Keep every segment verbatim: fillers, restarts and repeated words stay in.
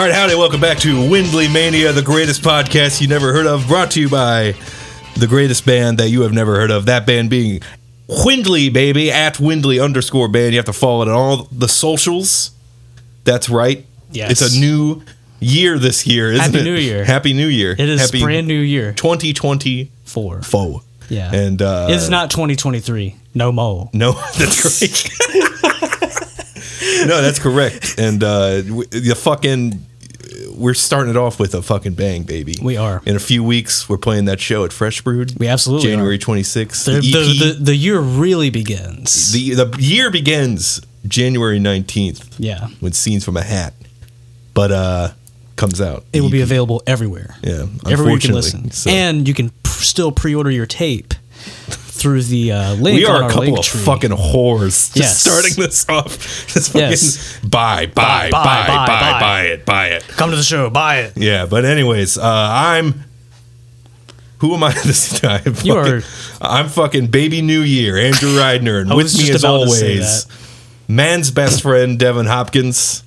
All right, howdy, welcome back to Windley Mania, the greatest podcast you never heard of, brought to you by the greatest band that you have never heard of, that band being Windley, baby, at Windley underscore band. You have to follow it on all the socials. That's right. Yes. It's a new year this year, isn't it? Happy New Year. Happy New Year. It is Happy brand new year. twenty twenty-four. Four. Yeah. And uh, it's not twenty twenty-three. No mo. No, that's great. No, that's correct. And uh, the fucking, we're starting it off with a fucking bang, baby. We are. In a few weeks, we're playing that show at Fresh Brewed. We absolutely January twenty-sixth. The, the, the, the, the year really begins. The, the year begins January nineteenth. Yeah. With Scenes from a Hat. But, uh, comes out. It will be available everywhere. Yeah. Everywhere you can listen. So. And you can p- still pre-order your tape through the uh, link. We are a couple of fucking whores. Yes. Just starting this off. Just fucking yes. buy, buy, buy, buy, buy, buy, buy, buy it, buy it. Come to the show, buy it. Yeah, but anyways, uh, I'm... Who am I this time? I'm fucking, you are... I'm fucking Baby New Year, Andrew Reidner, and with me as always, man's best friend, Devin Hopkins.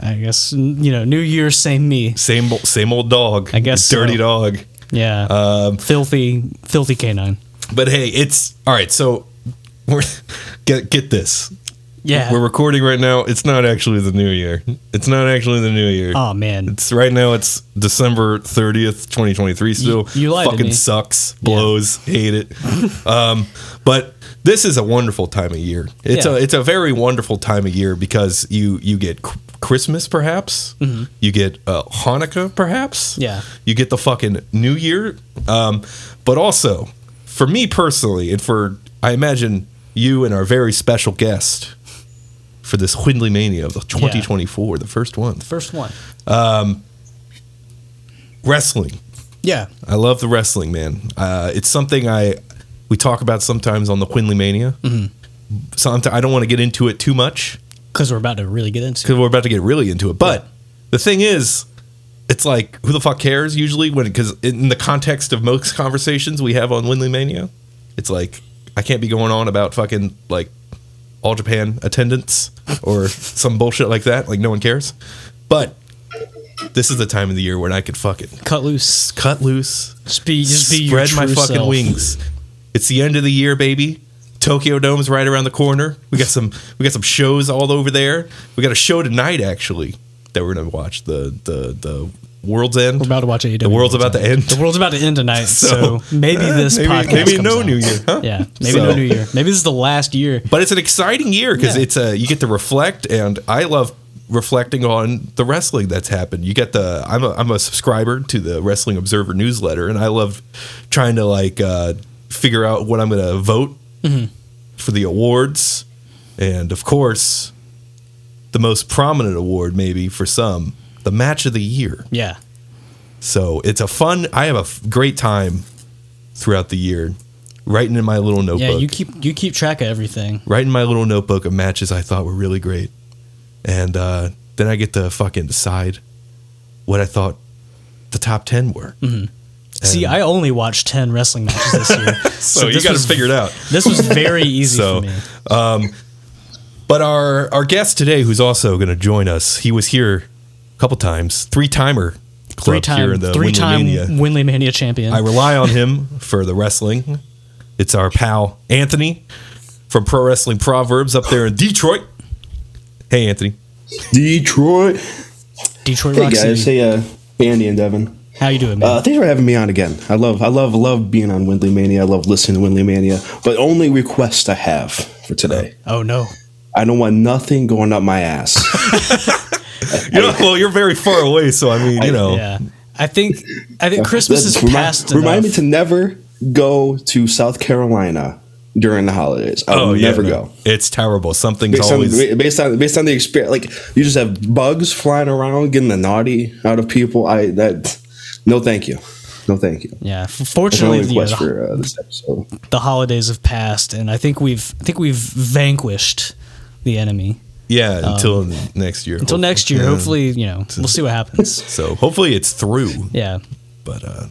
I guess, you know, New Year, same me. Same same old dog. I guess Dirty so. dog. Yeah. Um, filthy, filthy canine. But hey, it's... All right, so we're, get get this. Yeah. We're recording right now. It's not actually the New Year. It's not actually the New Year. Oh, man. It's right now, it's December thirtieth, twenty twenty-three still. You, you lied Fucking to me. Sucks. Blows. Yeah. Hate it. um, but... This is a wonderful time of year. It's yeah. a it's a very wonderful time of year because you you get Christmas perhaps, mm-hmm. you get uh, Hanukkah perhaps, yeah, you get the fucking New Year. Um, but also, for me personally, and for I imagine you and our very special guest for this Windley Mania of the twenty twenty-four, yeah. the first one, the first one, um, wrestling. Yeah, I love the wrestling, man. Uh, it's something I. We talk about sometimes on the Windley Mania. Mm-hmm. Sometimes I don't want to get into it too much because we're about to really get into. Because we're about to get really into it. But yeah. the thing is, it's like who the fuck cares usually when because in the context of most conversations we have on Windley Mania, it's like I can't be going on about fucking like All Japan attendance or some bullshit like that. Like no one cares. But this is the time of the year when I could fucking cut loose, cut loose, Speed, just be spread your true my fucking self. Wings. It's the end of the year, baby. Tokyo Dome's right around the corner. We got some we got some shows all over there. We got a show tonight, actually, that we're gonna watch. The the the world's end. We're about to watch A E W. The world's about tonight. to end. The world's about to end tonight. So, so maybe this maybe, podcast. Maybe comes no out. New Year, huh? Yeah. Maybe so. no New Year. Maybe this is the last year. But it's an exciting year because yeah. it's a you get to reflect, and I love reflecting on the wrestling that's happened. You get the I'm a I'm a subscriber to the Wrestling Observer newsletter, and I love trying to like uh figure out what I'm going to vote mm-hmm. for the awards. And of course, the most prominent award, maybe for some, the match of the year. Yeah. So it's a fun, I have a f- great time throughout the year writing in my little notebook. Yeah, you keep, you keep track of everything. Writing my little notebook of matches I thought were really great. And uh, then I get to fucking decide what I thought the top ten were. Mm-hmm. And see, I only watched ten wrestling matches this year. so, so you got to figure it out. This was very easy so, for me. Um, but our, our guest today, who's also going to join us, he was here a couple times. Three-timer club three-time, here in the three-time Windley Mania champion. I rely on him for the wrestling. It's our pal, Anthony, from Pro Wrestling Proverbs up there in Detroit. Hey, Anthony. Detroit. Detroit Rock City. Hey, guys. Hey, uh, Andy and Devin. How you doing, man? Uh, thanks for having me on again. I love, I love, love being on Windley Mania. I love listening to Windley Mania. But only request I have for today. Oh, no. I don't want nothing going up my ass. you know, well, you're very far away, so I mean, you I, know. Yeah. I think I think Christmas is remind, past Remind enough. me to never go to South Carolina during the holidays. I oh, will yeah, never no. go. It's terrible. Something's based always... On, based, on, based on the experience, like, you just have bugs flying around, getting the naughty out of people. I that... No, thank you. No, thank you. Yeah, fortunately, yeah, the, for, uh, this episode. the holidays have passed, and I think we've, I think we've vanquished the enemy. Yeah, um, until next year. Until hopefully. next year, yeah. hopefully, you know, we'll see what happens. So, hopefully, it's through. Yeah, but uh,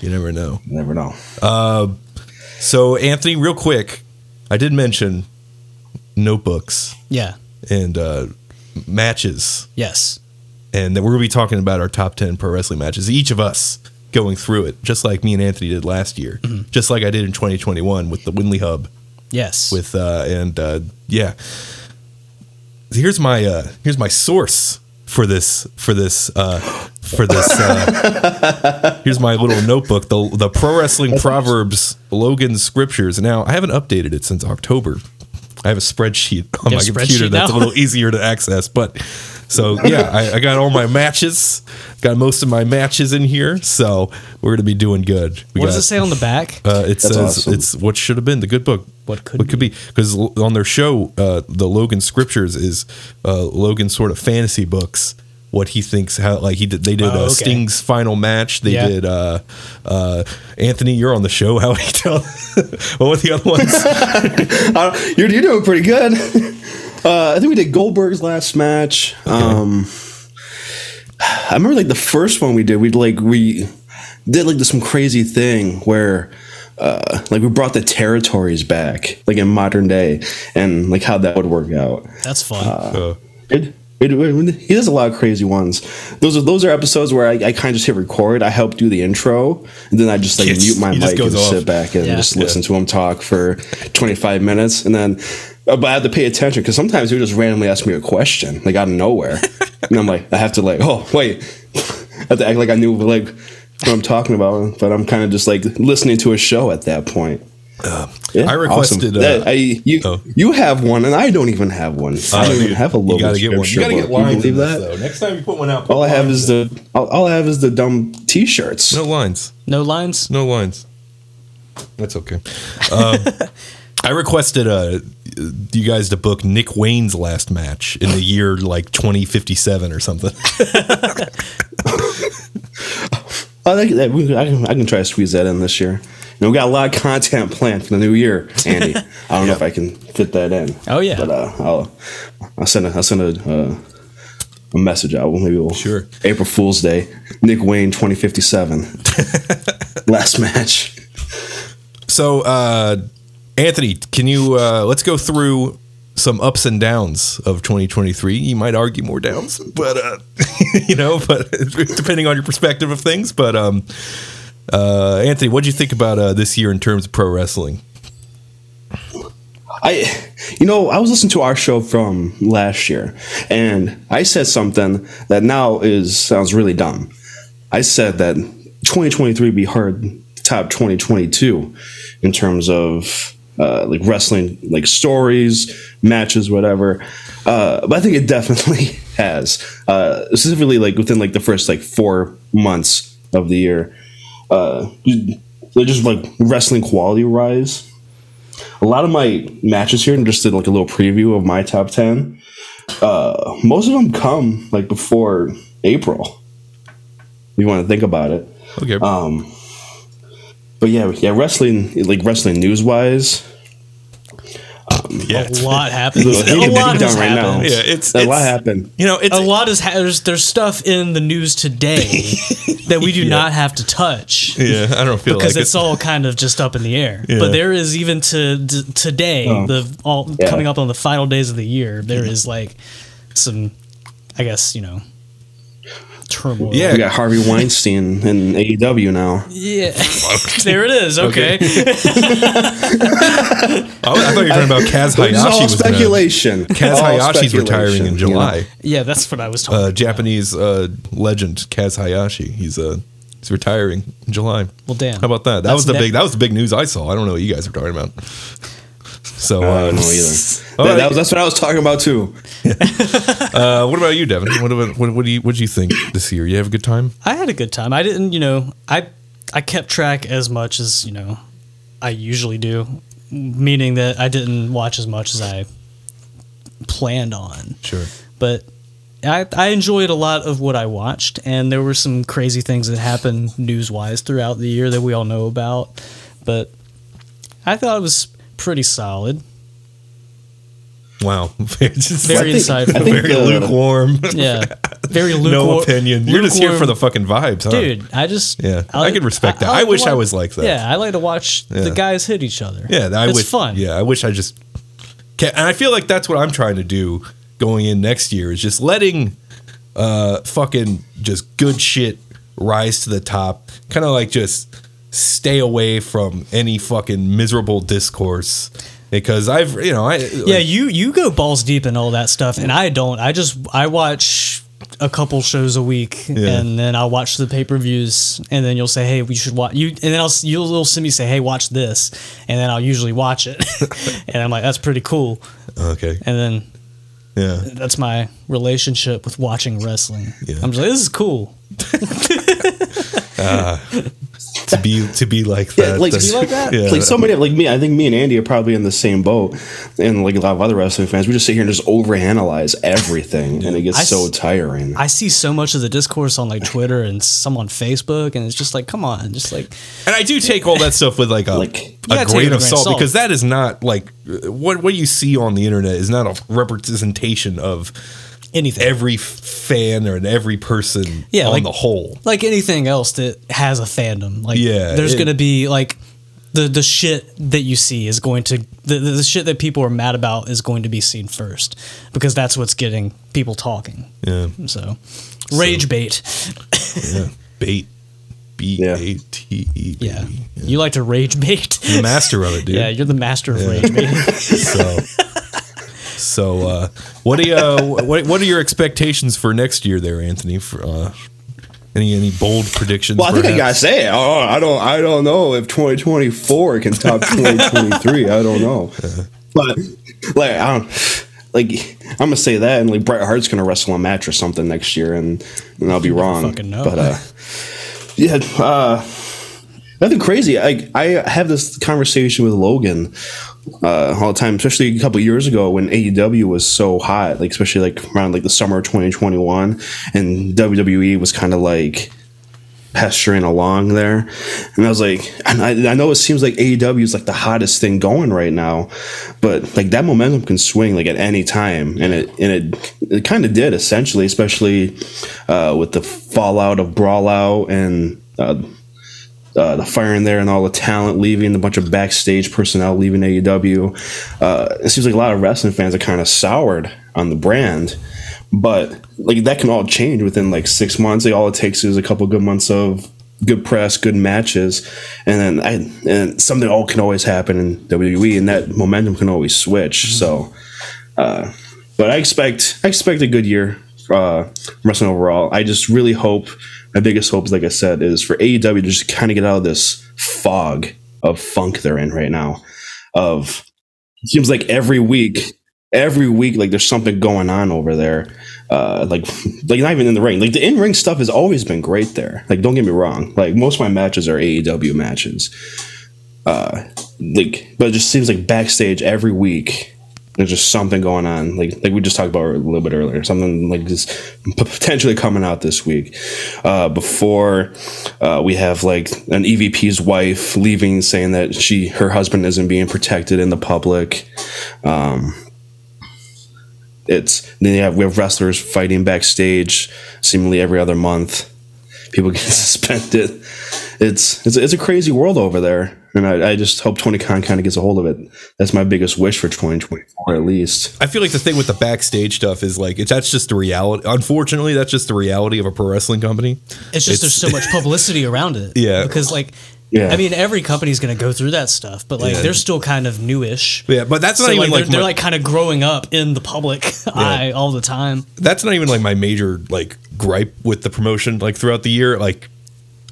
you never know. You never know. Uh, so, Anthony, real quick, I did mention notebooks. Yeah, and uh, matches. Yes. and that we're going to be talking about our top ten pro wrestling matches, each of us going through it, just like me and Anthony did last year, mm-hmm. just like I did in twenty twenty-one with the Windley Hub. Yes. With uh, and uh, yeah, here's my uh, here's my source for this for this uh, for this. Uh, here's my little notebook, the the Pro Wrestling Proverbs Logan Scriptures. Now I haven't updated it since October. I have a spreadsheet on my computer that's now a little easier to access, but so yeah, I, I got all my matches, got most of my matches in here, so we're gonna be doing good. We what got, does it say on the back? Uh, it that's says awesome. It's what should have been the good book. What could what be? could be? Because on their show, uh, the Logan Scriptures is uh, Logan's sort of fantasy books. What he thinks, how like he did, they did oh, uh, okay. Sting's final match. They yeah. did uh, uh, Anthony. You're on the show. How he tell? What were the other ones? you're, you're doing pretty good. Uh, I think we did Goldberg's last match. Okay. Um, I remember like the first one we did. We like we did like some crazy thing where uh, like we brought the territories back, like in modern day, and like how that would work out. That's fun. Uh, uh. It, it, he does a lot of crazy ones. Those are those are episodes where I, I kind of just hit record. I help do the intro, and then I just like yes, mute my mic and off. sit back and yeah. just listen yeah. to him talk for twenty-five minutes, and then but I have to pay attention because sometimes he would just randomly ask me a question like out of nowhere, and I'm like I have to like oh wait, I have to act like I knew like what I'm talking about, but I'm kind of just like listening to a show at that point. Uh, yeah, I requested. Awesome. Uh, I, you, oh. you have one, and I don't even have one. I don't uh, even have a logo. You gotta get one. You gotta get lines. You believe that? Though. Next time you put one out, all I have is the all, all I have is the dumb T-shirts. No lines. No lines. No lines. That's okay. Um, I requested uh, you guys to book Nick Wayne's last match in the year like twenty fifty-seven or something. I, can, I can try to squeeze that in this year. You know, we got a lot of content planned for the new year, Andy. I don't yeah. know if I can fit that in. Oh yeah, but uh, I'll I'll send a I'll send a uh, a message out. Maybe we'll sure. April Fool's Day, Nick Wayne twenty fifty-seven, last match. So, uh, Anthony, can you uh, let's go through some ups and downs of twenty twenty-three. You might argue more downs, but uh, you know, but depending on your perspective of things, but um. Uh, Anthony, what did you think about uh, this year in terms of pro wrestling? I, you know, I was listening to our show from last year, and I said something that now is sounds really dumb. I said that twenty twenty-three be hard top twenty twenty-two in terms of uh, like wrestling, like stories, matches, whatever. Uh, but I think it definitely has, uh, specifically like within like the first like four months of the year. Uh, just like wrestling quality wise, a lot of my matches here, and just did like a little preview of my top ten. Uh, most of them come like before April. If you want to think about it, okay. Um, but yeah, yeah, wrestling like wrestling news wise. Um, yeah, a lot happens. A, a lot has right happened. Yeah, it's, a it's, lot happened. You know, it's, a lot is ha- there's, there's stuff in the news today that we do yeah. not have to touch. Yeah, I don't feel because like because it's it. all kind of just up in the air. Yeah. But there is even to, to today, oh. the all yeah. coming up on the final days of the year. There yeah. is like some, I guess you know, turmoil. Yeah, we got Harvey Weinstein in A E W now. Yeah, there it is. Okay. okay. I thought you were talking about Kaz Hayashi. It was all was speculation. Gonna, Kaz all Hayashi's speculation, retiring in July. You know? Yeah, that's what I was talking uh, about. Japanese uh, legend Kaz Hayashi. He's uh, he's retiring in July. Well, damn. How about that? That that's was the ne- big. That was the big news I saw. I don't know what you guys are talking about. So uh, I don't know either. Oh, that, that was, that's what I was talking about too. Yeah. uh, what about you, Devin? What about, what, what do you what do you think this year? You have a good time? I had a good time. I didn't, you know, I I kept track as much as you know I usually do. Meaning that I didn't watch as much as I planned on. Sure. But I, I enjoyed a lot of what I watched, and there were some crazy things that happened news-wise throughout the year that we all know about. But I thought it was pretty solid. Wow. Very insightful. Very the, lukewarm. Yeah. Very lukewarm. No opinion. Lukewarm. You're just here for the fucking vibes, huh? Dude, I just... Yeah, I, like, I could respect that. I, I, like I wish watch, I was like that. Yeah, I like to watch yeah. the guys hit each other. Yeah, I it's wish, fun. Yeah, I wish I just... And I feel like that's what I'm trying to do going in next year, is just letting Uh, fucking just good shit. Rise to the top. Kind of like just stay away from any fucking miserable discourse. Because I've, you know, I yeah, like, you you go balls deep and all that stuff, and I don't. I just I watch a couple shows a week, yeah. and then I'll watch the pay per views, and then you'll say, hey, we should watch you, and then I'll you'll, you'll send me say, hey, watch this, and then I'll usually watch it, and I'm like, that's pretty cool, okay, and then yeah, that's my relationship with watching wrestling. Yeah. I'm just like, this is cool. uh, to be to be like that, yeah, like to be like that. Yeah. Like somebody like me, I think me and Andy are probably in the same boat, and like a lot of other wrestling fans, we just sit here and just overanalyze everything, and it gets I so tiring. I see so much of the discourse on like Twitter and some on Facebook, and it's just like, come on, just like. And I do take all that stuff with like a, like, a, grain, a grain of salt, salt because that is not like what what you see on the internet is not a representation of. Anything. Every fan or every person yeah, on like, the whole. Like anything else that has a fandom. Like yeah, there's going to be like the, the shit that you see is going to the, the shit that people are mad about is going to be seen first because that's what's getting people talking. Yeah. So rage so, bait. yeah. Bait. B A T E. Yeah. yeah. You like to rage bait. You're the master of it, dude. Yeah. You're the master of yeah. rage bait. so So, uh, what do you, uh, what what are your expectations for next year, there, Anthony? For, uh, any any bold predictions? Well, I think perhaps? I gotta say it. Oh, I don't I don't know if twenty twenty-four can top twenty twenty-three. I don't know, but like I don't like I'm gonna say that, and like Bret Hart's gonna wrestle a match or something next year, and, and I'll be wrong. Fucking know. But uh, yeah, uh, nothing crazy. I I have this conversation with Logan. Uh, all the time, especially a couple years ago when A E W was so hot, like especially like around like the summer of twenty twenty-one, and W W E was kind of like pestering along there. And I was like, I, I know it seems like A E W is like the hottest thing going right now, but like that momentum can swing like at any time, and it and it it kind of did essentially, especially uh, with the fallout of Brawl Out and. Uh, Uh, the firing there and all the talent leaving, a bunch of backstage personnel leaving A E W. Uh, it seems like a lot of wrestling fans are kind of soured on the brand, but like that can all change within like six months. Like all it takes is a couple good months of good press, good matches, and then I and something all can always happen in W W E, and that momentum can always switch. Mm-hmm. So, uh, but I expect I expect a good year uh, wrestling overall. I just really hope. My biggest hope, like I said, is for A E W to just kind of get out of this fog of funk they're in right now. Of it seems like every week, every week, like there's something going on over there. Uh, like, like not even in the ring. Like the in-ring stuff has always been great there. Like, don't get me wrong. Like most of my matches are A E W matches. Uh, like, but it just seems like backstage every week. There's just something going on, like like we just talked about a little bit earlier. Something like just potentially coming out this week. Uh, before uh, we have like an E V P's wife leaving, saying that she her husband isn't being protected in the public. Um, it's then you have we have wrestlers fighting backstage seemingly every other month. People get suspended. It's it's it's a crazy world over there. And I, I just hope Tony Khan kind of gets a hold of it. That's my biggest wish for twenty twenty-four, at least. I feel like the thing with the backstage stuff is like, it's, that's just the reality. Unfortunately, that's just the reality of a pro wrestling company. It's just it's, there's so much publicity around it. Yeah. Because like, yeah. I mean, every company's going to go through that stuff, but like, yeah. they're still kind of newish. Yeah, but that's not so even like... They're, like my, they're like kind of growing up in the public yeah. eye all the time. That's not even like my major like gripe with the promotion like throughout the year. Like...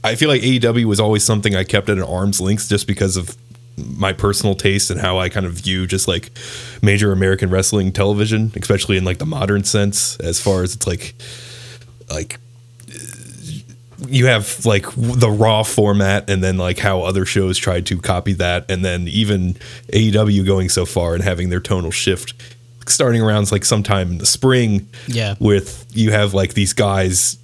I feel like A E W was always something I kept at an arm's length just because of my personal taste and how I kind of view just like major American wrestling television, especially in like the modern sense, as far as it's like, like you have like the Raw format and then like how other shows tried to copy that. And then even A E W going so far and having their tonal shift starting around like sometime in the spring yeah. with you have like these guys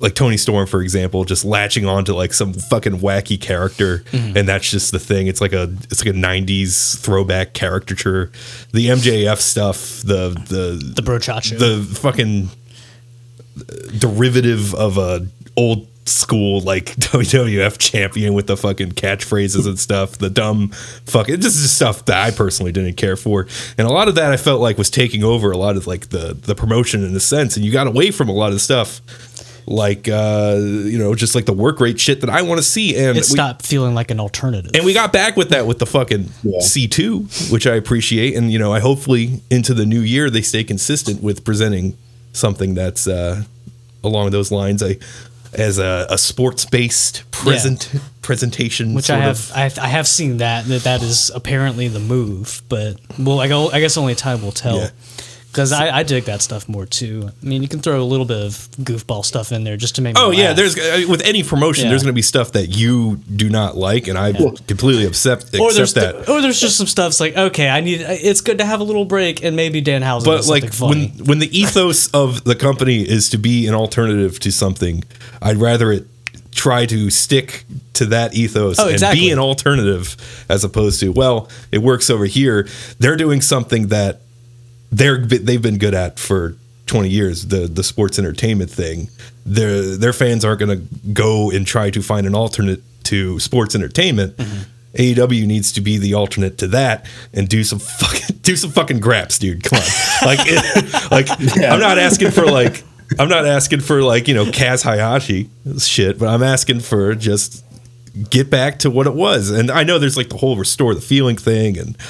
like Tony Storm, for example, just latching on to like some fucking wacky character. Mm-hmm. And that's just the thing. It's like a, it's like a nineties throwback caricature, the M J F stuff, the, the, the brochacho, the fucking derivative of a old school like W W F champion with the fucking catchphrases and stuff, the dumb fucking, this is stuff that I personally didn't care for, and a lot of that I felt like was taking over a lot of like the the promotion in a sense, and you got away from a lot of stuff like uh you know, just like the work rate shit that I want to see, and it stopped we, feeling like an alternative, and we got back with that with the fucking yeah. C two, which I appreciate, and you know, I hopefully into the new year they stay consistent with presenting something that's uh along those lines. I as a, a sports-based present yeah. presentation, which sort I have, of. I have, I have seen that that that is apparently the move, but well, I go, I guess only time will tell. Because yeah. I, I dig that stuff more too. I mean, you can throw a little bit of goofball stuff in there just to make. Oh me yeah, laugh. There's with any promotion, yeah. there's going to be stuff that you do not like, and I yeah. completely accept accept or that. Th- or there's just some stuff's like, okay, I need. It's good to have a little break, and maybe Danhausen. But like funny. when when the ethos of the company is to be an alternative to something, I'd rather it try to stick to that ethos oh, exactly. and be an alternative as opposed to, well, it works over here. They're doing something that they're they've been good at for twenty years, the the sports entertainment thing. Their their fans aren't going to go and try to find an alternate to sports entertainment. Mm-hmm. A E W needs to be the alternate to that and do some fucking do some fucking graps, dude. Come on, like it, like yeah. I'm not asking for like. I'm not asking for like, you know, Kaz Hayashi shit, but I'm asking for just get back to what it was. And I know there's like the whole restore the feeling thing and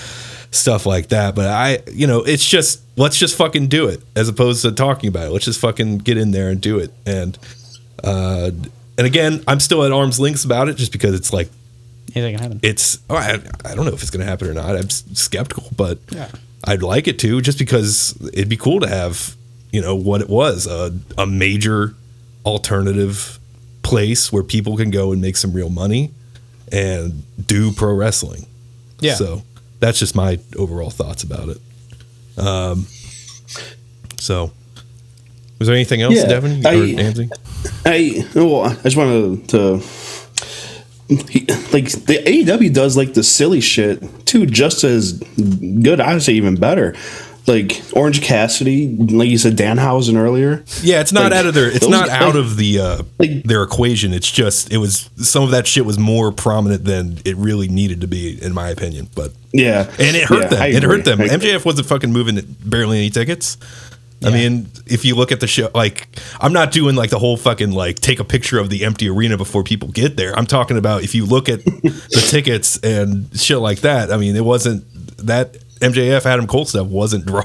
stuff like that, but I, you know, it's just, let's just fucking do it as opposed to talking about it. Let's just fucking get in there and do it. And, uh, and again, I'm still at arm's length about it just because it's like, anything can happen. It's, oh, I, I don't know if it's going to happen or not. I'm skeptical, but yeah. I'd like it to, just because it'd be cool to have, you know, what it was, a, a major alternative place where people can go and make some real money and do pro wrestling. Yeah. So that's just my overall thoughts about it. Um, so was there anything else, yeah, Devin? I, or Nancy? I, well, I just wanted to, he, like, the A E W does like the silly shit too, just as good, obviously even better. Like Orange Cassidy, like you said, Danhausen earlier. Yeah, it's not like, out of their. It's not guys, out of the uh, like, their equation. It's just it was some of that shit was more prominent than it really needed to be, in my opinion. But yeah, and it hurt yeah, them. I it agree. hurt them. M J F wasn't fucking moving barely any tickets. Yeah. I mean, if you look at the show, like I'm not doing like the whole fucking like take a picture of the empty arena before people get there. I'm talking about if you look at the tickets and shit like that. I mean, it wasn't that. M J F Adam Cole stuff wasn't drawing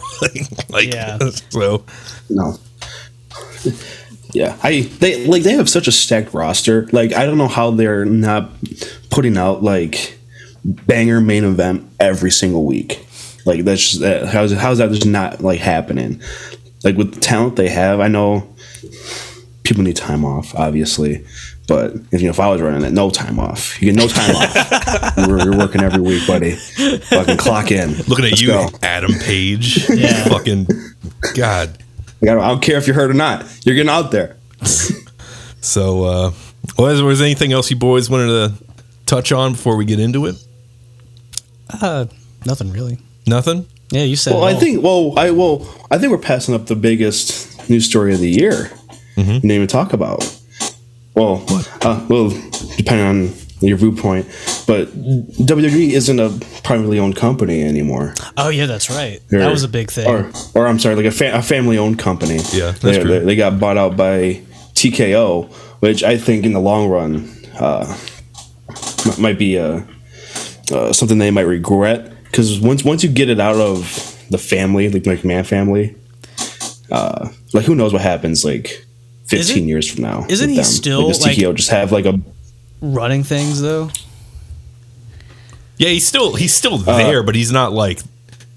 like yeah. so no yeah I they like they have such a stacked roster, like I don't know how they're not putting out like banger main event every single week. Like that's just that, how's, how's that just not like happening, like with the talent they have? I know people need time off obviously, but if, you know, if I was running it, no time off. You get no time off. You're, you're working every week, buddy. Fucking clock in. Looking at Let's you, go. Adam Page. Yeah. Fucking God. I don't care if you're hurt or not. You're getting out there. So, uh, was, was there anything else you boys wanted to touch on before we get into it? Uh, nothing really. Nothing? Yeah, you said. Well, I think. Well, I well, I think we're passing up the biggest news story of the year. Mm-hmm. We didn't even talk about. Well, uh, well, depending on your viewpoint, but W W E isn't a privately owned company anymore. Oh yeah, that's right. Or, that was a big thing. Or, or I'm sorry, like a, fa- a family owned company. Yeah, that's they, true. They, they got bought out by T K O, which I think in the long run uh, m- might be a, uh, something they might regret, because once once you get it out of the family, like the McMahon family, uh, like who knows what happens, like. Fifteen isn't, years from now, isn't he them. still like, does T K O like, just have like a running things though? Yeah, he's still he's still there, uh, but he's not like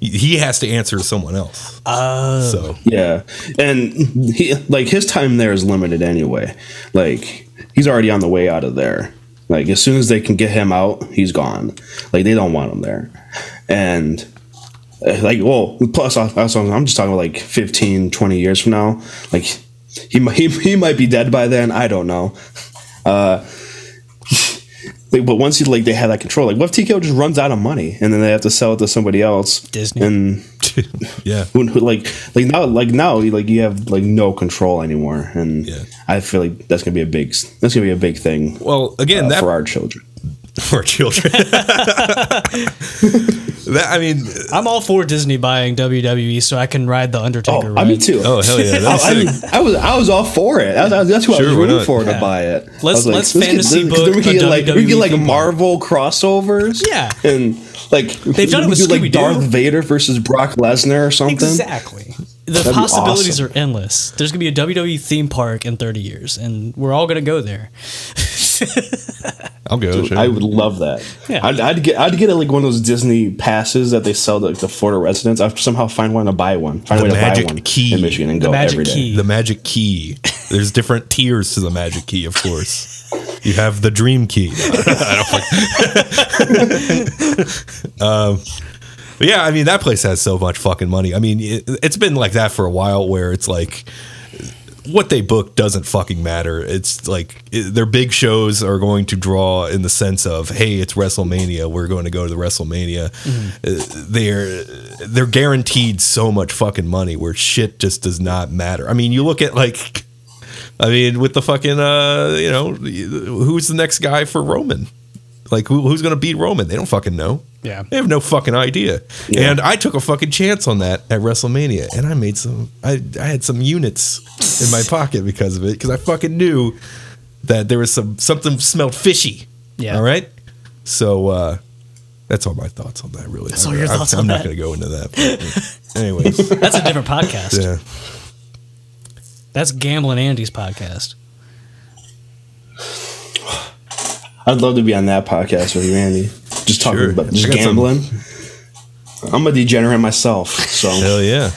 he has to answer to someone else. Uh, so yeah, and he like his time there is limited anyway. Like he's already on the way out of there. Like as soon as they can get him out, he's gone. Like they don't want him there, and. Like well, plus also I'm just talking about like fifteen, twenty years from now, like. He, he he might be dead by then. I don't know. Uh, They, but once you like, they have that control. Like, what if T K O just runs out of money and then they have to sell it to somebody else? Disney. And yeah, who, who, like, like now, like now, like you have like no control anymore. And yeah. I feel like that's gonna be a big, that's gonna be a big thing. Well, again, uh, that, for our children, for children. that I mean, I'm all for Disney buying W W E so I can ride the Undertaker. Oh, ride. I mean too. Oh hell yeah! That's I, mean, I was I was all for it. I was, I was, that's who sure, I was rooting for yeah. to buy it. Let's like, let's, let's fantasy get, book. Then we can get like, we get like Marvel crossovers. Yeah, and like they've done it with Scooby-Doo. Like Darth Vader versus Brock Lesnar or something. Exactly. The That'd possibilities awesome. Are endless. There's gonna be a W W E theme park in thirty years, and we're all gonna go there. I'll go. Dude, sure. I would love that. Yeah. I'd, I'd get I'd get like one of those Disney passes that they sell to like, the Florida residents. I'd somehow find one to buy one. Find the a way magic to buy one key in Michigan and the go magic every day. Key. The magic key. There's different tiers to the magic key, of course. You have the dream key. I don't. um. But yeah, I mean, that place has so much fucking money. I mean, it, it's been like that for a while where it's like what they book doesn't fucking matter. It's like it, their big shows are going to draw in the sense of, hey, it's WrestleMania. We're going to go to the WrestleMania. Mm-hmm. Uh, they're they're guaranteed so much fucking money where shit just does not matter. I mean, you look at like, I mean, with the fucking, uh, you know, who's the next guy for Roman? Like, who, who's going to beat Roman? They don't fucking know. Yeah. They have no fucking idea. Yeah. And I took a fucking chance on that at WrestleMania. And I made some, I, I had some units in my pocket because of it. Because I fucking knew that there was some, something smelled fishy. Yeah. All right. So, uh, that's all my thoughts on that, really. That's all your thoughts I'm, on I'm that. I'm not going to go into that. Anyways. That's a different podcast. Yeah. That's Gamblin' Andy's podcast. I'd love to be on that podcast with you, Andy. Just talking sure. about just gambling. Some... I'm a degenerate myself. So hell yeah,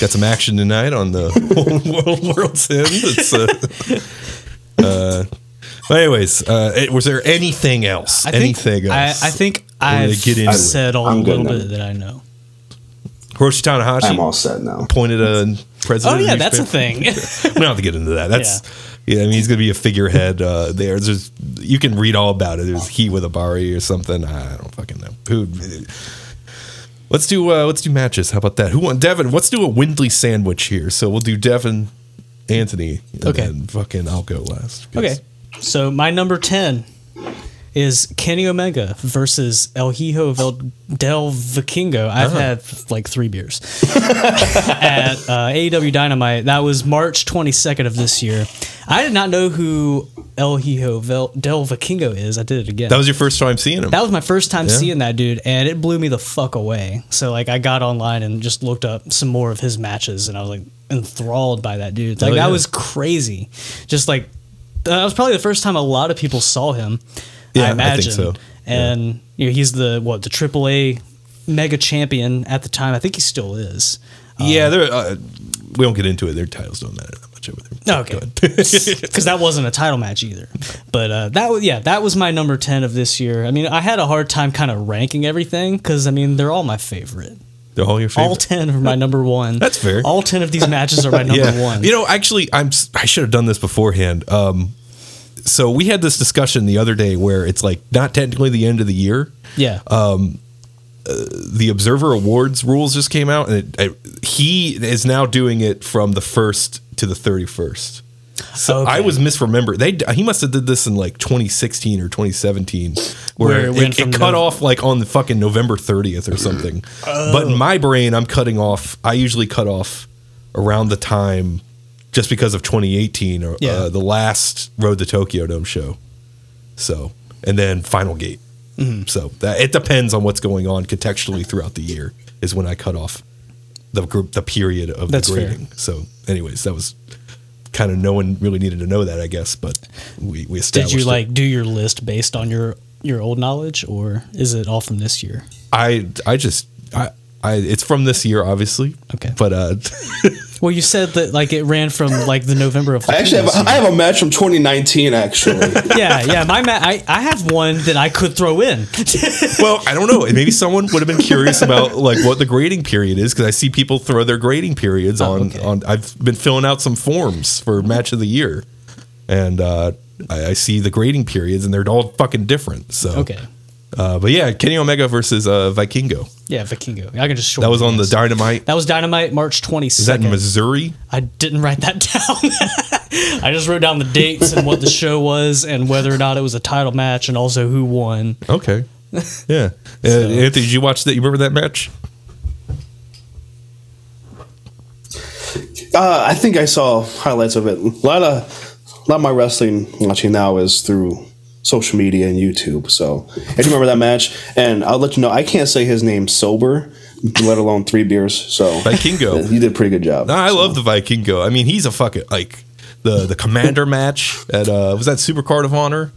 got some action tonight on the World World's End. It's, uh, uh, but anyways, uh, it, was there anything else? I anything think, else? I, I think I've get said all a little bit that I know. Hiroshi Tanahashi. I'm all set now. Appointed a president. Oh yeah, that's a thing. We don't have to get into that. That's. Yeah. Yeah, I mean, he's going to be a figurehead uh, there. There's, you can read all about it. There's he with a Bari or something. I don't fucking know. Who, let's do uh, let's do matches. How about that? Who won? Devin, let's do a Windley sandwich here. So we'll do Devin, Anthony, and okay. then fucking I'll go last. Okay. So my number ten is Kenny Omega versus El Hijo del Vikingo. I've uh-huh. had like three beers. At uh, A E W Dynamite. That was March twenty-second of this year. I did not know who El Hijo del Vikingo is. I did it again. That was your first time seeing him. That was my first time yeah. seeing that dude, and it blew me the fuck away. So like, I got online and just looked up some more of his matches, and I was like enthralled by that dude. Like oh, yeah. that was crazy. Just like that was probably the first time a lot of people saw him. Yeah, I imagine. I think so. And yeah. you know, he's the what the triple A mega champion at the time. I think he still is. Yeah, um, they're. Uh, we don't get into it. Their titles don't matter that much over there. Okay, because that wasn't a title match either. But uh, that was yeah, that was my number ten of this year. I mean, I had a hard time kind of ranking everything because I mean they're all my favorite. They're all your favorite. All ten are my number one. That's fair. All ten of these matches are my number yeah. one. You know, actually, I'm I should have done this beforehand. Um, so we had this discussion the other day where it's like not technically the end of the year. Yeah. Um. Uh, the Observer Awards rules just came out, and it, it, he is now doing it from the first to the thirty-first. So okay. I was misremembered. They he must have did this in like twenty sixteen or twenty seventeen, where, where it, it, it cut November. Off like on the fucking November thirtieth or something. Oh. But in my brain, I'm cutting off. I usually cut off around the time, just because of twenty eighteen or yeah. uh, the last Road to Tokyo Dome show. So and then Final Gate. Mm-hmm. So that, it depends on what's going on contextually throughout the year is when I cut off the group, the period of That's the grading. Fair. So anyways, that was kind of no one really needed to know that, I guess, but we, we established Did you like it. Do your list based on your, your old knowledge or is it all from this year? I, I just, I, I, it's from this year, obviously. Okay. But, uh, well, you said that like it ran from like the November of. I actually, have a, I have a match from twenty nineteen. Actually, yeah, yeah. My ma- I, I have one that I could throw in. Well, I don't know. Maybe someone would have been curious about like what the grading period is because I see people throw their grading periods oh, on, okay. on. I've been filling out some forms for match of the year, and uh, I, I see the grading periods, and they're all fucking different. So okay. Uh, but yeah, Kenny Omega versus uh, Vikingo. Yeah, Vikingo. I can just short that was on the Dynamite. That was Dynamite, March twenty-second. Is that in Missouri? I didn't write that down. I just wrote down the dates and what the show was and whether or not it was a title match and also who won. Okay. Yeah. So. Uh, Anthony, did you watch that? You remember that match? Uh, I think I saw highlights of it. A lot of, a lot of my wrestling watching now is through social media and YouTube. So I do remember that match, and I'll let you know I can't say his name sober, let alone three beers. So Vikingo, you did a pretty good job. No, I so. love the Vikingo. I mean, he's a fucking like the the Commander match at uh was that Super Card of Honor?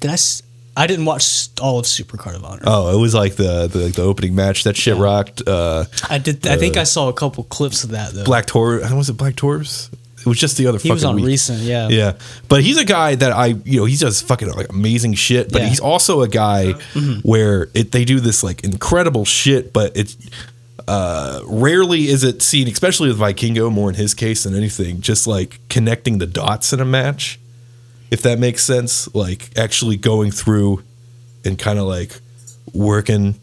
Did I? S- I didn't watch all of Super Card of Honor. Oh, it was like the the, the opening match. That shit yeah. rocked. Uh, I did. Uh, I think I saw a couple clips of that though. Black Taurus. Was it Black Taurus? It was just the other he fucking He was on week. Recent, yeah. Yeah. But he's a guy that I, you know, he does fucking like amazing shit, but yeah. he's also a guy mm-hmm. where it, they do this like incredible shit, but it's uh, rarely is it seen, especially with Vikingo, more in his case than anything, just like connecting the dots in a match, if that makes sense. Like actually going through and kind of like working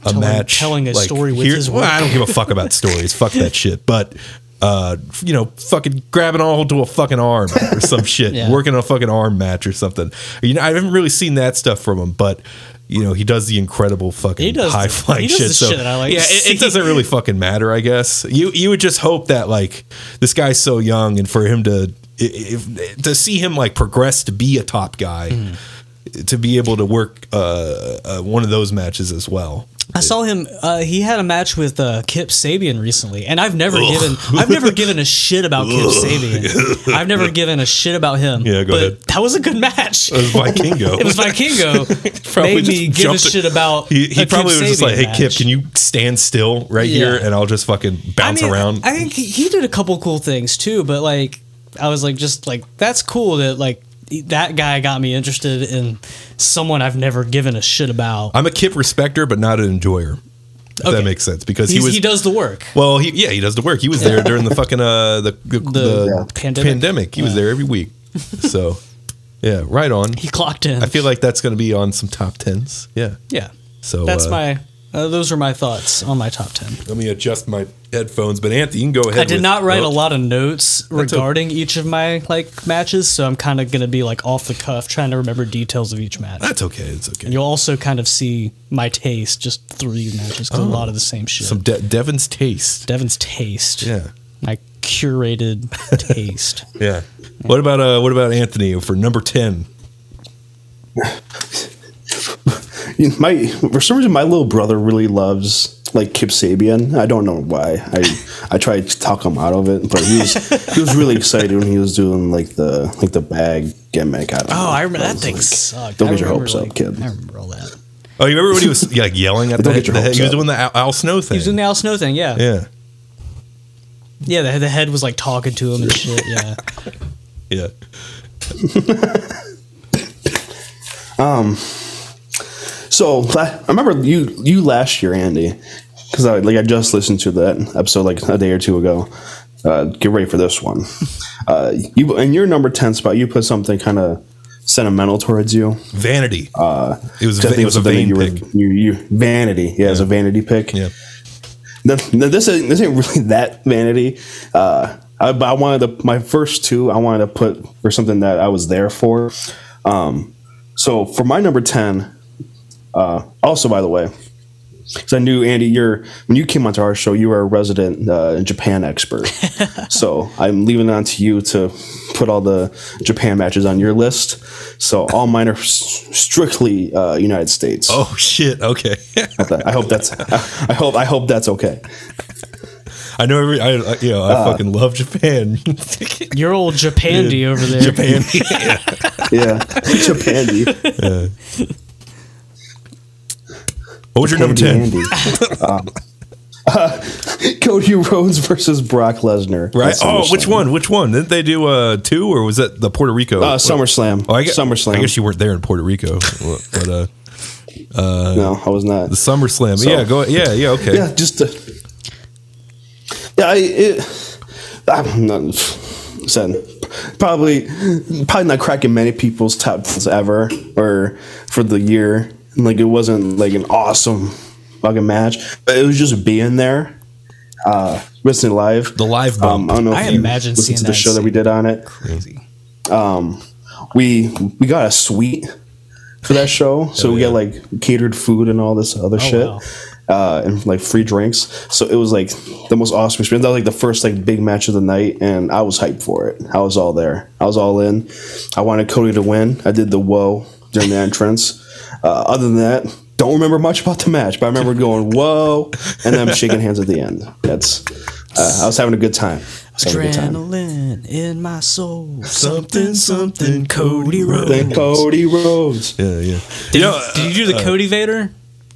a telling, match. Telling a like, story with here, his well, work. I don't give a fuck about stories. Fuck that shit. But... Uh, you know, fucking grabbing all to a fucking arm or some shit, yeah. working on a fucking arm match or something. You know, I haven't really seen that stuff from him, but you know, he does the incredible fucking high flying shit. The so shit that I like yeah, it, it doesn't really fucking matter, I guess. You you would just hope that like this guy's so young, and for him to if, to see him like progress to be a top guy, mm. to be able to work uh, uh, one of those matches as well. I saw him. Uh, he had a match with uh, Kip Sabian recently, and I've never Ugh. given I've never given a shit about Kip Sabian. I've never given a shit about him. Yeah, go but ahead. That was a good match. It was Vikingo. It was Vikingo. Made me give a shit about. He, he a probably Kip was Sabian just like, "Hey, match. Kip, can you stand still right yeah. here, and I'll just fucking bounce I mean, around." I think he, he did a couple cool things too, but like, I was like, just like that's cool that like. That guy got me interested in someone I've never given a shit about. I'm a Kip respecter, but not an enjoyer. If okay. that makes sense, because He's, he was he does the work. Well, he, yeah, he does the work. He was yeah. there during the fucking uh the the, the yeah. pandemic. pandemic. He yeah. was there every week. So yeah, right on. He clocked in. I feel like that's going to be on some top tens. Yeah, yeah. So that's uh, my uh, those are my thoughts on my top ten. Let me adjust my headphones, but Anthony, you can go ahead. I did with, not write oh, a lot of notes regarding okay. each of my like matches, so I'm kind of going to be like off the cuff, trying to remember details of each match. That's okay. It's okay. And you'll also kind of see my taste just through these matches, because oh, a lot of the same shit. Some De- Devin's taste. Devin's taste. Yeah. My curated taste. Yeah. What about uh? What about Anthony for number ten? my for some reason, my little brother really loves. Like Kip Sabian. I don't know why. I I tried to talk him out of it, but he was he was really excited when he was doing like the like the bag gimmick. I don't oh, know. I remember I that thing like, sucked. Don't I get your hopes like, up, kid. I remember all that. Oh, you remember when he was like yelling at the, head, the head? He was doing the Al, Al Snow thing. He was doing the Al Snow thing. Yeah. Yeah. Yeah. The, the head was like talking to him and shit. Yeah. Yeah. um. So I remember you you last year, Andy, because I like I just listened to that episode like a day or two ago. Uh, get ready for this one. Uh, you in your number ten spot, you put something kind of sentimental towards you. Vanity. Uh, it was. It was a vain you pick. Were, you, you, vanity. Yeah, yeah, it was a vanity pick. Yeah. No, no, this is this ain't really that vanity. Uh, I, I wanted to, my first two. I wanted to put for something that I was there for. Um, so for my number ten. Uh, also, by the way, because I knew Andy, you're when you came onto our show, you were a resident uh, Japan expert. So I'm leaving it on to you to put all the Japan matches on your list. So all mine are st- strictly uh, United States. Oh shit! Okay. I hope that's. I hope. I hope that's okay. I know every, I, I, you know, I uh, fucking love Japan. Your old Japandi over there. Japandi. Yeah. Yeah. Japandi. Yeah. What was your number ten? um, uh, Cody Rhodes versus Brock Lesnar. Right. Oh, which one? Which one? Didn't they do uh, two, or was that the Puerto Rico? Uh, SummerSlam. Oh, I guess, SummerSlam. I guess you weren't there in Puerto Rico. But, uh, uh, no, I was not. The SummerSlam. So, yeah, go. Yeah, yeah, okay. Yeah, just. Uh, yeah, I, it, I'm not. Said probably probably not cracking many people's top ever or for the year. Like, it wasn't like an awesome fucking match, but it was just being there. Uh, listening live, the live bomb. Um, I don't know if I you imagine listened seeing to the show that we did on it. Crazy. Um, we we got a suite for that show, so yeah. we got like catered food and all this other oh, shit, wow. uh, and like free drinks. So it was like the most awesome experience. That was like the first like big match of the night, and I was hyped for it. I was all there. I was all in. I wanted Cody to win. I did the whoa during the entrance. Uh, other than that, don't remember much about the match, but I remember going whoa, and then I'm shaking hands at the end. That's uh, I was having a good time. Adrenaline in my soul, something, something. Cody Rhodes. Cody Rhodes. Yeah, yeah. Did you, know, did you do the uh, Cody Vader?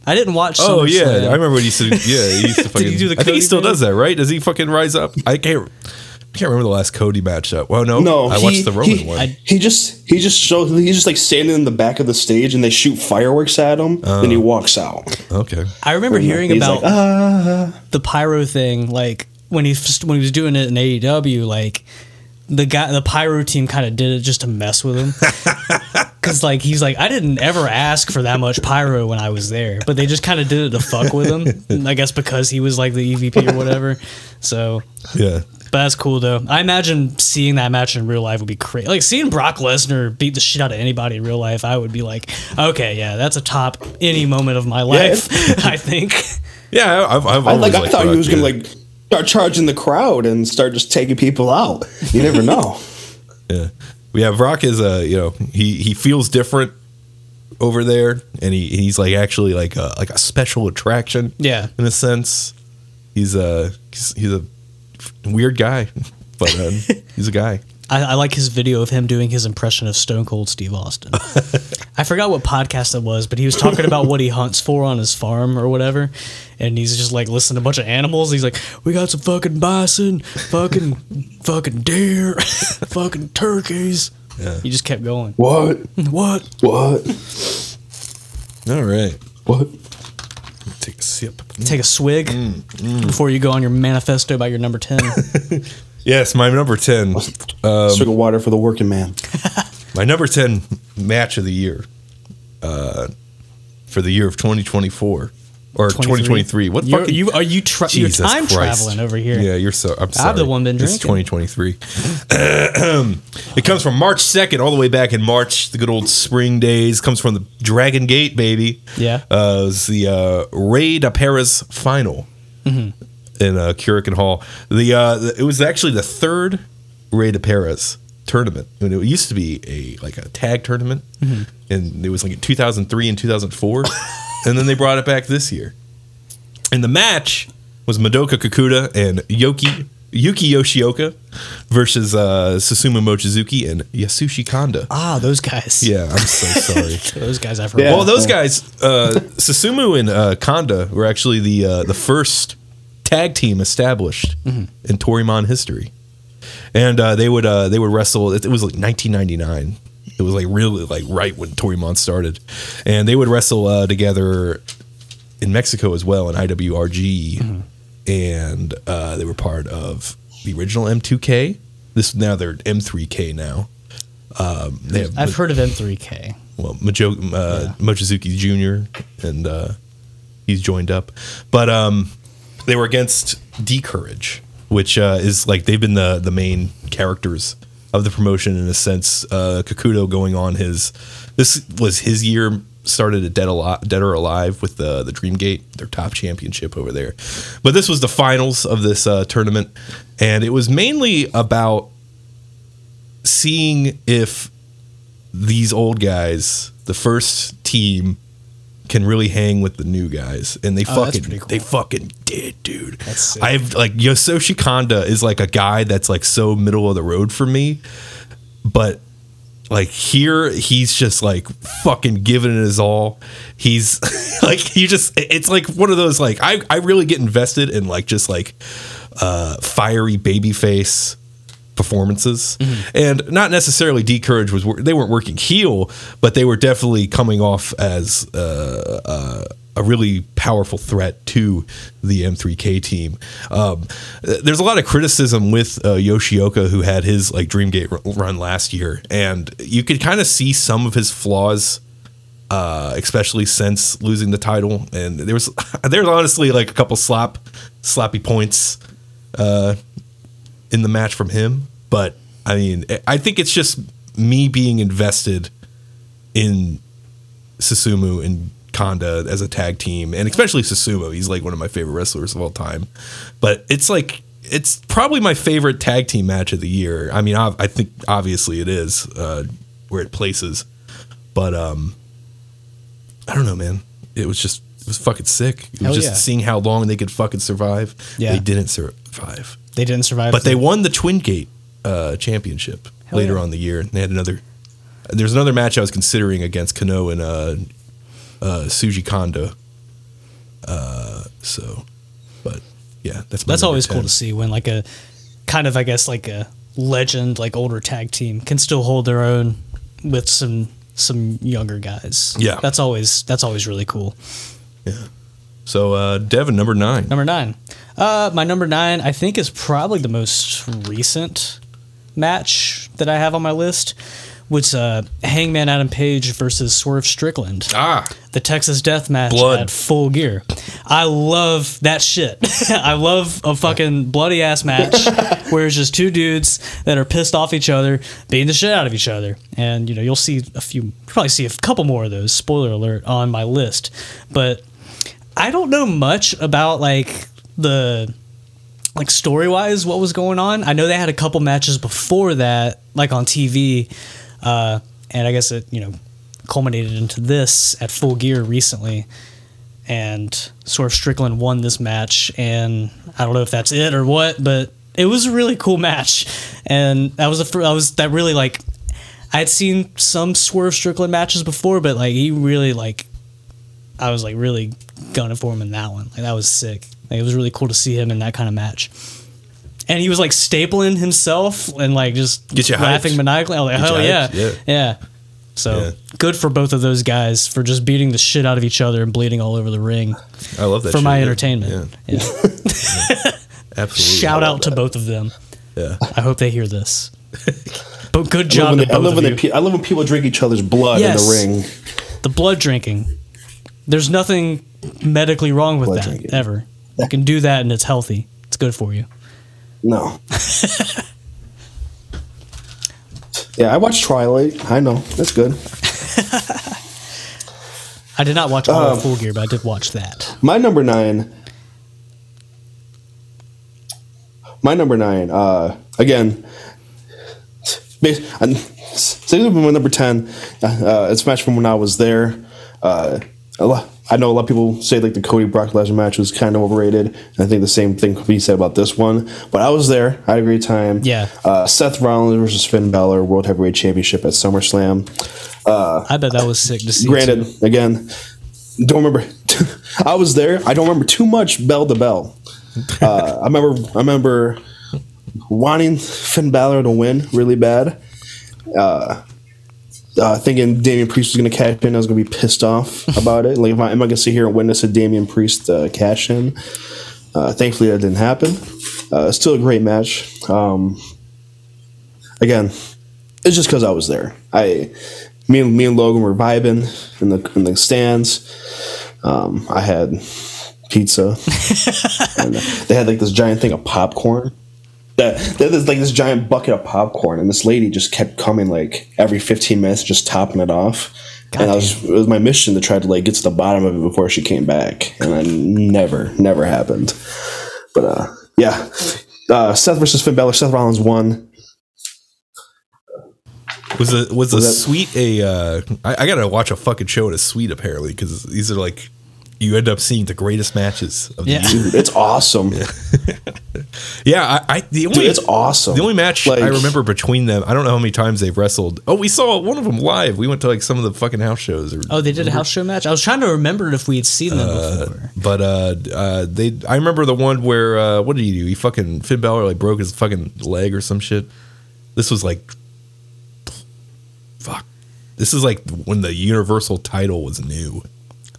I didn't watch. Summer oh yeah, Slam. I remember when he used to. Yeah, he used to fucking. Did you do the Cody I think he still Vader? Does that, right? Does he fucking rise up? I can't. I can't remember the last Cody matchup. Well, no, no I he, watched the Roman he, one. I, he just, he just shows, he's just like standing in the back of the stage, and they shoot fireworks at him, uh, and he walks out. Okay, I remember and hearing about like, ah. the pyro thing, like when he when he was doing it in A E W, like the guy, the pyro team, kind of did it just to mess with him, because like he's like, I didn't ever ask for that much pyro when I was there, but they just kind of did it to fuck with him, I guess because he was like the E V P or whatever. So yeah. But that's cool though. I imagine seeing that match in real life would be crazy. Like seeing Brock Lesnar beat the shit out of anybody in real life, I would be like, okay, yeah, that's a top any moment of my life. Yeah. I think. Yeah, I've, I've always I, like, I thought that, he was yeah. gonna like start charging the crowd and start just taking people out. You never know. yeah, yeah. Brock is a uh, you know he he feels different over there, and he he's like actually like a like a special attraction. Yeah, in a sense, he's a he's, he's a. weird guy, but um, he's a guy. I, I like his video of him doing his impression of Stone Cold Steve Austin. I forgot what podcast it was, but he was talking about what he hunts for on his farm or whatever, and he's just like listening to a bunch of animals. He's like, we got some fucking bison, fucking fucking deer, fucking turkeys. Yeah. He just kept going. What? What? What? All right. What? Take a sip. Take a swig mm, mm. before you go on your manifesto about your number ten. Yes, my number ten. Um, swig of water for the working man. My number ten match of the year uh, for the year of twenty twenty-four or twenty twenty-three. What you're, fucking? You, are you tra- you're time Christ. traveling over here? Yeah, you're so. I'm sorry. I'm the one been drinking. It's twenty twenty-three. It comes from March second all the way back in March, the good old spring days. Comes from the Dragon Gate, baby. Yeah. Uh, it was the uh, Ray de Paris final mm-hmm. in uh, Currican Hall. The, uh, the it was actually the third Ray de Paris tournament. I mean, it used to be a like a tag tournament, mm-hmm. and it was like in two thousand three and two thousand four. And then they brought it back this year. And the match was Madoka Kakuta and Yoki Yuki Yoshioka versus uh, Susumu Mochizuki and Yasushi Kanda. Ah, those guys. Yeah, I'm so sorry. Those guys I've heard yeah, of. Well, those guys, uh, Susumu and uh, Kanda were actually the uh, the first tag team established mm-hmm. in Torimon history. And uh, they would uh, they would wrestle, it was like nineteen ninety-nine. It was like really like right when Torimon started, and they would wrestle uh, together in Mexico as well in I W R G, mm-hmm. and uh, they were part of the original M two K. This now they're M three K now. Um, they have I've Ma- heard of M three K. Well, Majo- uh, yeah. Mochizuki Junior and uh, he's joined up, but um, they were against Decourage, which uh, is like they've been the the main characters of the promotion in a sense. uh, Kakuto going on his, this was his year, started at Dead, Al- Dead or Alive with the the Dreamgate, their top championship over there. But this was the finals of this uh, tournament, and it was mainly about seeing if these old guys, the first team, can really hang with the new guys, and they oh, fucking cool. they fucking did, dude. I've like Yasushi Kanda is like a guy that's like so middle of the road for me, but like here he's just like fucking giving it his all. He's like he just it's like one of those like I I really get invested in like just like uh, fiery baby face performances. Mm-hmm. And not necessarily Decourage was, they weren't working heel, but they were definitely coming off as uh, uh, a really powerful threat to the M three K team. Um, there's a lot of criticism with uh, Yoshioka, who had his like Dreamgate run last year, and you could kind of see some of his flaws, uh, especially since losing the title. And there was there's honestly like a couple slap sloppy points uh, in the match from him. But I mean, I think it's just me being invested in Susumu and Kanda as a tag team, and especially Susumu. He's like one of my favorite wrestlers of all time. But it's like, it's probably my favorite tag team match of the year. I mean, I, I think obviously it is uh, where it places, but um, I don't know, man. It was just, it was fucking sick. It was Hell just yeah. seeing how long they could fucking survive. Yeah. They didn't survive. They didn't survive. But they won the Twingate uh, championship Hell later yeah. on the year. And they had another, there's another match I was considering against Kano and uh, Uh, Suji Kanda, uh, so, but yeah, that's my that's always ten. Cool to see when like a kind of I guess like a legend like older tag team can still hold their own with some some younger guys. Yeah, that's always that's always really cool. Yeah. So uh, Devin, number nine. Number nine. Uh, my number nine, I think, is probably the most recent match that I have on my list. Was uh, Hangman Adam Page versus Swerve Strickland. Ah. The Texas Death Match blood. At Full Gear. I love that shit. I love a fucking bloody ass match where it's just two dudes that are pissed off each other, beating the shit out of each other. And, you know, you'll see a few, probably see a couple more of those, spoiler alert, on my list. But I don't know much about, like, the... like story-wise, what was going on. I know they had a couple matches before that, like on T V, uh, and I guess it, you know, culminated into this at Full Gear recently. And Swerve Strickland won this match, and I don't know if that's it or what, but it was a really cool match. And that was a fr- I was that really like I had seen some Swerve Strickland matches before, but like he really like I was like really gunning for him in that one. Like that was sick. Like, it was really cool to see him in that kind of match. And he was, like, stapling himself and, like, just laughing hyped. Maniacally. I was like, hell yeah. yeah. Yeah. So, yeah. Good for both of those guys for just beating the shit out of each other and bleeding all over the ring. I love that For shit, my yeah. entertainment. Yeah. yeah. yeah. Absolutely. Shout out that. to both of them. Yeah. I hope they hear this. But good job to both of you. I love when people drink each other's blood yes. in the ring. The blood drinking. There's nothing medically wrong with blood that, drinking. Ever. You can do that and it's healthy. It's good for you. No. yeah, I watched Twilight. I know. That's good. I did not watch all um, of Full Gear, but I did watch that. My number nine. My number nine. Uh, again, same with my number ten. Uh, it's a match from when I was there. Uh, a lot. I know a lot of people say like the Cody Brock Lesnar match was kind of overrated, and I think the same thing could be said about this one. But I was there; I had a great time. Yeah. Uh, Seth Rollins versus Finn Balor, World Heavyweight Championship at SummerSlam. Uh, I bet that was sick to see. Granted, too. Again, don't remember. I was there. I don't remember too much bell to bell. Uh, I remember. I remember wanting Finn Balor to win really bad. Uh, Uh, thinking Damian Priest was going to cash in. I was going to be pissed off about it. Like, am I, am I going to sit here and witness a Damian Priest uh, cash in? Uh, thankfully, that didn't happen. Uh, still a great match. Um, again, it's just because I was there. I, me and me and Logan were vibing in the in the stands. Um, I had pizza. and they had like this giant thing of popcorn. That there's like this giant bucket of popcorn, and this lady just kept coming like every fifteen minutes, just topping it off. God and I was it was my mission to try to like get to the bottom of it before she came back, and it never, never happened. But uh, yeah, uh, Seth versus Finn Balor. Seth Rollins won. Was a was, was a that? suite a? Uh, I, I gotta watch a fucking show at a suite apparently, because these are like you end up seeing the greatest matches of the yeah. year. Dude, it's awesome. Yeah. Yeah, I, I the only Dude, it's awesome. The only match like, I remember between them, I don't know how many times they've wrestled. Oh, we saw one of them live. We went to like some of the fucking house shows. Or, oh, they did remember? A house show match? I was trying to remember if we had seen them uh, before. But uh, uh, they, I remember the one where uh, what did he do? He fucking Finn Balor like broke his fucking leg or some shit. This was like, fuck. This is like when the Universal title was new.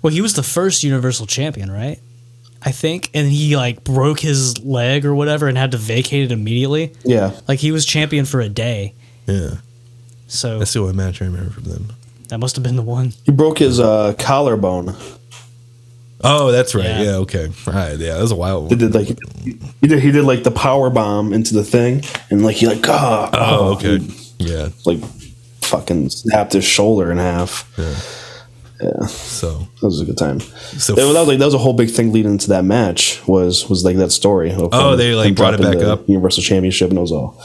Well, he was the first Universal champion, right? I think, and he like broke his leg or whatever and had to vacate it immediately. Yeah. Like he was champion for a day. Yeah. So that's the only match I remember from them. That must have been the one. He broke his uh, collarbone. Oh, that's right. Yeah. yeah okay. All right. Yeah. That was a wild one. He did like he did, he did like the power bomb into the thing and like he like oh, oh okay yeah like fucking snapped his shoulder in half. Yeah. Yeah, so that was a good time. So that was like that was a whole big thing leading into that match. Was was like that story. Of oh, they like brought it back up, Universal Championship, and it was all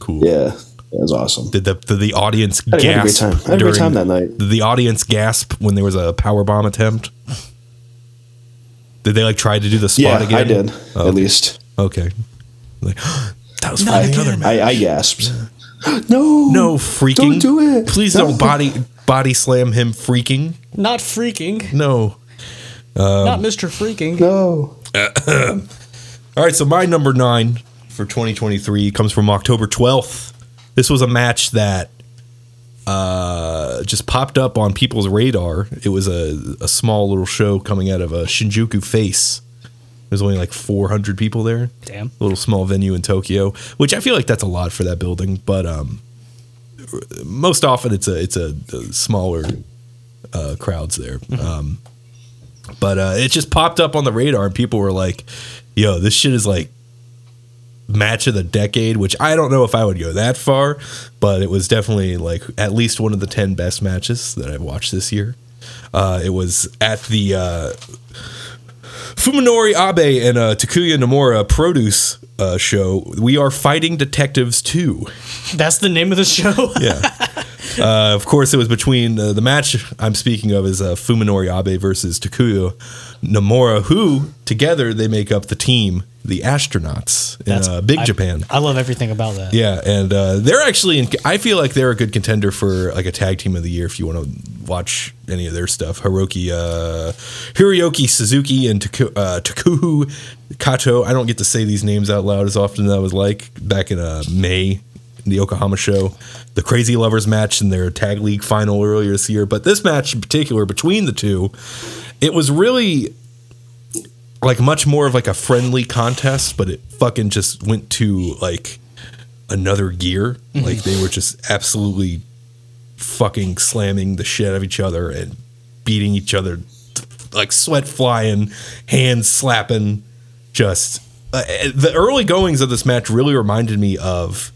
cool. Yeah, yeah it was awesome. Did the the, the audience gasp? I had a great time. I had a great time that night. Did the audience gasp when there was a powerbomb attempt? Did they like try to do the spot yeah, again? I did oh, at least. Okay, like that was fun. Another match. I, I gasped. No, no freaking! Don't do it! Please no. don't body. Body slam him freaking. Not freaking. No. Um, Not Mister Freaking. No. All right, so my number nine for twenty twenty-three comes from October twelfth. This was a match that uh, just popped up on people's radar. It was a, a small little show coming out of a Shinjuku face. There's only like four hundred people there. Damn. A little small venue in Tokyo, which I feel like that's a lot for that building, but... um. Most often it's a it's a, a smaller uh, crowds there, um, but uh, it just popped up on the radar and people were like, "Yo, this shit is like match of the decade." Which I don't know if I would go that far, but it was definitely like at least one of the ten best matches that I've watched this year. Uh, it was at the uh, Fuminori Abe and uh, Takuya Nomura produce. Uh, show We Are Fighting Detectives two. That's the name of the show. Yeah. Uh, of course, it was between uh, the match I'm speaking of is uh, Fuminori Abe versus Takuya Nomura, who together they make up the team, the Astronauts in uh, Big I, Japan. I love everything about that. Yeah, and uh, they're actually. In, I feel like they're a good contender for like a tag team of the year if you want to watch any of their stuff. Hiroki, uh, Hiroki Suzuki and Taku, uh, Takuhu Kato. I don't get to say these names out loud as often as I was like back in uh, May, in the Yokohama show, the Crazy Lovers match in their tag league final earlier this year. But this match in particular between the two, it was really. Like much more of like a friendly contest, but it fucking just went to like another gear. Mm-hmm. Like they were just absolutely fucking slamming the shit out of each other and beating each other, like sweat flying, hands slapping. Just uh, the early goings of this match really reminded me of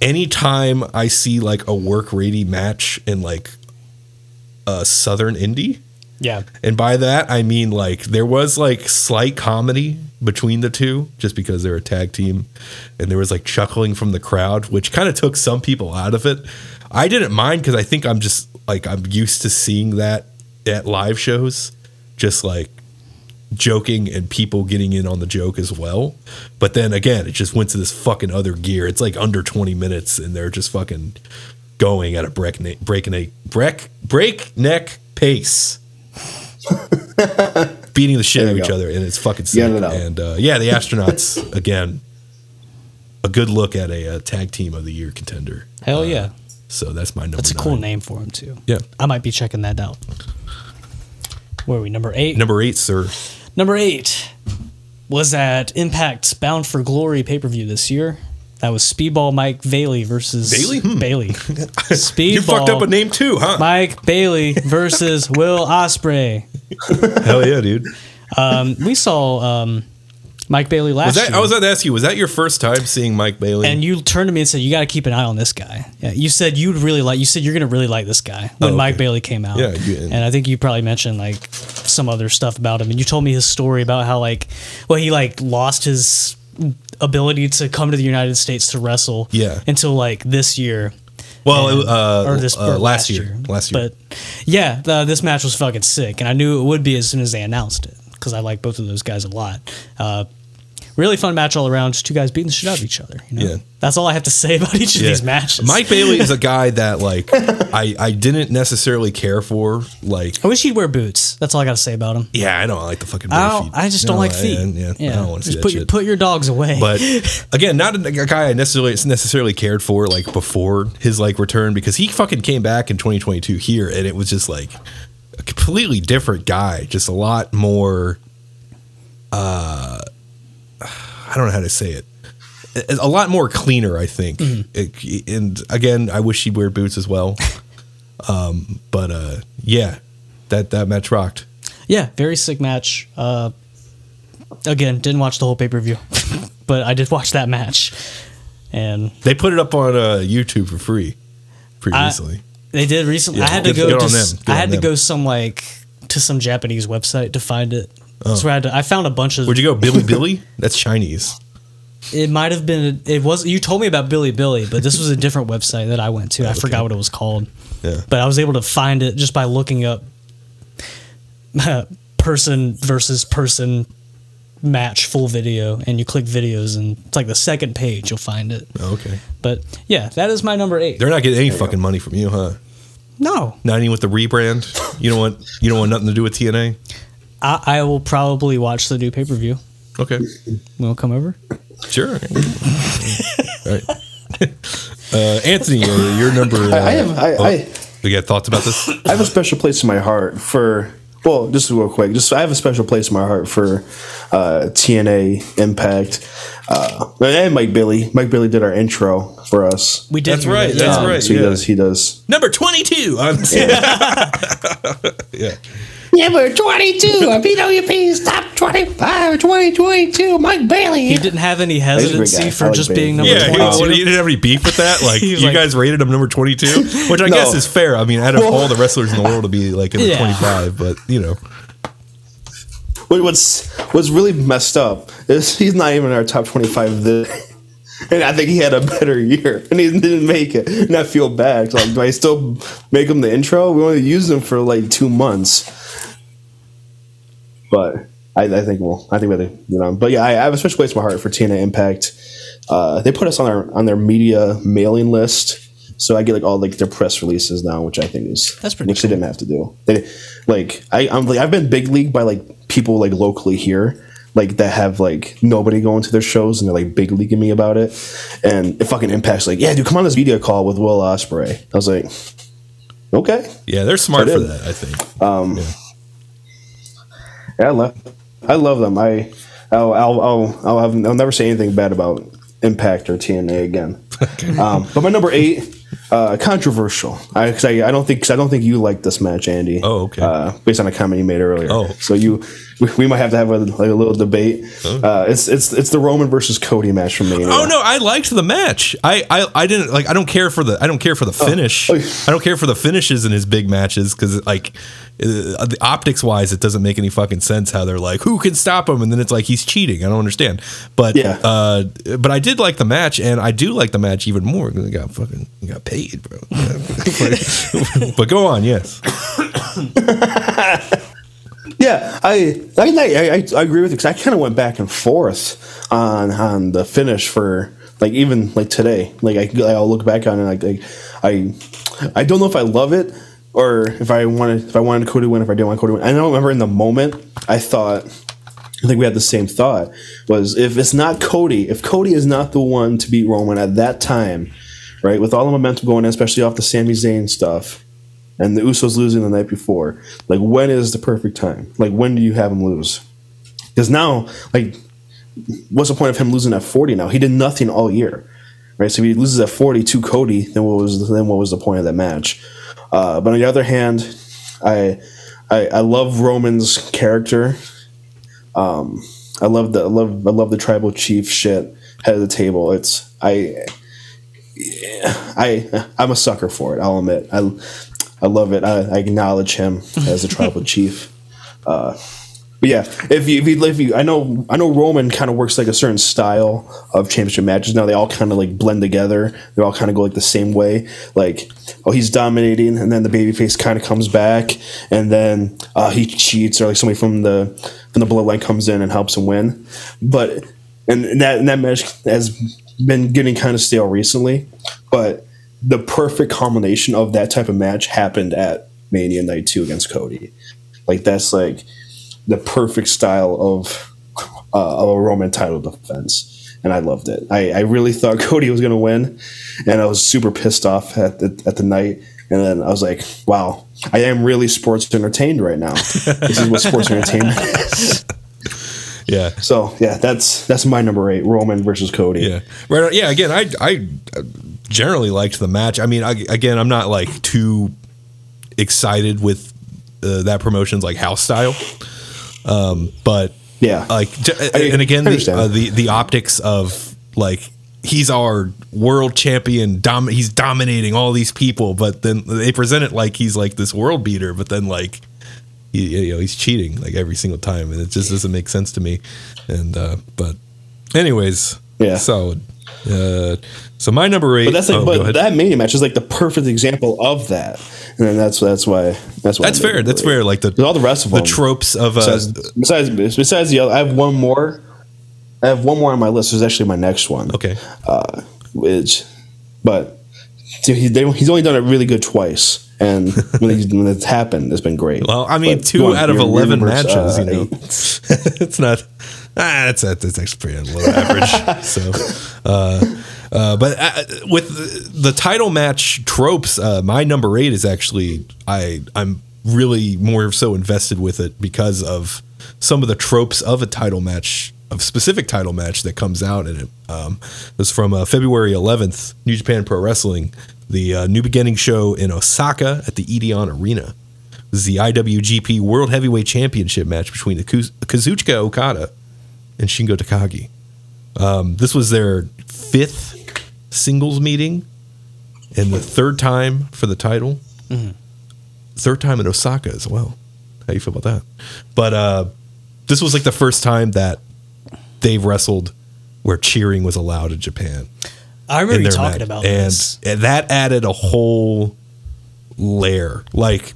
any time I see like a work ready match in like a Southern indie. Yeah. And by that, I mean, like, there was, like, slight comedy between the two just because they're a tag team. And there was, like, chuckling from the crowd, which kind of took some people out of it. I didn't mind because I think I'm just, like, I'm used to seeing that at live shows. Just, like, joking and people getting in on the joke as well. But then, again, it just went to this fucking other gear. It's, like, under twenty minutes, and they're just fucking going at a breakneck, breakneck, break, breakneck pace. Beating the shit out of each go. other, and it's fucking sick. It and uh, yeah, the Astronauts again, a good look at a, a tag team of the year contender. Hell uh, yeah! So that's my number. That's a nine. Cool name for him too. Yeah, I might be checking that out. Where are we? Number eight. Number eight, sir. Number eight was at Impact's Bound for Glory pay per view this year. That was Speedball Mike Bailey versus Bailey. Hmm. Bailey. Speedball. You fucked up a name too, huh? Mike Bailey versus Will Ospreay. Hell yeah, dude. Um, we saw um, Mike Bailey last was that, year. I was about to ask you, was that your first time seeing Mike Bailey? And you turned to me and said, "You got to keep an eye on this guy." Yeah, you said you'd really like. You said you're going to really like this guy when oh, okay. Mike Bailey came out. Yeah, you, and, and I think you probably mentioned like some other stuff about him, and you told me his story about how like, well, he like lost his. Ability to come to the United States to wrestle, yeah. Until like this year, well, and, uh, or this uh, or last, last year. year, last year. But yeah, the, this match was fucking sick, and I knew it would be as soon as they announced it because I like both of those guys a lot. Uh, Really fun match all around. Just two guys beating the shit out of each other. You know? Yeah. That's all I have to say about each of yeah. these matches. Mike Bailey is a guy that, like, I, I didn't necessarily care for. Like, I wish he'd wear boots. That's all I got to say about him. Yeah, I don't like the fucking bare feet. I just don't no, like feet. I, yeah, yeah. I don't want to see that put, shit. Put your dogs away. But, again, not a, a guy I necessarily necessarily cared for, like, before his, like, return. Because he fucking came back in twenty twenty-two here, and it was just, like, a completely different guy. Just a lot more... Uh... I don't know how to say it. A lot more cleaner, I think. Mm-hmm. It, and again, I wish she'd wear boots as well. um, but uh, yeah, that, that match rocked. Yeah, very sick match. Uh, again, didn't watch the whole pay-per-view, but I did watch that match. And they put it up on uh, YouTube for free pretty I, recently. They did recently. Yeah, I had good, to go. To s- I had to go some like to some Japanese website to find it. Oh. So I, had to, I found a bunch of. Where'd you go, Billy Billy? That's Chinese. It might have been. It was. You told me about Billy Billy, but this was a different website that I went to. Oh, I okay. forgot what it was called. Yeah. But I was able to find it just by looking up uh, person versus person match full video, and you click videos, and it's like the second page. You'll find it. Oh, okay. But yeah, that is my number eight. They're not getting any there fucking money from you, huh? No. Not even with the rebrand. You don't want. You don't want nothing to do with T N A. I, I will probably watch the new pay-per-view. Okay. We'll come over. Sure. All right. Uh, Anthony, your number... Uh, I have... I, oh, I, you got thoughts about this? I have a special place in my heart for... Well, just real quick. Just I have a special place in my heart for uh, T N A, Impact, uh, and Mike Bailey. Mike Bailey did our intro for us. We did. That's right. That. That's um, right. So yeah. He does. He does. Number twenty-two. On yeah. yeah. Number twenty-two of B W P's top twenty-five twenty twenty-two, Mike Bailey. He didn't have any hesitancy for like just Bailey. Being number yeah, twenty-two. Yeah, he, he didn't have any beef with that. Like, you like, guys rated him number twenty-two, which I no. guess is fair. I mean, out of well, all the wrestlers in the world to be like in the yeah. twenty-five, but, you know. What's, what's really messed up is he's not even in our top twenty-five this and I think he had a better year, and he didn't make it. And I feel bad. Like, do I still make him the intro? We only used him for like two months, but I, I think we'll. I think we have to, you know. But yeah, I, I have a special place in my heart for T N A Impact. Uh, they put us on our on their media mailing list, so I get like all like their press releases now, which I think is that's pretty. Which cool. They didn't have to do. They like I I'm like I've been big leagued by like people like locally here. Like that have like nobody going to their shows and they're like big leaguing me about it, and it fucking Impact's like, yeah, dude, come on this video call with Will Ospreay. I was like, okay, yeah, they're smart for that, I think. Um, yeah. yeah, I love, I love them. I, I'll, I'll, I'll, I'll, have, I'll never say anything bad about Impact or T N A again. um, but my number eight, uh, controversial. I, cause I, I don't think, cause I don't think you like this match, Andy. Oh, okay. Uh, based on a comment you made earlier. Oh, so you, we, we might have to have a, like a little debate. Oh. Uh, it's it's it's the Roman versus Cody match for me. Oh no, I liked the match. I, I, I didn't like. I don't care for the. I don't care for the finish. Oh. Oh. I don't care for the finishes in his big matches because like uh, the optics wise, it doesn't make any fucking sense how they're like who can stop him, and then it's like he's cheating. I don't understand. But yeah. uh, but I did like the match, and I do like the match even more because I got fucking I got paid, bro. But go on, yes. Yeah, I I, I I agree with you because I kind of went back and forth on on the finish for like even like today. Like I I'll look back on it. Like I I don't know if I love it or if I wanted if I wanted Cody to win if I didn't want Cody to win. I don't remember in the moment. I thought I think we had the same thought was if it's not Cody, if Cody is not the one to beat Roman at that time, right? With all the momentum going in, especially off the Sami Zayn stuff. And the Usos losing the night before. Like, when is the perfect time? Like, when do you have him lose? Because now, like, what's the point of him losing at forty now? He did nothing all year, right? So if he loses at forty to Cody, then what was then what was the point of that match? Uh, but on the other hand, I I, I love Roman's character. Um, I love the I love I love the tribal chief shit head of the table. It's I I I'm a sucker for it. I'll admit I. I love it. I, I acknowledge him as the tribal chief. Uh, but yeah, if you, if you if you I know I know Roman kind of works like a certain style of championship matches. Now they all kind of like blend together. They all kind of go like the same way. Like, oh, he's dominating, and then the babyface kind of comes back, and then uh, he cheats, or like somebody from the from the bloodline comes in and helps him win. But and that and that match has been getting kind of stale recently, but the perfect combination of that type of match happened at Mania Night two against Cody. Like, that's like the perfect style of, uh, of a Roman title defense, and I loved it. I, I really thought Cody was going to win, and I was super pissed off at the, at the night. And then I was like, wow, I am really sports entertained right now. This is what sports entertainment is. Yeah. So, yeah, that's that's my number eight, Roman versus Cody. Yeah. Right. Yeah, again, I I generally liked the match. I mean, I, again, I'm not, like, too excited with uh, that promotion's, like, house style. Um, but, yeah, like, and again, the, uh, the, the optics of, like, he's our world champion. Dom- he's dominating all these people, but then they present it like he's like this world beater, but then like, he, you know, he's cheating like every single time, and it just doesn't make sense to me. And uh, but, anyways, yeah, solid. Uh, so my number eight. But that's like, oh, but that Mania match is like the perfect example of that, and then that's that's why that's why that's fair. That's eight. fair. Like the all the rest of the them, tropes of uh, besides besides, besides the other, I have one more. I have one more on my list. It's actually my next one. Okay. Uh, which, but he, they, he's only done it really good twice. And when, it, when it's happened, it's been great. Well, I mean, but two one, out of eleven matches, uh, you know. It's not, ah, it's, it's actually pretty low average. So, uh, uh, but uh, with the title match tropes, uh, my number eight is actually, I, I'm really more so invested with it because of some of the tropes of a title match. Of specific title match that comes out in it. Um, it was from uh, February eleventh, New Japan Pro Wrestling, the uh, New Beginning show in Osaka at the Edion Arena. It was the I W G P World Heavyweight Championship match between the Kuz- Kazuchika Okada and Shingo Takagi. Um, this was their fifth singles meeting and the third time for the title. Mm-hmm. Third time in Osaka as well. How you feel about that? But uh, this was like the first time that they've wrestled where cheering was allowed in Japan. I remember you talking match. about and, this. And that added a whole layer. Like,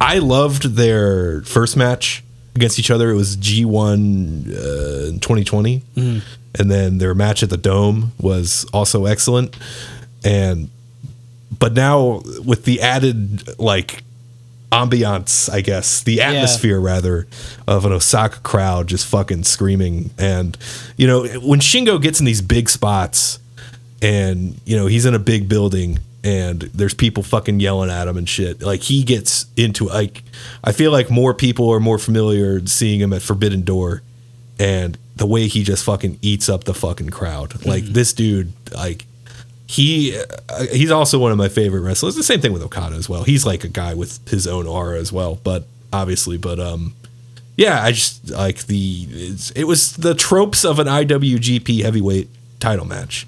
I loved their first match against each other. It was G one uh, in twenty twenty. Mm. And then their match at the Dome was also excellent. And, but now with the added, like, ambiance, I guess, the atmosphere yeah. rather of an Osaka crowd just fucking screaming. And, you know, when Shingo gets in these big spots and, you know, he's in a big building and there's people fucking yelling at him and shit, like he gets into, like, I feel like more people are more familiar seeing him at Forbidden Door and the way he just fucking eats up the fucking crowd. Mm-hmm. Like this dude, like, He uh, he's also one of my favorite wrestlers. The same thing with Okada as well. He's like a guy with his own aura as well, but obviously, but um, yeah, I just like the it's, it was the tropes of an I W G P heavyweight title match.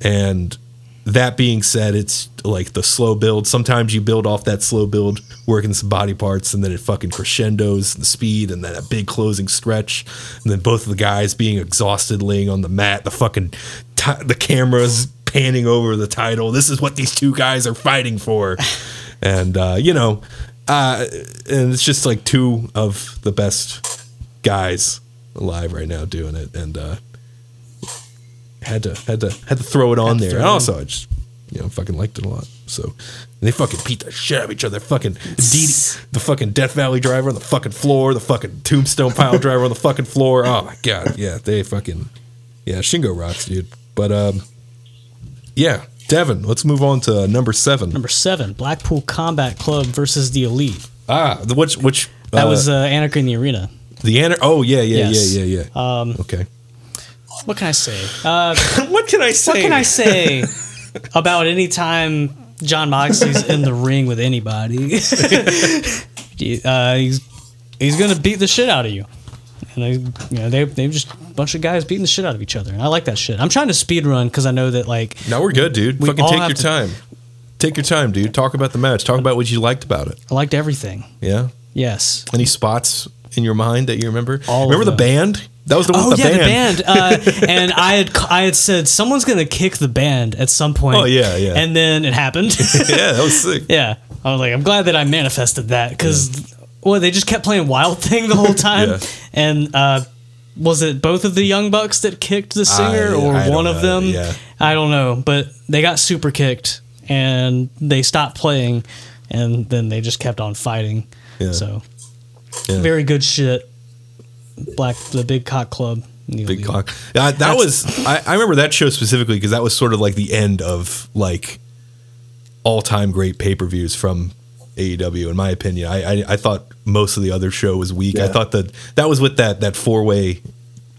And that being said, it's like the slow build. Sometimes you build off that slow build, working some body parts, and then it fucking crescendos the speed, and then a big closing stretch, and then both of the guys being exhausted, laying on the mat. The fucking t- the cameras. Handing over the title. This is what these two guys are fighting for. And, uh, you know, uh, and it's just like two of the best guys alive right now doing it. And, uh, had to, had to, had to throw it on there. And also I just, you know, fucking liked it a lot. So, and they fucking beat the shit out of each other. Fucking D D, the fucking Death Valley driver on the fucking floor, the fucking Tombstone Pile driver on the fucking floor. Oh my God. Yeah. They fucking, yeah. Shingo rocks, dude. But, um, yeah, Devin, let's move on to number seven. Number seven, Blackpool Combat Club versus the Elite. Ah, the, which... which uh, that was uh, Anarchy in the Arena. The Anar- Oh, yeah, yeah, yes. yeah, yeah, yeah. Um, okay. What can I say? Uh, what can I say? What can I say about any time Jon Moxley's in the ring with anybody? uh, he's he's going to beat the shit out of you. And they, you know, they they just a bunch of guys beating the shit out of each other. And I like that shit. I'm trying to speed run because I know that like. No, we're good, dude. We Fucking take your to, time. Take your time, dude. Talk about the match. Talk about what you liked about it. I liked everything. Yeah. Yes. Any spots in your mind that you remember? All remember the band? That was the one. Oh with the yeah, band. the band. Uh, and I had I had said someone's gonna kick the band at some point. Oh yeah, yeah. And then it happened. Yeah, that was sick. Yeah, I was like, I'm glad that I manifested that because. Yeah. Well, they just kept playing Wild Thing the whole time, yeah. and uh, was it both of the Young Bucks that kicked the singer I, or I one of know. them? Yeah. I don't know, but they got super kicked and they stopped playing and then they just kept on fighting. Yeah. So yeah. very good shit. Black, the Big Cock Club. Neil Big Cock. Uh, that That's, was, I, I remember that show specifically because that was sort of like the end of like all time great pay-per-views from A E W, in my opinion. I, I I thought most of the other show was weak. Yeah. I thought that that was with that that four way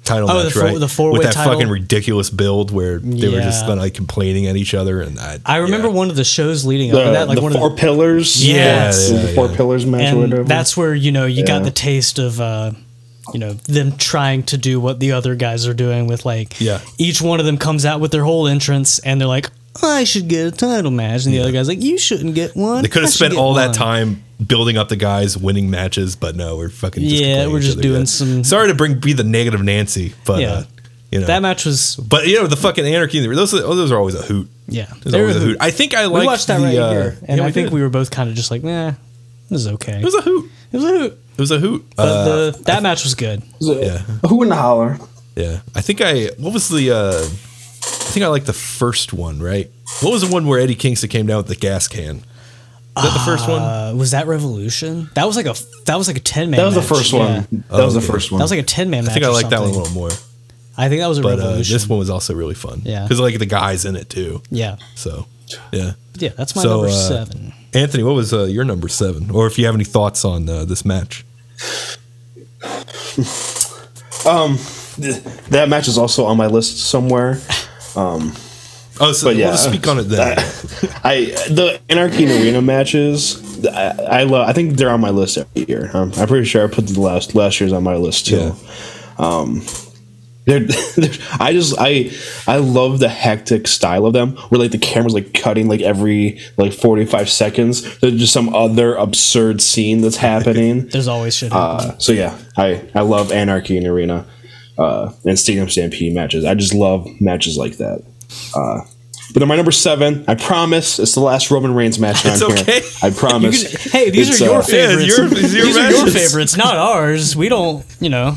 title oh, match, the four, right? The four way with that title. Fucking ridiculous build where they yeah. were just like complaining at each other. And I, I remember yeah. one of the shows leading the, up to that, like the one four of the, pillars. Yes. Yeah, yeah, yeah, the four yeah. pillars match. And or whatever. That's where you know you yeah. got the taste of uh, you know them trying to do what the other guys are doing with like yeah. each one of them comes out with their whole entrance and they're like, I should get a title match. And the yeah. other guy's like, you shouldn't get one. They could have spent all one. that time building up the guys winning matches, but no, we're fucking just Yeah, we're just doing good. some... Sorry to bring be the negative Nancy, but, yeah. uh, you know. That match was... But, you know, the fucking anarchy, those are, oh, those are always a hoot. Yeah. There's always a hoot. I think I liked We watched that the, right uh, here, and yeah, I we think did. we were both kind of just like, nah, this is okay. It was a hoot. It was a hoot. It was a hoot. But uh, the, that th- match was good. Was a, yeah. a hoot and a holler. Yeah. I think I... What was the... Uh, I think I like the first one, right? What was the one where Eddie Kingston came down with the gas can? Is that uh, the first one? Was that Revolution? That was like a that was like a ten man. That was match. the first one. Yeah. Oh, that was okay. the first one. That was like a ten man. match I think I like that one a little more. I think that was a but, Revolution. Uh, this one was also really fun. Yeah, because like the guys in it too. Yeah. So yeah, yeah. That's my so, number uh, seven. Anthony, what was uh, your number seven? Or if you have any thoughts on uh, this match? um, th- that match is also on my list somewhere. Um, oh, so yeah, we'll speak on it then. I, I the Anarchy Arena matches, I, I love. I think they're on my list every year. Um, I'm pretty sure I put the last last year's on my list too. Yeah. Um, they're, they're, I just I I love the hectic style of them, where like the camera's like cutting like every like forty-five seconds. There's just some other absurd scene that's happening. There's always shit. Uh, so yeah, I I love Anarchy Arena. Uh, and Stadium Stampede matches. I just love matches like that. Uh, but then my number seven, I promise, it's the last Roman Reigns match on okay. here. I promise. Can, hey, these it's, are your uh, favorites. Yeah, your, these your these are your favorites, not ours. We don't, you know.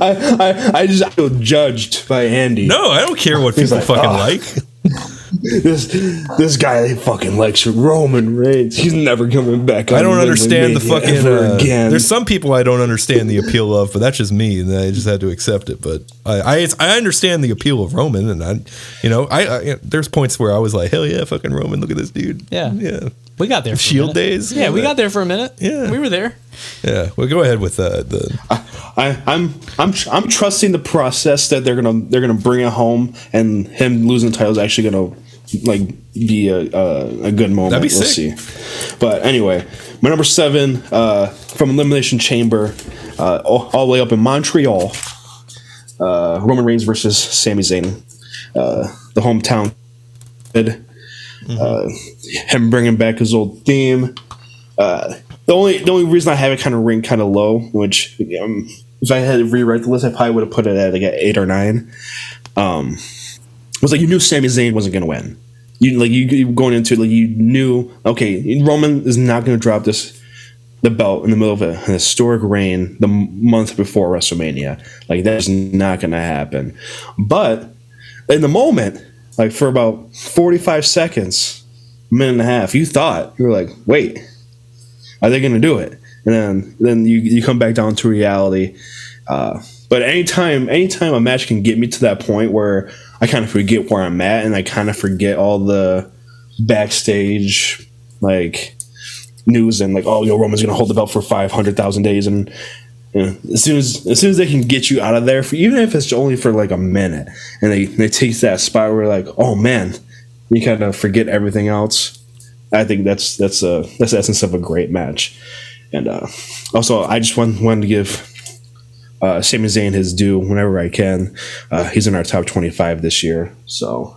I, I, I just I feel judged by Andy. No, I don't care what He's people like, fucking oh. like. This this guy fucking likes Roman Reigns. He's never coming back. I don't understand the fucking. Uh, again. There's some people I don't understand the appeal of, but that's just me, and I just had to accept it. But I I, I understand the appeal of Roman, and I, you know, I, I there's points where I was like, hell yeah, fucking Roman, look at this dude. Yeah, yeah. We got there. For Shield days. Yeah, yeah, we got there for a minute. Yeah, we were there. Yeah. Well, go ahead with uh, the. I, I, I'm I'm I'm trusting the process that they're gonna they're gonna bring it home, and him losing the title is actually gonna like be a a, a good moment. That'd be we'll sick. see. But anyway, my number seven uh, from Elimination Chamber, uh, all, all the way up in Montreal, uh, Roman Reigns versus Sami Zayn, uh, the hometown. Mm-hmm. Uh, him bringing back his old theme. Uh, the only the only reason I have it kind of ring kind of low, which um, if I had to rewrite the list, I probably would have put it at like an eight or nine. Um, it was like you knew Sami Zayn wasn't going to win. You like you, you going into it, like you knew okay, Roman is not going to drop this the belt in the middle of a, an historic reign the month before WrestleMania. Like that's not going to happen. But in the moment. Like for about forty-five seconds, a minute and a half, you thought you were like, "Wait, are they going to do it?" And then, then you you come back down to reality. Uh, but anytime, anytime a match can get me to that point where I kind of forget where I'm at, and I kind of forget all the backstage like news and like, "Oh, yo, Roman's going to hold the belt for five hundred thousand days," and you know, as soon as as soon as they can get you out of there, for, even if it's only for like a minute, and they, they take that spot where like, oh man, you kind of forget everything else. I think that's that's a that's the essence of a great match. And uh, also, I just want, wanted to give uh, Sami Zayn his due whenever I can. Uh, he's in our top twenty-five this year, so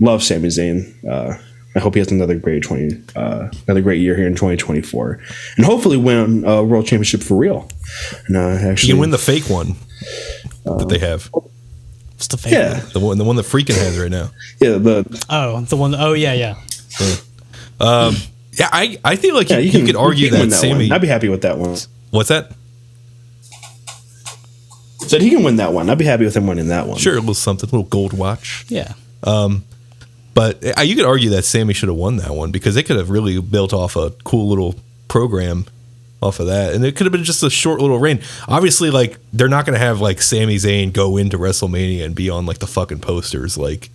love Sami Zayn. Uh, I hope he has another great twenty, uh, another great year here in twenty twenty-four, and hopefully win a world championship for real. And uh, actually, you can win the fake one uh, that they have. What's the fake? Yeah, one? the one, the one that freaking has right now. Yeah, the oh, the one. Oh yeah, yeah. Uh, um, yeah, I, I feel like yeah, you, you, can, you could argue you that, that Sammy. One. I'd be happy with that one. What's that? So he can win that one. I'd be happy with him winning that one. Sure, a little something, a little gold watch. Yeah. Um, but uh, you could argue that Sammy should have won that one because they could have really built off a cool little program off of that. And it could have been just a short little reign. Obviously, like, they're not going to have, like, Sami Zayn go into WrestleMania and be on, like, the fucking posters. Like,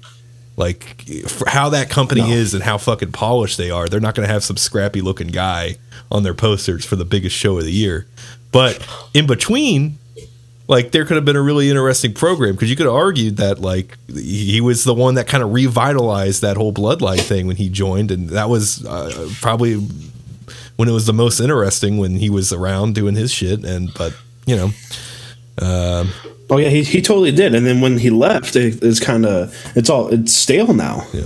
like for how that company no. is and how fucking polished they are, they're not going to have some scrappy-looking guy on their posters for the biggest show of the year. But in between... Like, there could have been a really interesting program because you could argue that, like, he was the one that kind of revitalized that whole bloodline thing when he joined. And that was uh, probably when it was the most interesting when he was around doing his shit. And but, you know, um, oh, yeah, he, he totally did. And then when he left, it, it's kind of it's all it's stale now. Yeah.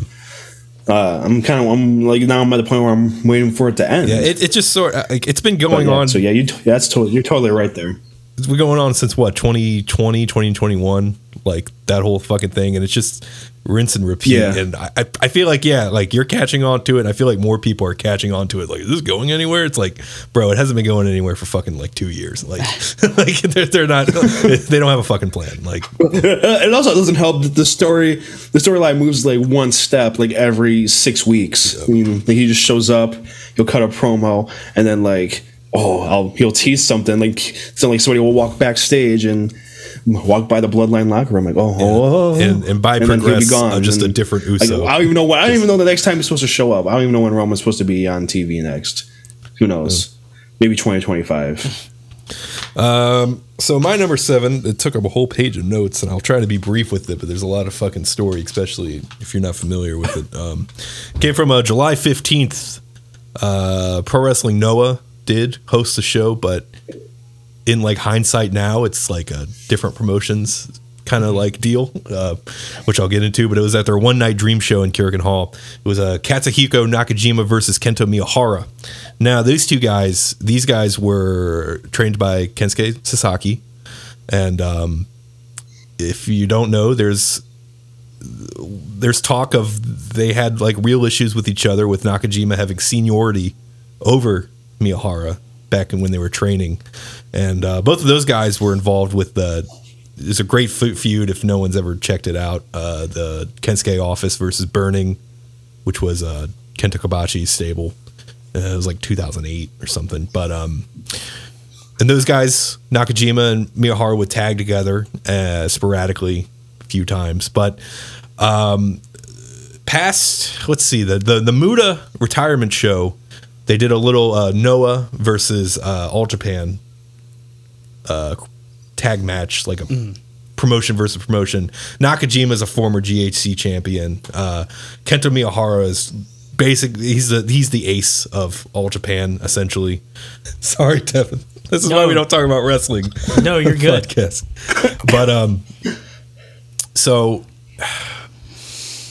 Uh, I'm kind of I'm like now I'm at the point where I'm waiting for it to end. Yeah, it, it just sort of like, it's been going yeah, on. So, yeah, you t- that's totally you're totally right there. We're going on since what, twenty twenty, twenty twenty-one, like that whole fucking thing. And it's just rinse and repeat. Yeah. And I, I feel like, yeah, like you're catching on to it. And I feel like more people are catching on to it. Like, is this going anywhere? It's like, bro, it hasn't been going anywhere for fucking like two years. Like, like they're, they're not, they don't have a fucking plan. Like, it also doesn't help that the story, the storyline moves like one step, like every six weeks. Yep. I mean, like he just shows up, he'll cut a promo and then like, oh, I'll, he'll tease something like so like somebody will walk backstage and walk by the bloodline locker room like oh, yeah. oh. And, and by and progress gone. just and a different Uso. Like, I don't even know what I don't even know the next time he's supposed to show up. I don't even know when Roman's supposed to be on T V next. Who knows? Yeah. Maybe twenty twenty-five. Um. So my number seven. It took up a whole page of notes, and I'll try to be brief with it. But there's a lot of fucking story, especially if you're not familiar with it. Um, came from uh, July fifteenth. Uh, Pro Wrestling Noah did host the show, but in like hindsight now it's like a different promotions kind of like deal, uh, which I'll get into, but it was at their one night dream show in Kurikan Hall. It was a uh, Katsuhiko Nakajima versus Kento Miyahara. Now these two guys, these guys were trained by Kensuke Sasaki. And, um, if you don't know, there's, there's talk of, they had like real issues with each other with Nakajima having seniority over Miyahara back in when they were training, and uh, both of those guys were involved with the. It's a great feud if no one's ever checked it out. Uh, the Kensuke Office versus Burning, which was uh, Kenta Kobachi's stable. Uh, it was like two thousand eight or something, but um, and those guys Nakajima and Miyahara would tag together uh, sporadically a few times, but um, past let's see the the the Muta retirement show. They did a little uh, Noah versus uh, All Japan uh, tag match, like a mm. promotion versus promotion. Nakajima is a former G H C champion. Uh, Kento Miyahara is basically he's the he's the ace of All Japan essentially. Sorry, Devin. This is no. why we don't talk about wrestling. No, you're good. Podcast. But um, so.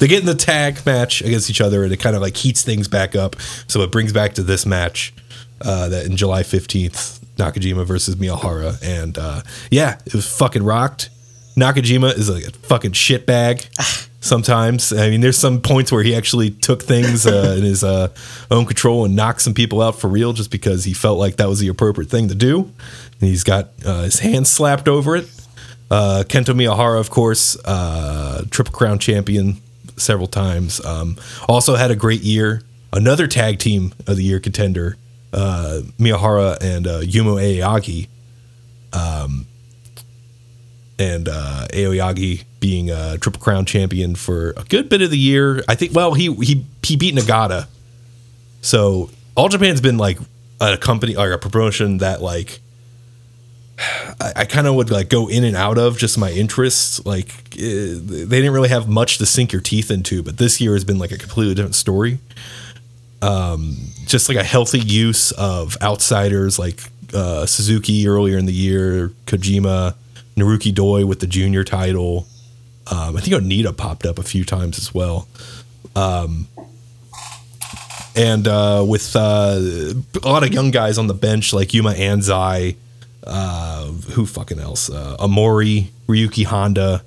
They get in the tag match against each other, and it kind of like heats things back up. So it brings back to this match uh, that in July fifteenth, Nakajima versus Miyahara. And uh, yeah, it was fucking rocked. Nakajima is like a fucking shitbag sometimes. I mean, there's some points where he actually took things uh, in his uh, own control and knocked some people out for real just because he felt like that was the appropriate thing to do. And he's got uh, his hand slapped over it. Uh, Kento Miyahara, of course, uh, Triple Crown champion. Several times. Um, also had a great year. Another tag team of the year contender, uh, Miyahara and uh, Yuma Aoyagi. Um, and uh, Aoyagi being a Triple Crown champion for a good bit of the year. I think, well, he he, he beat Nagata. So All Japan's been like a company, like a promotion that like I, I kind of would like go in and out of just my interests. Like uh, they didn't really have much to sink your teeth into, but this year has been like a completely different story. Um, just like a healthy use of outsiders like uh, Suzuki earlier in the year, Kojima, Naruki Doi with the junior title. Um, I think Onita popped up a few times as well. Um, and uh, with uh, a lot of young guys on the bench like Yuma Anzai, Uh, who fucking else? Uh, Amori, Ryuki Honda.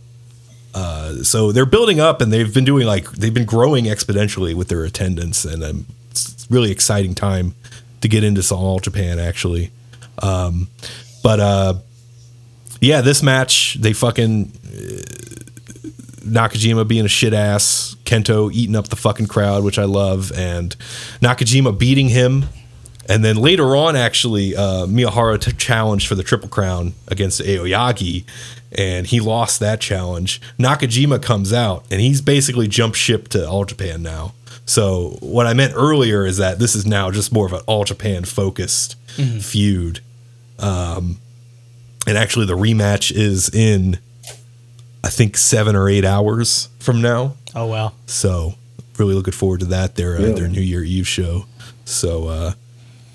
Uh, so they're building up, and they've been doing like they've been growing exponentially with their attendance, and um, it's a really exciting time to get into All Japan actually. Um, but uh, yeah, this match, they fucking... Uh, Nakajima being a shit ass, Kento eating up the fucking crowd, which I love, and Nakajima beating him, and then later on actually uh, Miyahara t- challenged for the Triple Crown against Aoyagi, and he lost that challenge. Nakajima comes out and he's basically jumped ship to All Japan now. So what I meant earlier is that this is now just more of an All Japan focused mm-hmm. feud, um, and actually the rematch is in I think seven or eight hours from now. Oh, wow. So really looking forward to that, their, yeah. uh, their New Year Eve show. So uh,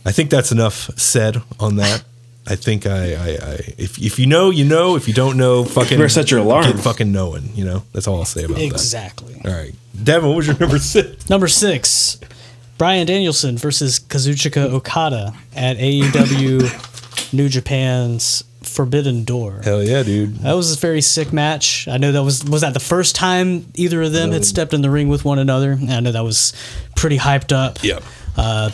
I think that's enough said on that. I think I, I, I if, if you know, you know, if you don't know, fucking you set your alarm. Fucking knowing, you know, that's all I'll say about exactly. that. Exactly. All right. Devin, what was your number six? Number six, Brian Danielson versus Kazuchika Okada at A E W New Japan's Forbidden Door. Hell yeah, dude. That was a very sick match. I know that was was that the first time either of them no. had stepped in the ring with one another. And I know that was pretty hyped up. Yeah. Uh,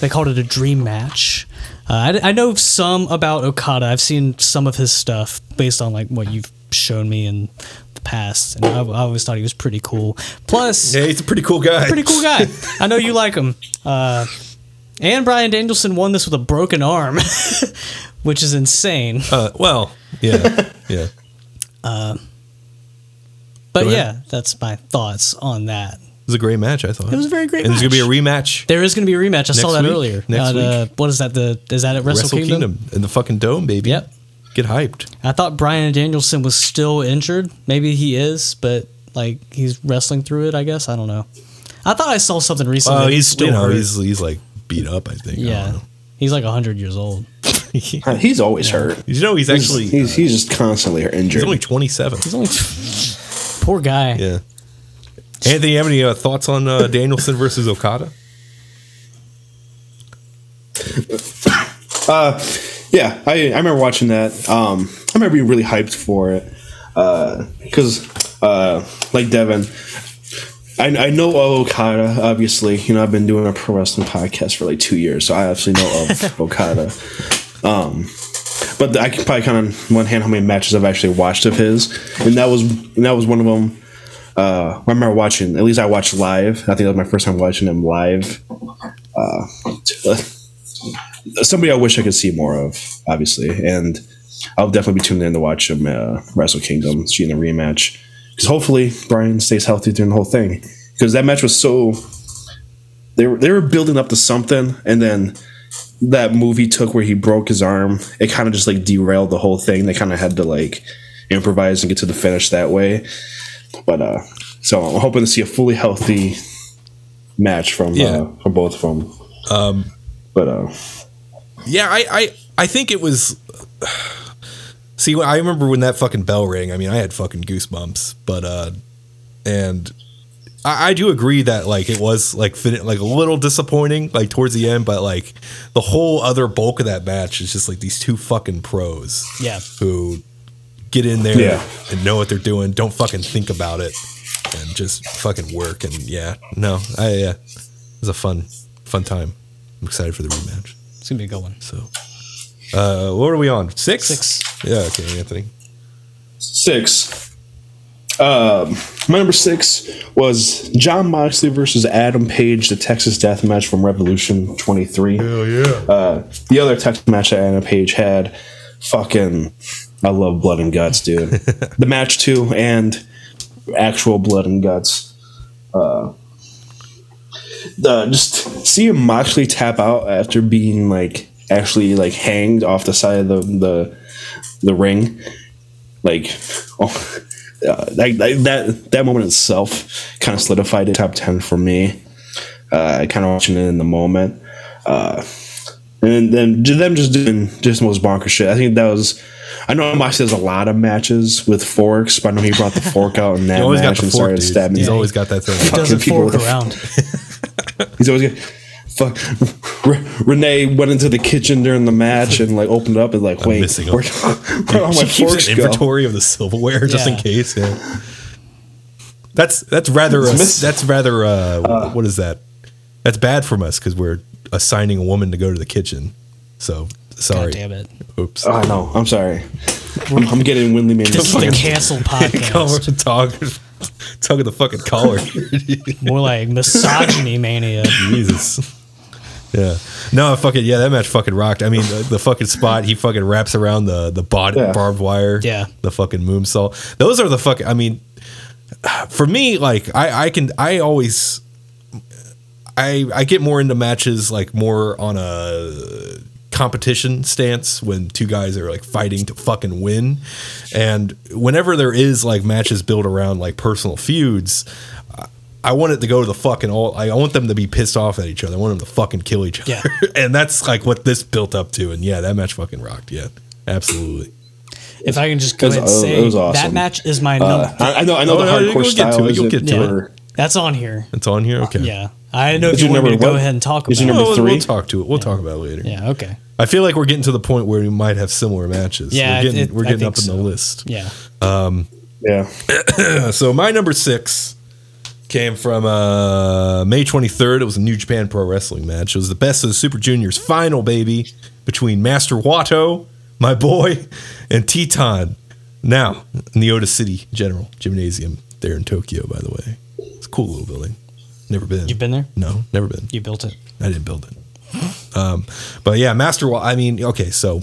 they called it a dream match. Uh, I, I know some about Okada. I've seen some of his stuff based on like what you've shown me in the past. And I, I always thought he was pretty cool. Plus, yeah, he's a pretty cool guy. Pretty cool guy. I know you like him. Uh, and Brian Danielson won this with a broken arm. Which is insane. Uh, well, yeah, yeah. Uh, but yeah, that's my thoughts on that. It was a great match, I thought. It was a very great and match. And there's going to be a rematch. There is going to be a rematch. I saw that week, earlier. Next at, uh, week. What is that? The Is that at Wrestle, Wrestle Kingdom? Kingdom? In the fucking dome, baby. Yep. Get hyped. I thought Brian Danielson was still injured. Maybe he is, but like he's wrestling through it, I guess. I don't know. I thought I saw something recently. Oh, uh, he's still you know, he's, he's like beat up, I think. Yeah. I don't know. He's like one hundred years old. He's always yeah. hurt. You know, he's, he's actually he's, he's just constantly injured. He's only twenty-seven. He's only t- poor guy. Yeah. Anthony, you have any uh, thoughts on uh, Danielson versus Okada? Uh, yeah, I I remember watching that. Um, I remember being really hyped for it because, uh, uh, like Devin, I, I know of Okada, obviously. You know, I've been doing a pro wrestling podcast for like two years, so I absolutely know of Okada. Um, but the, I can probably count on one hand how many matches I've actually watched of his, and that was and that was one of them. Uh, I remember watching. At least I watched live. I think that was my first time watching him live. Uh, somebody I wish I could see more of, obviously, and I'll definitely be tuned in to watch him uh, Wrestle Kingdom, see in the rematch. Because hopefully Brian stays healthy during the whole thing. Because that match was so they were they were building up to something, and then that move he took where he broke his arm, it kind of just like derailed the whole thing. They kind of had to like improvise and get to the finish that way. But uh, so I'm hoping to see a fully healthy match from yeah. uh, from both of them. Um, but uh, yeah, I, I I think it was. See, I remember when that fucking bell rang. I mean, I had fucking goosebumps, but, uh, and I, I do agree that, like, it was, like, fin- like a little disappointing, like, towards the end, but, like, the whole other bulk of that match is just, like, these two fucking pros. Yeah. Who get in there yeah. and know what they're doing, don't fucking think about it, and just fucking work, and, yeah, no, I, yeah, uh, it was a fun, fun time. I'm excited for the rematch. It's gonna be a good one. So. Uh, what are we on? Six? Six. Yeah, okay, Anthony. Six. Um, my number six was Jon Moxley versus Adam Page, the Texas Death Match from Revolution twenty-three. Hell yeah. Uh, the other Texas match that Adam Page had, fucking, I love blood and guts, dude. The match, too, and actual blood and guts. Uh, the, just seeing Moxley tap out after being, like, actually like hanged off the side of the the, the ring, like oh, uh, that, that that moment itself kind of solidified it top ten for me. Uh, kind of watching it in the moment, uh, and then them just doing just most bonkers shit. I think that was. I know Moxley has a lot of matches with forks, but I know he brought the fork out in that match got the and fork, started dude. stabbing. He's yeah. always got that thing. He doesn't fork around. He's always got. Fuck, Re- Renee went into the kitchen during the match and like opened up and like wait, where, where all my she forks keeps an go? Inventory of the silverware yeah. just in case. Yeah, that's that's rather a, that's rather uh, uh, what is that? That's bad from us because we're assigning a woman to go to the kitchen. So Sorry. God damn it. Oops. Oh, no. I'm sorry. I'm, I'm getting Windley made the fucking cancel podcast. Talking, talking the fucking collar. More like misogyny mania. Jesus. Yeah. No, fucking, yeah, that match fucking rocked. I mean, the, the fucking spot he fucking wraps around the, the body, yeah. barbed wire. Yeah. The fucking moonsault. Those are the fucking, I mean, for me, like, I, I can, I always, I, I get more into matches, like, more on a competition stance when two guys are like fighting to fucking win, and whenever there is like matches built around like personal feuds, I, I want it to go to the fucking all. I want them to be pissed off at each other. I want them to fucking kill each other, yeah. and that's like what this built up to. And yeah, that match fucking rocked. Yeah, absolutely. If I can just go ahead and say awesome. That match is my number. Uh, I, I know, I know oh, the hardcore no, style. You'll get to, you'll get to yeah. it. That's on here. It's on here. Okay. Uh, yeah, I didn't know is if you wanted to go ahead and talk about. Is it number three? We'll talk to it. We'll yeah. talk about it later. Yeah. Okay. I feel like we're getting to the point where we might have similar matches. Yeah, we're getting, it, we're getting up so. in the list. Yeah. Um, yeah. So my number six came from uh, May twenty-third. It was a New Japan Pro Wrestling match. It was the Best of the Super Juniors final, baby, between Master Wato, my boy, and Tetón. Now in the Oda City General Gymnasium there in Tokyo, by the way. It's a cool little building. Never been. You've been there? No, never been. You built it? I didn't build it. Um, but yeah, Master Wato, I mean, okay, so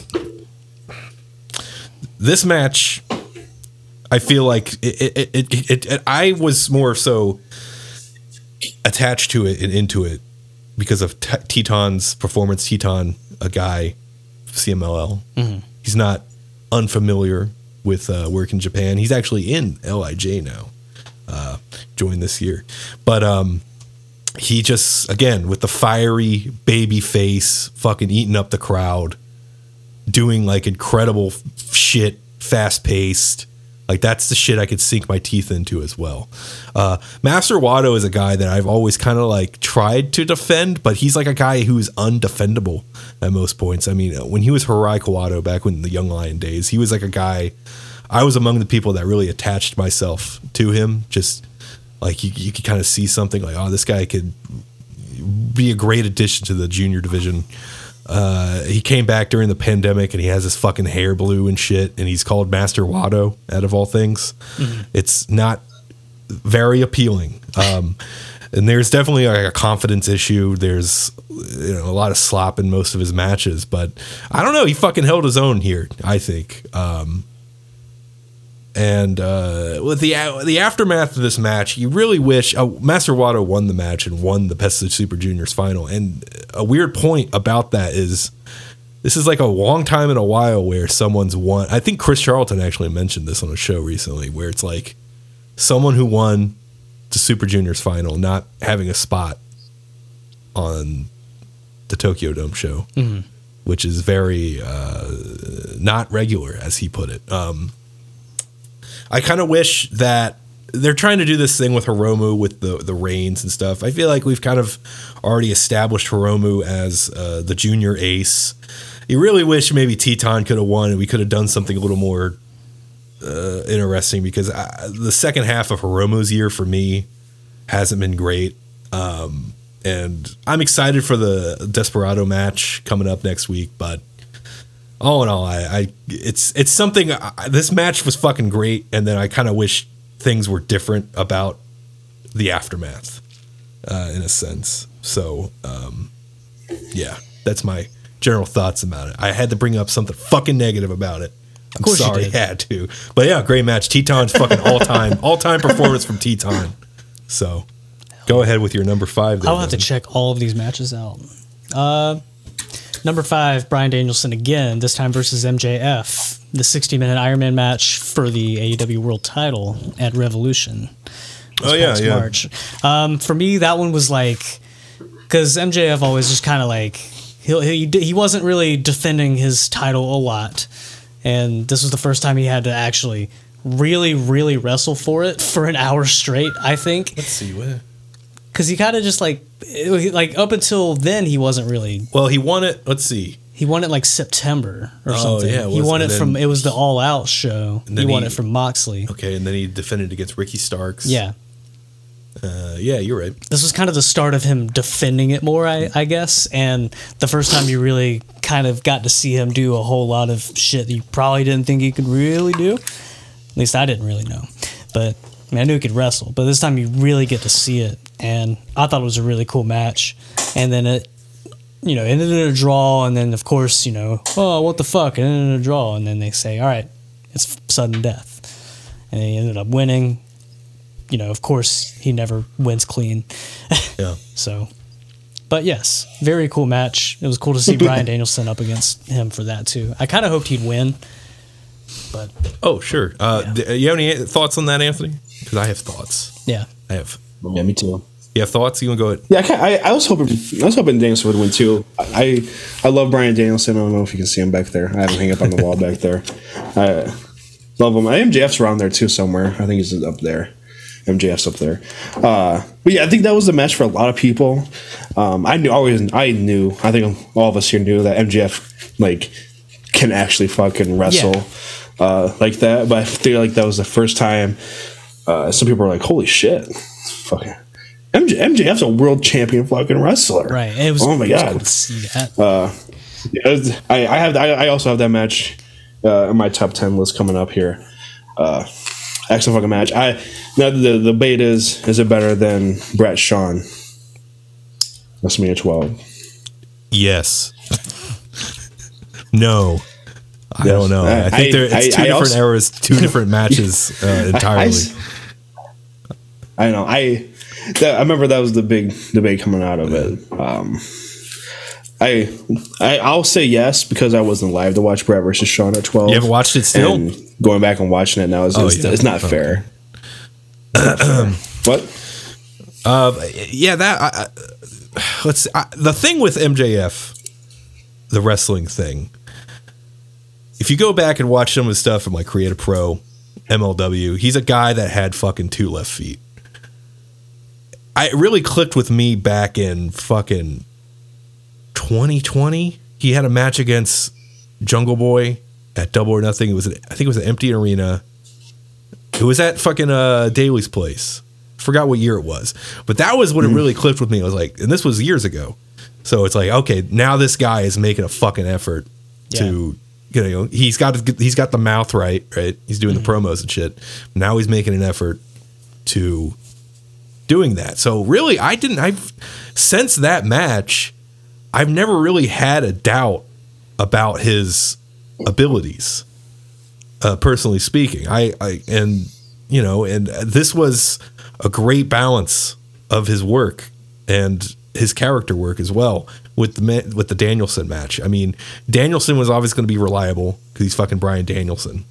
this match, I feel like it, it, it, it, it, it, I was more so attached to it and into it because of T- Teton's performance. Tetón, a guy, C M L L, mm-hmm. he's not unfamiliar with uh, work in Japan. He's actually in L I J now, uh, joined this year. But, um, he just, again, with the fiery baby face, fucking eating up the crowd, doing like incredible f- shit, fast paced. Like that's the shit I could sink my teeth into as well. Uh, Master Wato is a guy that I've always kind of like tried to defend, but he's like a guy who's undefendable at most points. I mean, when he was Hirai Kawato back when the Young Lion days, he was like a guy, I was among the people that really attached myself to him. Just Like, you, you could kind of see something like, oh, this guy could be a great addition to the junior division. Uh, he came back during the pandemic, and he has his fucking hair blue and shit, and he's called Master Wato, out of all things. Mm-hmm. It's not very appealing. Um, and there's definitely like a confidence issue. There's you know, a lot of slop in most of his matches, but I don't know. He fucking held his own here, I think. Um And uh, with the the aftermath of this match, you really wish uh, Master Wato won the match and won the Best of Super Juniors final. And a weird point about that is this is like a long time in a while where someone's won. I think Chris Charlton actually mentioned this on a show recently, where it's like someone who won the Super Juniors final not having a spot on the Tokyo Dome show, mm-hmm. which is very uh, not regular, as he put it. Um, I kind of wish that they're trying to do this thing with Hiromu with the, the reigns and stuff. I feel like we've kind of already established Hiromu as uh, the junior ace. You really wish maybe Tetón could have won and we could have done something a little more uh, interesting, because I, the second half of Hiromu's year for me hasn't been great. Um, and I'm excited for the Desperado match coming up next week, but all in all, I, I it's it's something. I, this match was fucking great, and then I kind of wish things were different about the aftermath, uh, in a sense. So, um, yeah, that's my general thoughts about it. I had to bring up something fucking negative about it. I'm sorry, I had to, but yeah, great match. Teton's fucking all time, all time performance from Tetón. So, go ahead with your number five. There, I'll have then. to check all of these matches out. Uh. Number five, Brian Danielson again, this time versus M J F, the sixty-minute Ironman match for the A E W World Title at Revolution. Oh, yeah, yeah. March. Um, for me, that one was like, because M J F always just kind of like, he, he he wasn't really defending his title a lot, and this was the first time he had to actually really, really wrestle for it for an hour straight, I think. Let's see where. Because he kind of just like, it, like up until then, he wasn't really. Well, he won it. Let's see. He won it like September or oh, something. Yeah, he won it then, from, it was the All Out show. He won he, it from Moxley. Okay, and then he defended against Ricky Starks. Yeah. Uh, yeah, you're right. This was kind of the start of him defending it more, I, I guess. And the first time you really kind of got to see him do a whole lot of shit that you probably didn't think he could really do. At least I didn't really know. But I mean, I knew he could wrestle, but this time you really get to see it. And I thought it was a really cool match. And then it, you know, ended in a draw. And then, of course, you know, oh, what the fuck? It ended in a draw. And then they say, all right, it's sudden death. And he ended up winning. You know, of course, he never wins clean. Yeah. So, but yes, very cool match. It was cool to see Brian Danielson up against him for that, too. I kind of hoped he'd win. But oh, sure. Uh, yeah. th- you have any thoughts on that, Anthony? Because I have thoughts. Yeah. I have. Yeah, me too. You have thoughts? You want to go ahead? Yeah, I, can, I, I was hoping I was hoping Danielson would win, too. I I love Brian Danielson. I don't know if you can see him back there. I have him hang up on the wall back there. I love him. M J F's around there, too, somewhere. I think he's up there. M J F's up there. Uh, but yeah, I think that was the match for a lot of people. Um, I knew always. I knew. I think all of us here knew that M J F, like, can actually fucking wrestle. Yeah. Uh, like that, but I feel like that was the first time uh, some people were like, holy shit, fucking M J F's a world champion fucking wrestler, right? And it was, oh my god, cool to see that. Uh, was, I, I have I, I also have that match uh, in my top ten list coming up here. Uh, excellent fucking match. I now the, the debate is is it better than Brett Shawn WrestleMania twelve? Yes. No, I don't know. I, I think there, it's I, two I, different I also, eras, two different matches uh, entirely. I, I, I know. I that, I remember that was the big debate coming out of it. Um, I, I I'll say yes because I wasn't live to watch Brett versus Shawn at twelve. You haven't watched it still. And going back and watching it now is oh, it's, yeah. it's not fair. It's not fair. What? Uh, yeah, that. I, I, let's. I, the thing with M J F, the wrestling thing. If you go back and watch some of his stuff from like Creative Pro, M L W, he's a guy that had fucking two left feet. I it really clicked with me back in fucking twenty twenty. He had a match against Jungle Boy at Double or Nothing. It was an, I think it was an empty arena. It was at fucking uh, Daly's place. Forgot what year it was, but that was when mm. it really clicked with me. I was like, and this was years ago, so it's like, okay, now this guy is making a fucking effort yeah. to. You know, he's got he's got the mouth right, right? He's doing mm-hmm. the promos and shit. Now he's making an effort to doing that. So really, I didn't. I've since that match, I've never really had a doubt about his abilities. Uh, personally speaking, I, I and you know, and this was a great balance of his work and his character work as well. With the with the Danielson match, I mean, Danielson was always going to be reliable because he's fucking Brian Danielson,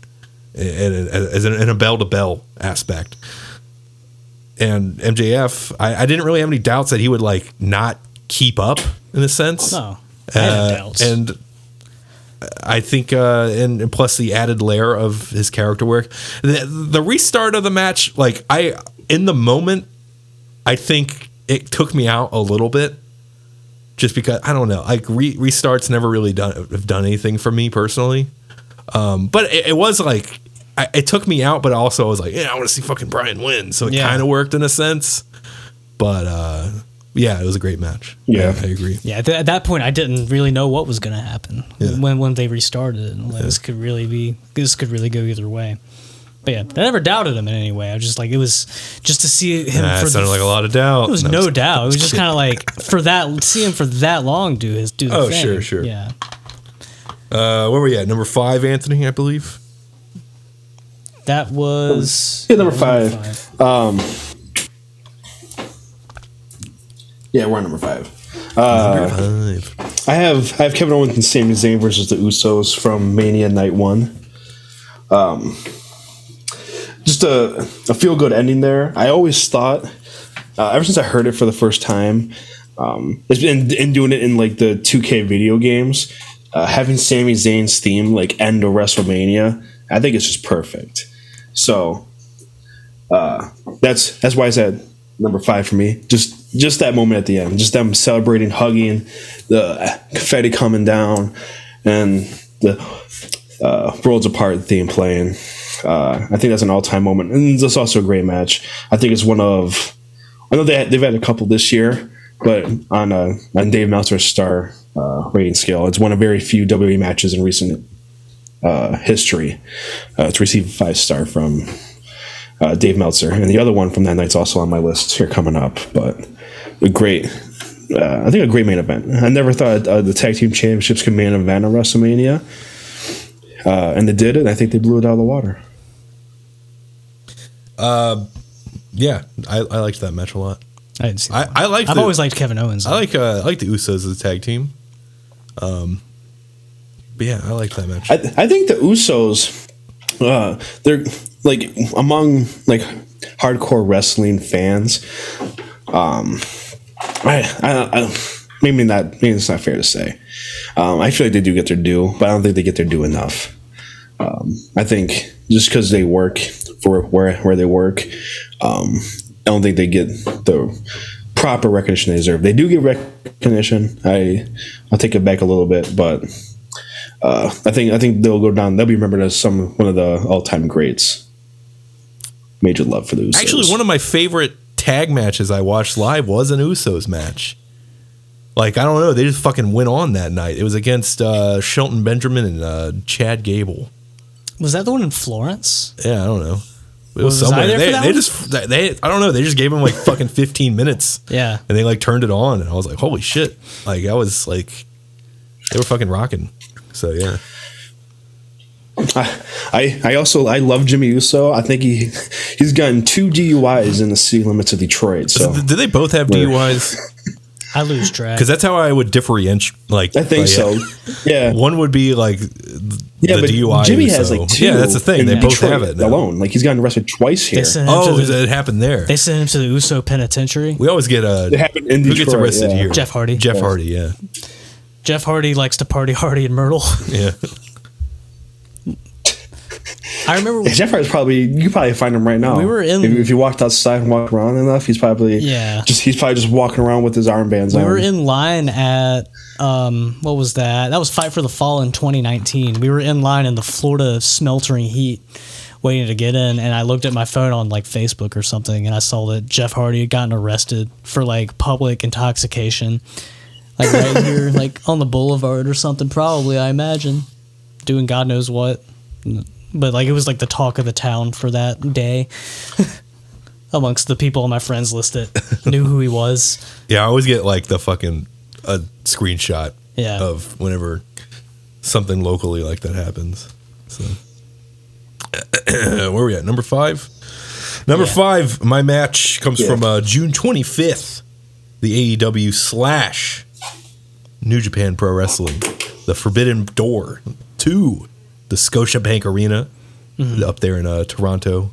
and, and as in a bell to bell aspect. And M J F, I, I didn't really have any doubts that he would like not keep up in a sense. No, I had uh, doubts. And I think, uh, and, and plus the added layer of his character work, the, the restart of the match, like I in the moment, I think it took me out a little bit. Just because I don't know, like re- restarts never really done have done anything for me personally, um, but it, it was like I, it took me out. But also I was like, yeah, I want to see fucking Brian win, so it yeah. kind of worked in a sense. But uh, yeah, it was a great match. Yeah, I, I agree. Yeah, th- at that point I didn't really know what was going to happen yeah. when when they restarted it. Like, yeah. This could really be this could really go either way. But yeah, I never doubted him in any way. I was just like, it was just to see him. Nah, for it sounded the, like a lot of doubt. It was no, no doubt. It was just kind of like for that, see him for that long do his do the oh, thing. Oh, sure, sure. Yeah. Uh, where were we at? Number five, Anthony, I believe. That was yeah, number five. Number five. Um, yeah, we're on number five. Uh, number five. I have I have Kevin Owens and Sami Zayn versus the Usos from Mania Night One. Um. Just a, a feel-good ending there. I always thought, uh, ever since I heard it for the first time, um, it's been in doing it in like the two K video games, uh, having Sami Zayn's theme like end of WrestleMania, I think it's just perfect. So uh, that's that's why I said number five for me. Just just that moment at the end, just them celebrating, hugging, the confetti coming down, and the uh, Worlds Apart theme playing. Uh, I think that's an all-time moment, and that's also a great match. I think it's one of I know they had, they've had a couple this year, but on uh, on Dave Meltzer's Star uh, rating scale. It's one of very few W W E matches in recent uh, history uh, to receive a five-star from uh, Dave Meltzer. And the other one from that night's also on my list here coming up. But a great, uh, I think a great main event. I never thought uh, the Tag Team Championships could main event on WrestleMania. Uh, and they did it, and I think they blew it out of the water. Uh, yeah, I, I liked that match a lot. I didn't see. That I, I like. I've the, always liked Kevin Owens. Though. I like. Uh, I like the Usos as a tag team. Um, but yeah, I like that match. I, I think the Usos, uh, they're like among like hardcore wrestling fans. Um, I, I, I maybe not. Maybe it's not fair to say. Um, I feel like they do get their due, but I don't think they get their due enough. Um, I think just because they work for where where they work. Um, I don't think they get the proper recognition they deserve. They do get recognition. I I'll take it back a little bit, but uh, I think I think they'll go down. They'll be remembered as some one of the all time greats. Major love for the Usos. Actually, one of my favorite tag matches I watched live was an Usos match. Like I don't know, they just fucking went on that night. It was against uh, Shelton Benjamin and uh, Chad Gable. Was that the one in Florence? Yeah, I don't know. It was was I there they, for that they one? just they I don't know they just gave him like fucking fifteen minutes yeah and they like turned it on and I was like holy shit like I was like they were fucking rocking so yeah I I, I also I love Jimmy Uso. I think he he's gotten two D U Is in the city limits of Detroit. So did they both have Where? D U Is? I lose track because that's how I would differentiate. Like I think so. Yeah, one would be like the yeah, but D U I. Jimmy has so. like two. Yeah, that's the thing. They both Detroit have it now. Alone. Like he's gotten arrested twice here. Oh, the, it happened there. They sent him to the Uso Penitentiary. We always get a. It happened in Detroit. Who gets arrested yeah. here? Jeff Hardy. Jeff yes. Hardy. Yeah. Jeff Hardy likes to party Hardy and Myrtle. Yeah. I remember Jeff Hardy's probably you could probably find him right now. We were in if, if you walked outside and walked around enough, he's probably yeah. just he's probably just walking around with his armbands on. We were in line at um what was that? That was Fight for the Fall in twenty nineteen. We were in line in the Florida sweltering heat waiting to get in, and I looked at my phone on like Facebook or something and I saw that Jeff Hardy had gotten arrested for like public intoxication. Like right here, like on the boulevard or something, probably, I imagine. Doing God knows what. But like it was like the talk of the town for that day amongst the people on my friends list that knew who he was. Yeah, I always get like the fucking a screenshot yeah. of whenever something locally like that happens. So where are we at? Number five? Number yeah. five, my match comes yeah. from uh, June twenty-fifth, the A E W slash New Japan Pro Wrestling, the Forbidden Door two. The Scotiabank Arena mm-hmm. up there in uh, Toronto.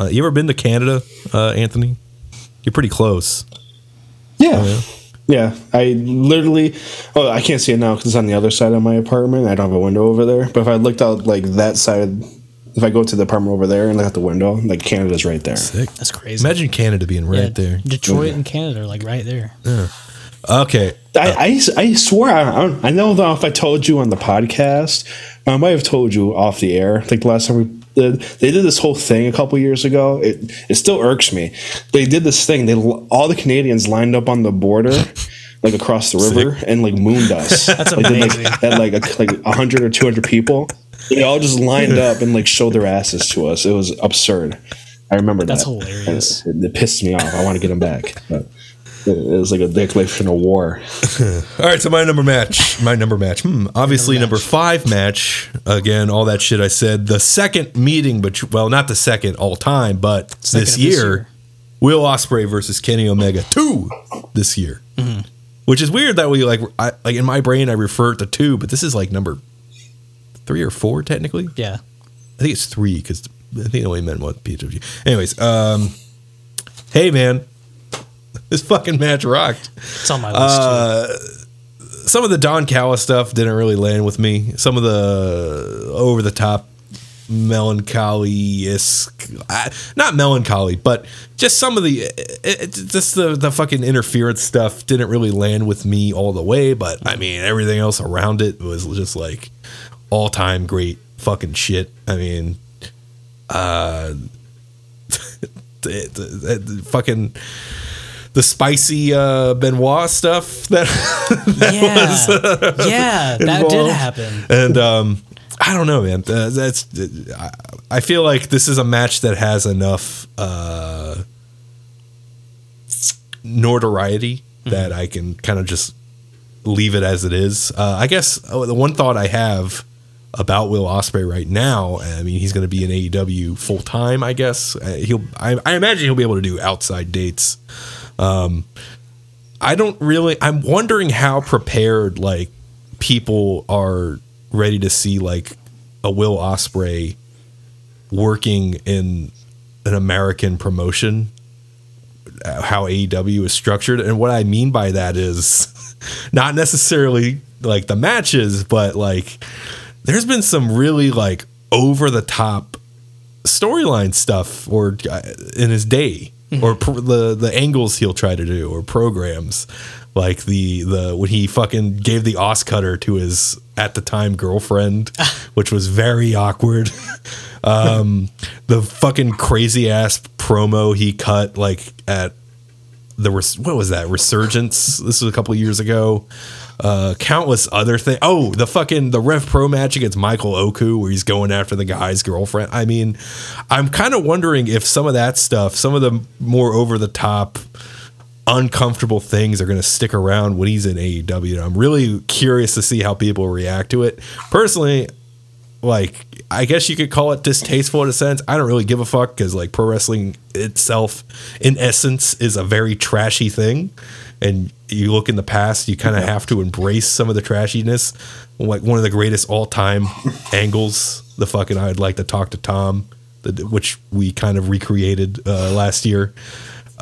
Uh, you ever been to Canada, uh, Anthony? You're pretty close. Yeah. Oh, yeah. yeah. I literally... Oh, I can't see it now because it's on the other side of my apartment. I don't have a window over there. But if I looked out like that side... If I go to the apartment over there and look out the window, like Canada's right there. Sick. That's crazy. Imagine Canada being right yeah, there. Detroit yeah. and Canada are like right there. Yeah. Okay. I, I, I swear, I, I know that if I told you on the podcast, I might have told you off the air, like the last time we did, they did this whole thing a couple years ago. It it still irks me. They did this thing. They all the Canadians lined up on the border, like across the river, Sick. and like mooned us. That's like, amazing. They like, had like a, like one hundred or two hundred people. They all just lined up and like showed their asses to us. It was absurd. I remember That's that. That's hilarious. It, it pissed me off. I want to get them back. But. It was like a declaration of war. All right, so my number match. My number match. Hmm, obviously, number, match. number five match. Again, all that shit I said. The second meeting, but well, not the second all time, but second this, year, this year, Will Ospreay versus Kenny Omega two this year, mm-hmm. which is weird that we like. I, like in my brain, I refer to two, but this is like number three or four technically. Yeah, I think it's three because I think it only meant one P H W. Anyways, um, hey man. This fucking match rocked. It's on my list. Uh, some of the Don Callis stuff didn't really land with me. Some of the over-the-top melancholy-esque... Not melancholy, but just some of the... It, just the, the fucking interference stuff didn't really land with me all the way, but, I mean, everything else around it was just, like, all-time great fucking shit. I mean... Uh, it, it, it, fucking... the spicy uh, Benoit stuff that, that yeah. was uh, yeah, that did happen. And um, I don't know, man. Uh, that's uh, I feel like this is a match that has enough uh, notoriety mm-hmm. that I can kind of just leave it as it is. Uh, I guess oh, the one thought I have about Will Ospreay right now, I mean, he's going to be in A E W full time, I guess. Uh, he'll, I, I imagine he'll be able to do outside dates. Um, I don't really, I'm wondering how prepared like people are ready to see like a Will Ospreay working in an American promotion, how A E W is structured. And what I mean by that is not necessarily like the matches, but like, there's been some really like over the top storyline stuff or uh, in his day mm-hmm. or pr- the, the angles he'll try to do or programs like the, the, when he fucking gave the Os cutter to his at the time girlfriend, which was very awkward. um, the fucking crazy ass promo he cut like at the, res- what was that Resurgence? This was a couple of years ago. Uh, countless other things. Oh, the fucking the Rev Pro match against Michael Oku where he's going after the guy's girlfriend. I mean, I'm kind of wondering if some of that stuff, some of the more over the top, uncomfortable things are going to stick around when he's in A E W. And I'm really curious to see how people react to it. Personally, like, I guess you could call it distasteful in a sense. I don't really give a fuck because like pro wrestling itself, in essence, is a very trashy thing. And you look in the past, you kind of have to embrace some of the trashiness. Like one of the greatest all-time angles, the fucking I'd like to talk to Tom, the, which we kind of recreated uh, last year.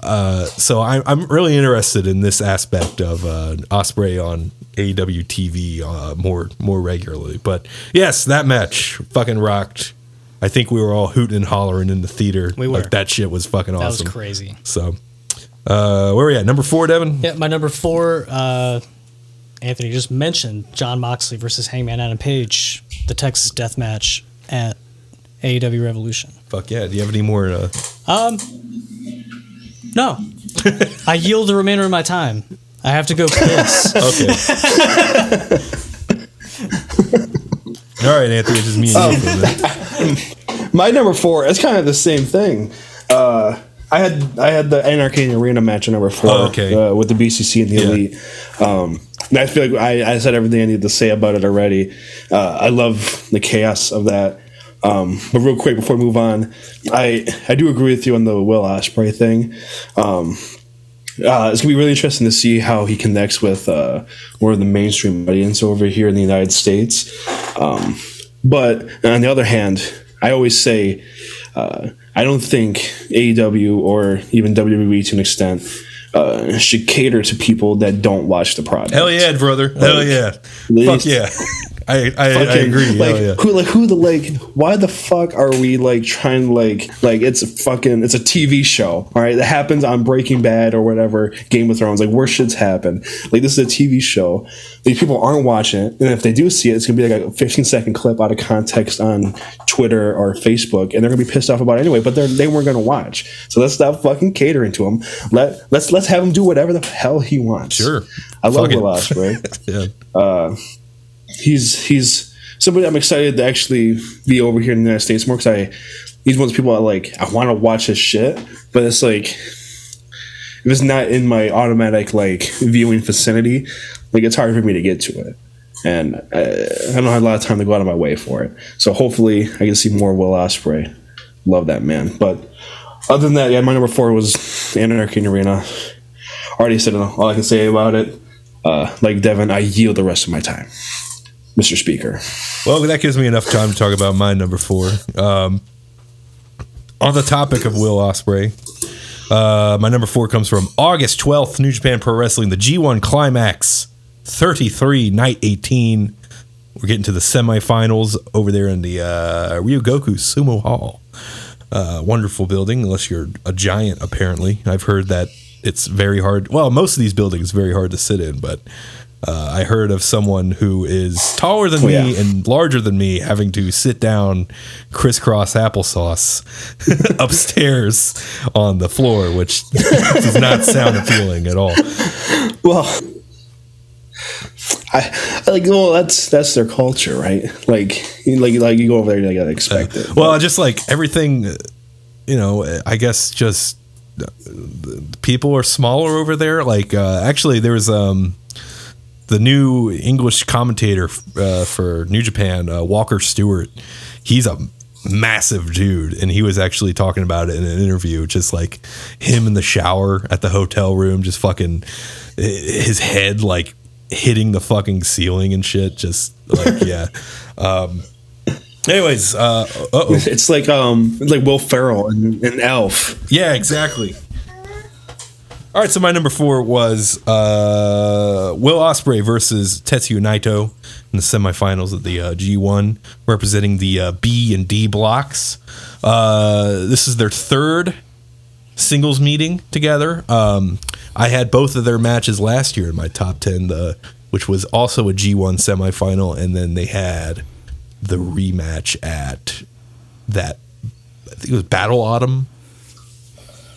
Uh, so I'm, I'm really interested in this aspect of uh, Ospreay on A E W T V uh, more more regularly. But yes, that match fucking rocked. I think we were all hooting and hollering in the theater. We were. Like, that shit was fucking awesome. That was crazy. So... Uh, where are we at? Number four, Devin? Yeah, my number four, uh, Anthony just mentioned John Moxley versus Hangman Adam Page, the Texas Death Match at A E W Revolution. Fuck yeah. Do you have any more? Uh... Um, no. I yield the remainder of my time. I have to go piss. Okay. All right, Anthony, it's just me and you. Um, my number four is kind of the same thing. Uh... I had I had the Anarchy in the Arena match at number four oh, okay. uh, with the B C C and the yeah. Elite. Um, and I feel like I, I said everything I needed to say about it already. Uh, I love the chaos of that. Um, but real quick before we move on, I, I do agree with you on the Will Ospreay thing. Um, uh, it's going to be really interesting to see how he connects with uh, more of the mainstream audience over here in the United States. Um, but on the other hand, I always say... Uh, I don't think A E W or even W W E to an extent uh, should cater to people that don't watch the product. Hell yeah, brother! Like, Hell yeah! Fuck yeah! I I, fucking, I agree. Like Hell yeah. who like who the like? Why the fuck are we like trying to like like it's a fucking it's a T V show, all right? That happens on Breaking Bad or whatever, Game of Thrones. Like worse shit's happened. Like this is a T V show. These people aren't watching it, and if they do see it, it's gonna be like a fifteen second clip out of context on Twitter or Facebook, and they're gonna be pissed off about it anyway. But they they weren't gonna watch, so let's stop fucking catering to him. Let let's let's have him do whatever the hell he wants. Sure, I love Will Ospreay. yeah, uh, he's he's somebody I'm excited to actually be over here in the United States more because I he's one of those people I like. I want to watch his shit, but it's like if it's not in my automatic like viewing vicinity. Like, it's hard for me to get to it. And I, I don't have a lot of time to go out of my way for it. So hopefully I can see more Will Ospreay. Love that man. But other than that, yeah, my number four was Anarchy in the Arena. Already said all I can say about it. Uh, like Devin, I yield the rest of my time, Mister Speaker. Well, that gives me enough time to talk about my number four. Um, on the topic of Will Ospreay, uh, my number four comes from August twelfth, New Japan Pro Wrestling, the G one Climax. thirty-three, night eighteen. We're getting to the semifinals over there in the uh, Ryogoku Sumo Hall. Uh, wonderful building, unless you're a giant, apparently. I've heard that it's very hard. Well, most of these buildings very hard to sit in, but Uh, I heard of someone who is taller than oh, me yeah. and larger than me having to sit down crisscross applesauce upstairs on the floor, which does not sound appealing at all. Well, I, I like well that's that's their culture, right? Like, like, like you go over there, you gotta expect uh, it. Well, just like everything, you know. I guess just people are smaller over there. Like, uh, actually, there was um. the new English commentator uh, for New Japan, uh, Walker Stewart, he's a massive dude, and he was actually talking about it in an interview, just like him in the shower at the hotel room, just fucking his head like hitting the fucking ceiling and shit, just like yeah. Um, anyways, uh, uh-oh. It's like um, it's like Will Ferrell and, and Elf. Yeah, exactly. All right, so my number four was uh, Will Ospreay versus Tetsuya Naito in the semifinals of the uh, G one, representing the uh, B and D blocks. Uh, this is their third singles meeting together. Um, I had both of their matches last year in my top ten, the, which was also a G one semifinal, and then they had the rematch at that, I think it was Battle Autumn.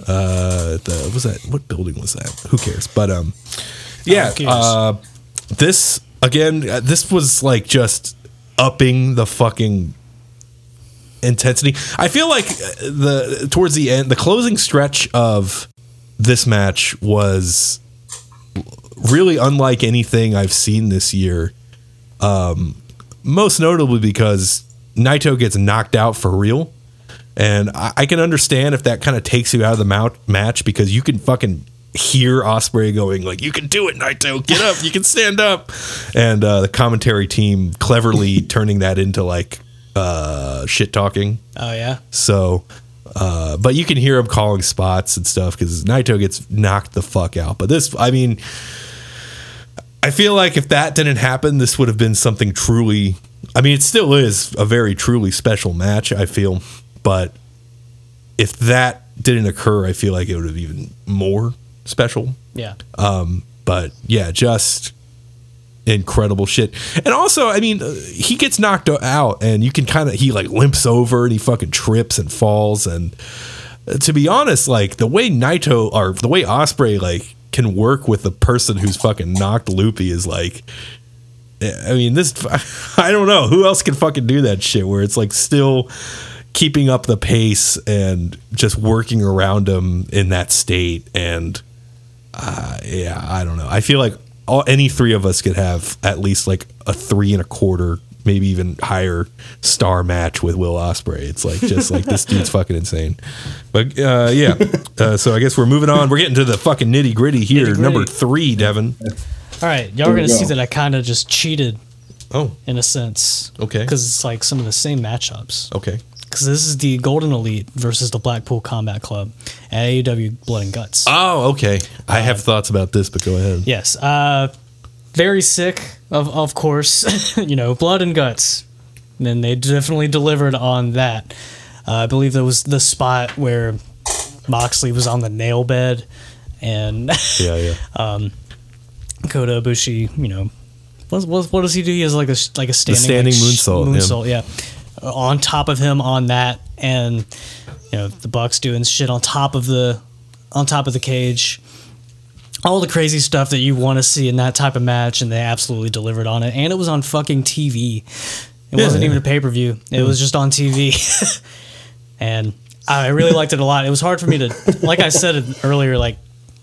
Uh, the what was that? What building was that? Who cares? But um, yeah. Uh, this again. This was like just upping the fucking intensity. I feel like the towards the end, the closing stretch of this match was really unlike anything I've seen this year. Um, most notably because Naito gets knocked out for real. And I can understand if that kind of takes you out of the mount- match because you can fucking hear Ospreay going like, "You can do it, Naito! Get up! You can stand up!" And uh, the commentary team cleverly turning that into like uh, shit talking. Oh yeah. So, uh, but you can hear him calling spots and stuff because Naito gets knocked the fuck out. But this, I mean, I feel like if that didn't happen, this would have been something truly. I mean, it still is a very truly special match, I feel. But if that didn't occur, I feel like it would have even more special. Yeah. Um, but yeah, just incredible shit. And also, I mean, he gets knocked out and you can kind of, he like limps over and he fucking trips and falls. And to be honest, like the way Naito or the way Ospreay like can work with the person who's fucking knocked loopy is like, I mean, this, I don't know who else can fucking do that shit where it's like still keeping up the pace and just working around him in that state. And uh, yeah, I don't know. I feel like all, any three of us could have at least like a three and a quarter, maybe even higher star match with Will Ospreay. It's like, just like this dude's fucking insane. But uh, yeah. Uh, so I guess we're moving on. We're getting to the fucking nitty gritty here. Nitty-gritty. Number three, Devin. All right. Y'all are going to see that I kind of just cheated. Oh, in a sense. Okay. Cause it's like some of the same matchups. Okay. Because this is the Golden Elite versus the Blackpool Combat Club at A E W Blood and Guts. Oh, okay. I uh, have thoughts about this, but go ahead. Yes. Uh, very sick, of of course. You know, Blood and Guts. And they definitely delivered on that. Uh, I believe there was the spot where Moxley was on the nail bed. And yeah, yeah. um, Kota Ibushi, you know, what, what, what does he do? He has like a, like a standing, the standing like, moonsault. Moonsault, yeah. yeah. on top of him on that, and you know the Bucks doing shit on top of the on top of the cage, all the crazy stuff that you want to see in that type of match, and they absolutely delivered on it. And it was on fucking T V. It yeah. wasn't even a pay-per-view. It was just on T V. And I really liked it a lot. It was hard for me to, like I said earlier, like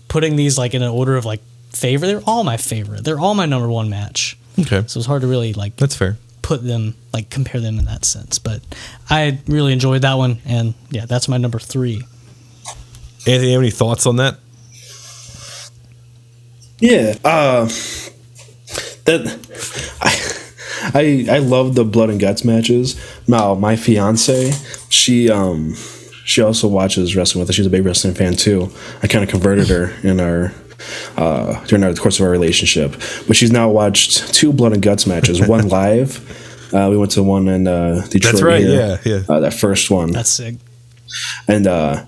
putting these like in an order of like favorite. They're all my favorite. They're all my number one match. Okay. So it's hard to really like. That's fair. Put them, like compare them in that sense, but I really enjoyed that one, and yeah, that's my number three. Anthony, have any thoughts on that? Yeah, uh, that I, I I love the Blood and Guts matches. Now, my fiance, she um she also watches wrestling with us. She's a big wrestling fan too. I kind of converted her in our. Uh, during our, the course of our relationship, but she's now watched two Blood and Guts matches. One live, uh, we went to one in uh, Detroit. That's right, here. yeah, yeah. Uh, that first one. That's sick. And uh,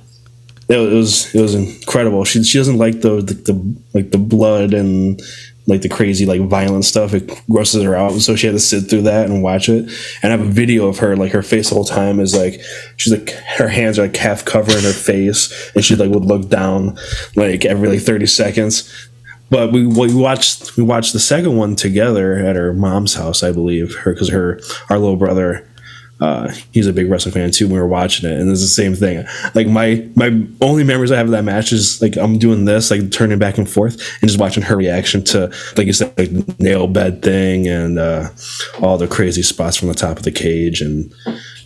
it, it was it was incredible. She she doesn't like the, the the like the blood and like the crazy, like violent stuff. It grosses her out. And so she had to sit through that and watch it. And I have a video of her, like her face the whole time is like, she's like, her hands are like half covering her face. And she like would look down like every like thirty seconds. But we, we watched, we watched the second one together at her mom's house, I believe her, cause her, our little brother, Uh, he's a big wrestling fan too. We were watching it, and it's the same thing. Like my my only memories I have of that match is like I'm doing this, like turning back and forth, and just watching her reaction to, like you said, like the nail bed thing, and uh, all the crazy spots from the top of the cage, and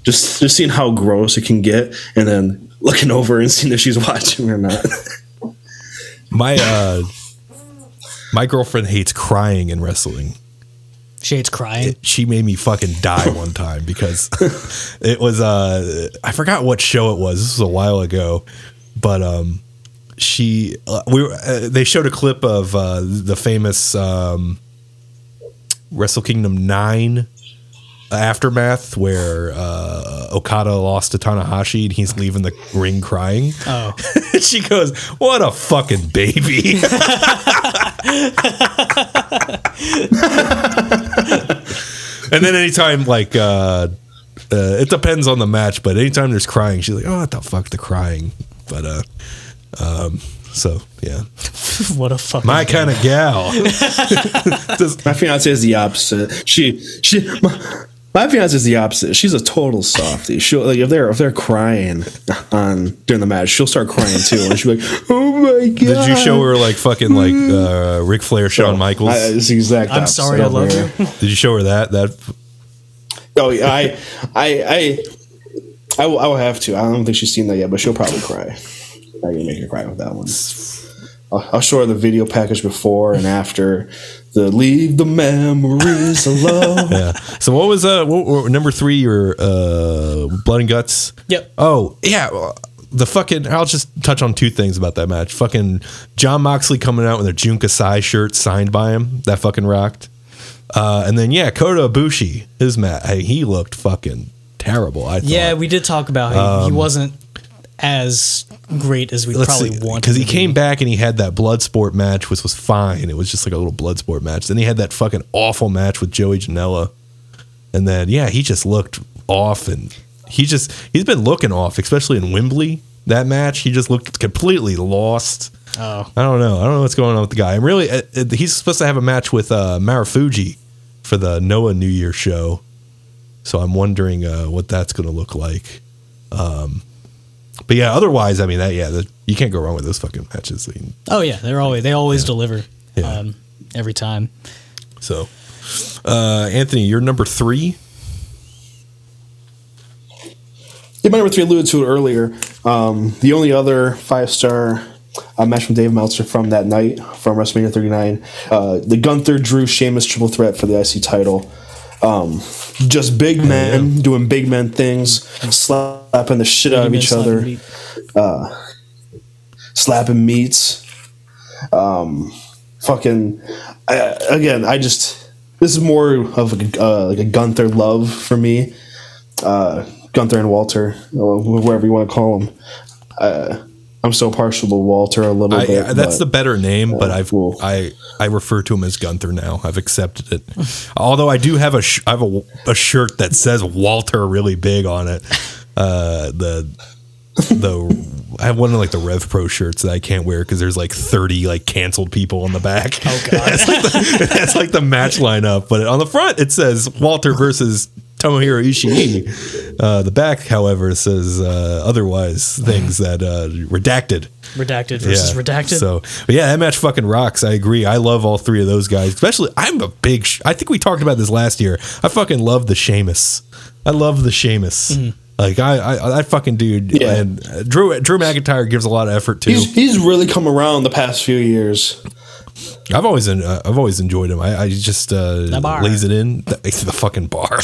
just just seeing how gross it can get, and then looking over and seeing if she's watching or not. my uh, my girlfriend hates crying in wrestling. She hates crying. It, she made me fucking die one time because it was, uh, I forgot what show it was. This was a while ago, but, um, she, uh, we, were, uh, they showed a clip of, uh, the famous, um, Wrestle Kingdom nine aftermath where, uh, Okada lost to Tanahashi and he's leaving the ring crying. Oh, she goes, "What a fucking baby." And then anytime like uh, uh, it depends on the match, but anytime there's crying, she's like, "Oh, what the fuck, the crying." But uh, um, so yeah, what a fucking my kind of gal. My fiance is the opposite. She she my, my fiance is the opposite. She's a total softie. She'll like if they're if they're crying on during the match, she'll start crying too, and she'll be like, "Oh my god!" Did you show her like fucking like uh, Ric Flair, Shawn oh, Michaels? I, it's exact. I'm sorry, I love you. Did you show her that? That? Oh, yeah, I, I, I, I, will, I will have to. I don't think she's seen that yet, but she'll probably cry. I'm gonna make her cry with that one. I'll, I'll show her the video package before and after. The leave the memories alone. Yeah. So what was uh what, what, number three? Your uh, blood and guts. Yep. Oh yeah. The fucking, I'll just touch on two things about that match. Fucking Jon Moxley coming out with a Jun Kasai shirt signed by him. That fucking rocked. Uh, and then, yeah, Kota Ibushi, his match. Hey, he looked fucking terrible, I thought. Yeah, we did talk about how um, he wasn't as great as we probably see, wanted. Because he came back and he had that Bloodsport match, which was fine. It was just like a little Bloodsport match. Then he had that fucking awful match with Joey Janela. And then, yeah, he just looked off and... He just, he's been looking off, especially in Wembley, that match. He just looked completely lost. Oh, I don't know. I don't know what's going on with the guy. I'm really, uh, he's supposed to have a match with uh, Marufuji for the Noah New Year show. So I'm wondering uh, what that's going to look like. Um, but yeah, otherwise, I mean, that, yeah, the, you can't go wrong with those fucking matches. I mean, oh yeah. They're always, they always yeah. deliver yeah. Um, every time. So, uh, Anthony, you're number three. My number three alluded to it earlier. Um, the only other five-star uh, match from Dave Meltzer from that night, from WrestleMania thirty-nine, uh, the Gunther, Drew, Sheamus triple threat for the I C title. Um, just big men yeah. doing big men things, slapping the shit out of each other, slapping, uh, slapping meats. Um, fucking, I, again, I just, this is more of a, uh, like a Gunther love for me. Uh, Gunther and Walter, or whatever you want to call them. Uh, I'm so partial to Walter a little I, bit. That's but, the better name, uh, but I've cool. I I refer to him as Gunther now. I've accepted it. Although I do have a sh- I have a, a shirt that says Walter really big on it. Uh, the the I have one of like the Rev Pro shirts that I can't wear because there's like thirty like canceled people on the back. Oh god, that's like the, that's like the match lineup. But on the front it says Walter versus Tomohiro Ishii. Uh, the back, however, says uh, otherwise things that uh, redacted. Redacted versus yeah. redacted. So, but yeah, that match fucking rocks. I agree. I love all three of those guys. Especially, I'm a big. Sh- I think we talked about this last year. I fucking love the Sheamus. I love the Sheamus. Mm-hmm. Like I, I, that fucking dude. Yeah. And Drew, Drew McIntyre gives a lot of effort too. He's, he's really come around the past few years. I've always uh, I've always enjoyed him. I, I just uh, lays it in the, the fucking bar,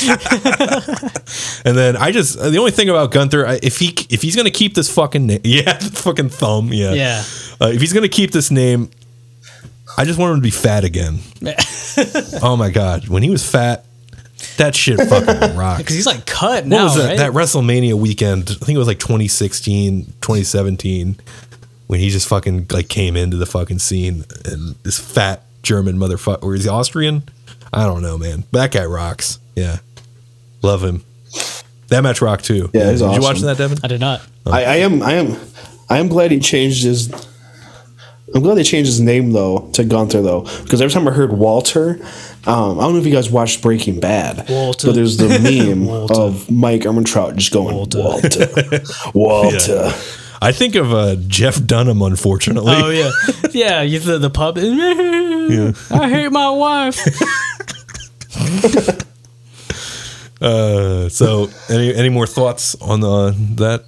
and then I just the only thing about Gunther, I, if he if he's gonna keep this fucking na- yeah fucking thumb yeah yeah uh, if he's gonna keep this name, I just want him to be fat again. Oh my god, when he was fat, that shit fucking rocked. Because he's like cut what now. Was that, right? That WrestleMania weekend, I think it was like twenty sixteen, twenty seventeen. When he just fucking like came into the fucking scene and this fat German motherfucker. Or is he Austrian? I don't know, man. But that guy rocks. Yeah. Love him. That match rocked too. Yeah, it was did awesome. You watch that, Devin? I did not. Oh. I, I am I am I am glad he changed his I'm glad they changed his name though to Gunther though. Because every time I heard Walter, um, I don't know if you guys watched Breaking Bad. Walter. But there's the meme of Mike Ehrmantraut just going Walter. Walter. Walter. Yeah. I think of uh, Jeff Dunham, unfortunately. Oh yeah. Yeah, you the, the pub yeah. I hate my wife. Uh, so any any more thoughts on uh, that?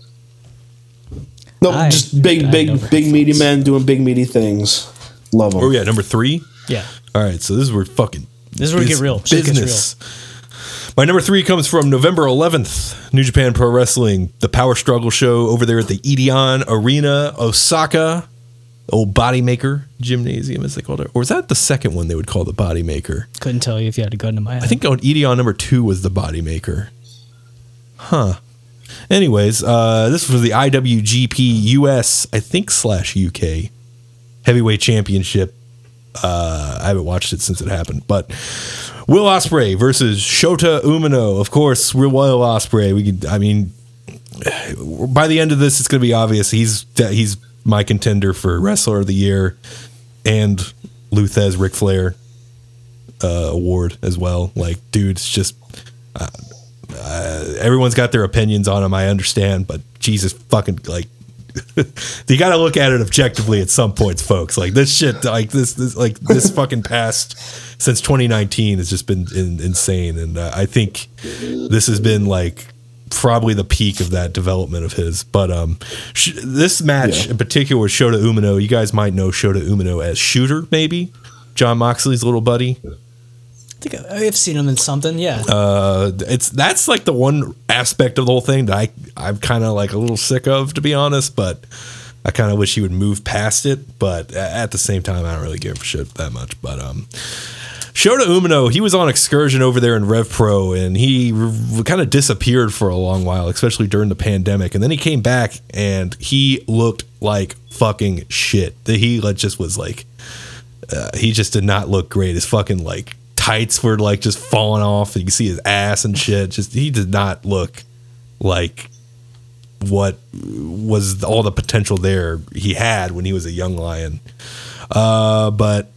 No, I, just big, I big, big meaty thoughts. Men doing big meaty things. Love them. Oh yeah, number three. Yeah. All right, so this is where fucking this is where we get real business. Real. My number three comes from November eleventh, New Japan Pro Wrestling, the Power Struggle show over there at the Edion Arena, Osaka, old Bodymaker Gymnasium as they called it, or was that the second one they would call the Bodymaker? Couldn't tell you if you had a gun to my head. I think Edion number two was the Bodymaker. Huh. Anyways, uh, this was the I W G P U S, I think slash U K Heavyweight Championship. Uh, I haven't watched it since it happened, but Will Ospreay versus Shota Umino. Of course, Will Ospreay. We could, I mean, by the end of this, it's going to be obvious he's he's. my contender for Wrestler of the Year and Luthez Ric Flair uh, award as well. Like, dude, it's just uh, uh, everyone's got their opinions on him. I understand, but Jesus fucking like, you got to look at it objectively at some points, folks. Like this shit, like this, this like this fucking past since twenty nineteen has just been in, insane, and uh, I think this has been like. Probably the peak of that development of his, but um, sh- this match yeah. in particular was Shota Umino. You guys might know Shota Umino as Shooter, maybe John Moxley's little buddy. I think I've seen him in something. Yeah, uh, it's that's like the one aspect of the whole thing that I I'm kind of like a little sick of, to be honest. But I kind of wish he would move past it. But at the same time, I don't really give a shit that much. But um. Shota Umino, he was on excursion over there in RevPro, and he re- kind of disappeared for a long while, especially during the pandemic. And then he came back, and he looked like fucking shit. He just was like, uh, he just did not look great. His fucking like tights were like just falling off. You can see his ass and shit. Just he did not look like what was all the potential there he had when he was a young lion. Uh, but.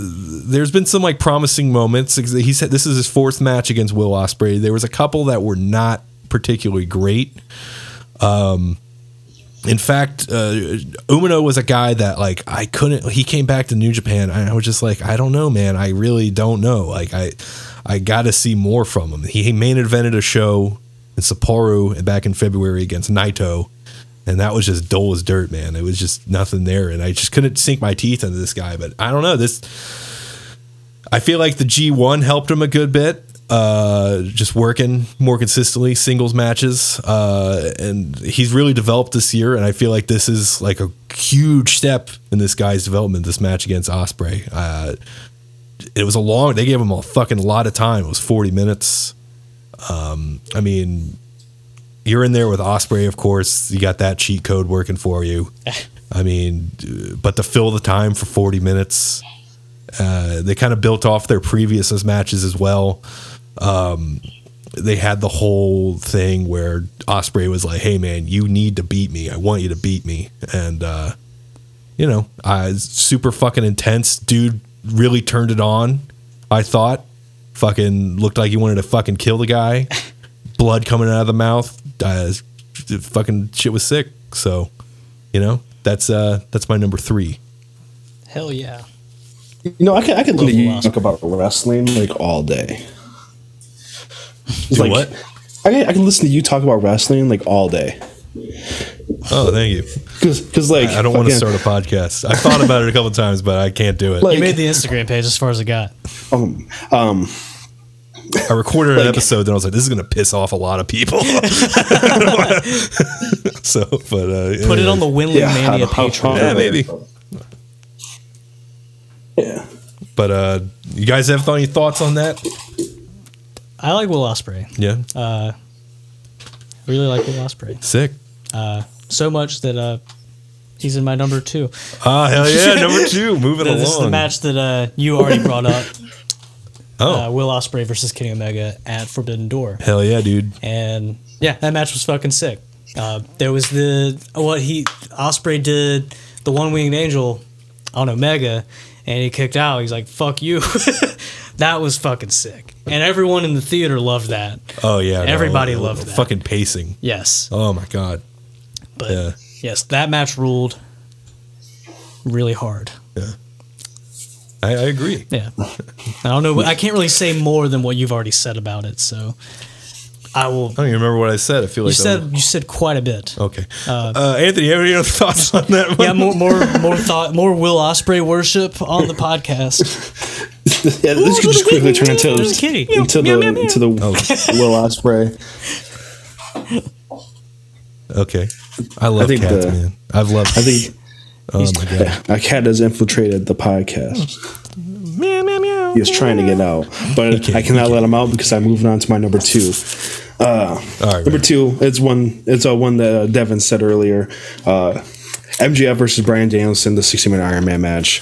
There's been some like promising moments. He said this is his fourth match against Will Ospreay. There was a couple that were not particularly great. Um, in fact, uh, Umino was a guy that like I couldn't. He came back to New Japan. I was just like, I don't know, man. I really don't know. Like I, I got to see more from him. He main evented a show in Sapporo back in February against Naito. And that was just dull as dirt, man. It was just nothing there. And I just couldn't sink my teeth into this guy. But I don't know. This, I feel like the G one helped him a good bit. Uh, just working more consistently, singles matches. Uh, and he's really developed this year. And I feel like this is like a huge step in this guy's development, this match against Ospreay. Uh, it was a long, they gave him a fucking lot of time. It was forty minutes. Um, I mean... You're in there with Ospreay, of course. You got that cheat code working for you. I mean, but to fill the time for forty minutes, uh, they kind of built off their previous matches as well. Um, they had the whole thing where Ospreay was like, hey, man, you need to beat me. I want you to beat me. And, uh, you know, I was super fucking intense. Dude really turned it on, I thought. Fucking looked like he wanted to fucking kill the guy. Blood coming out of the mouth. Uh, fucking shit was sick. So, you know, that's uh, that's my number three. Hell yeah! You know, I can I can literally talk about wrestling like all day. Do like, what? I can, I can listen to you talk about wrestling like all day. Oh, thank you. Because like I, I don't want to start a podcast. I thought about it a couple times, but I can't do it. Like, you made the Instagram page as far as I got. Um. um I recorded an like, episode, then I was like, "This is going to piss off a lot of people." so, but uh, put anyway. It on the Windley yeah, Mania Patreon, yeah, maybe. Yeah, but uh, you guys have any thoughts on that? I like Will Ospreay. Yeah, uh, really like Will Ospreay. Sick. Uh, so much that uh, He's in my number two. Ah, uh, hell yeah, number two. Moving this along. This is the match that uh, you already brought up. Oh. Uh, Will Ospreay versus Kenny Omega at Forbidden Door. Hell yeah, dude. And yeah, that match was fucking sick. Uh, there was the, what he, Ospreay did the one-winged angel on Omega, and he kicked out. He's like, fuck you. That was fucking sick. And everyone in the theater loved that. Oh, yeah. Everybody no, loved no, that. Fucking pacing. Yes. Oh, my God. But yeah. Yes, that match ruled really hard. Yeah. I, I agree. Yeah. I don't know. I can't really say more than what you've already said about it, so I will. I don't even remember what I said. I feel like you said was... you said quite a bit. Okay. Uh, uh, Anthony, you have any other thoughts on that one? Yeah, more more more thought more Will Ospreay worship on the podcast. Yeah, this Ooh, could just quickly turn into the into the into the Will Ospreay. Okay. I love I think cats, the, man. I've loved I think Oh my god. A cat has infiltrated the podcast. Meow, meow, meow. He's trying to get out. But I cannot let him out because I'm moving on to my number two. Uh All right, number two, it's one it's a one that uh, Devin said earlier. Uh M J F versus Brian Danielson, the sixty minute Iron Man match.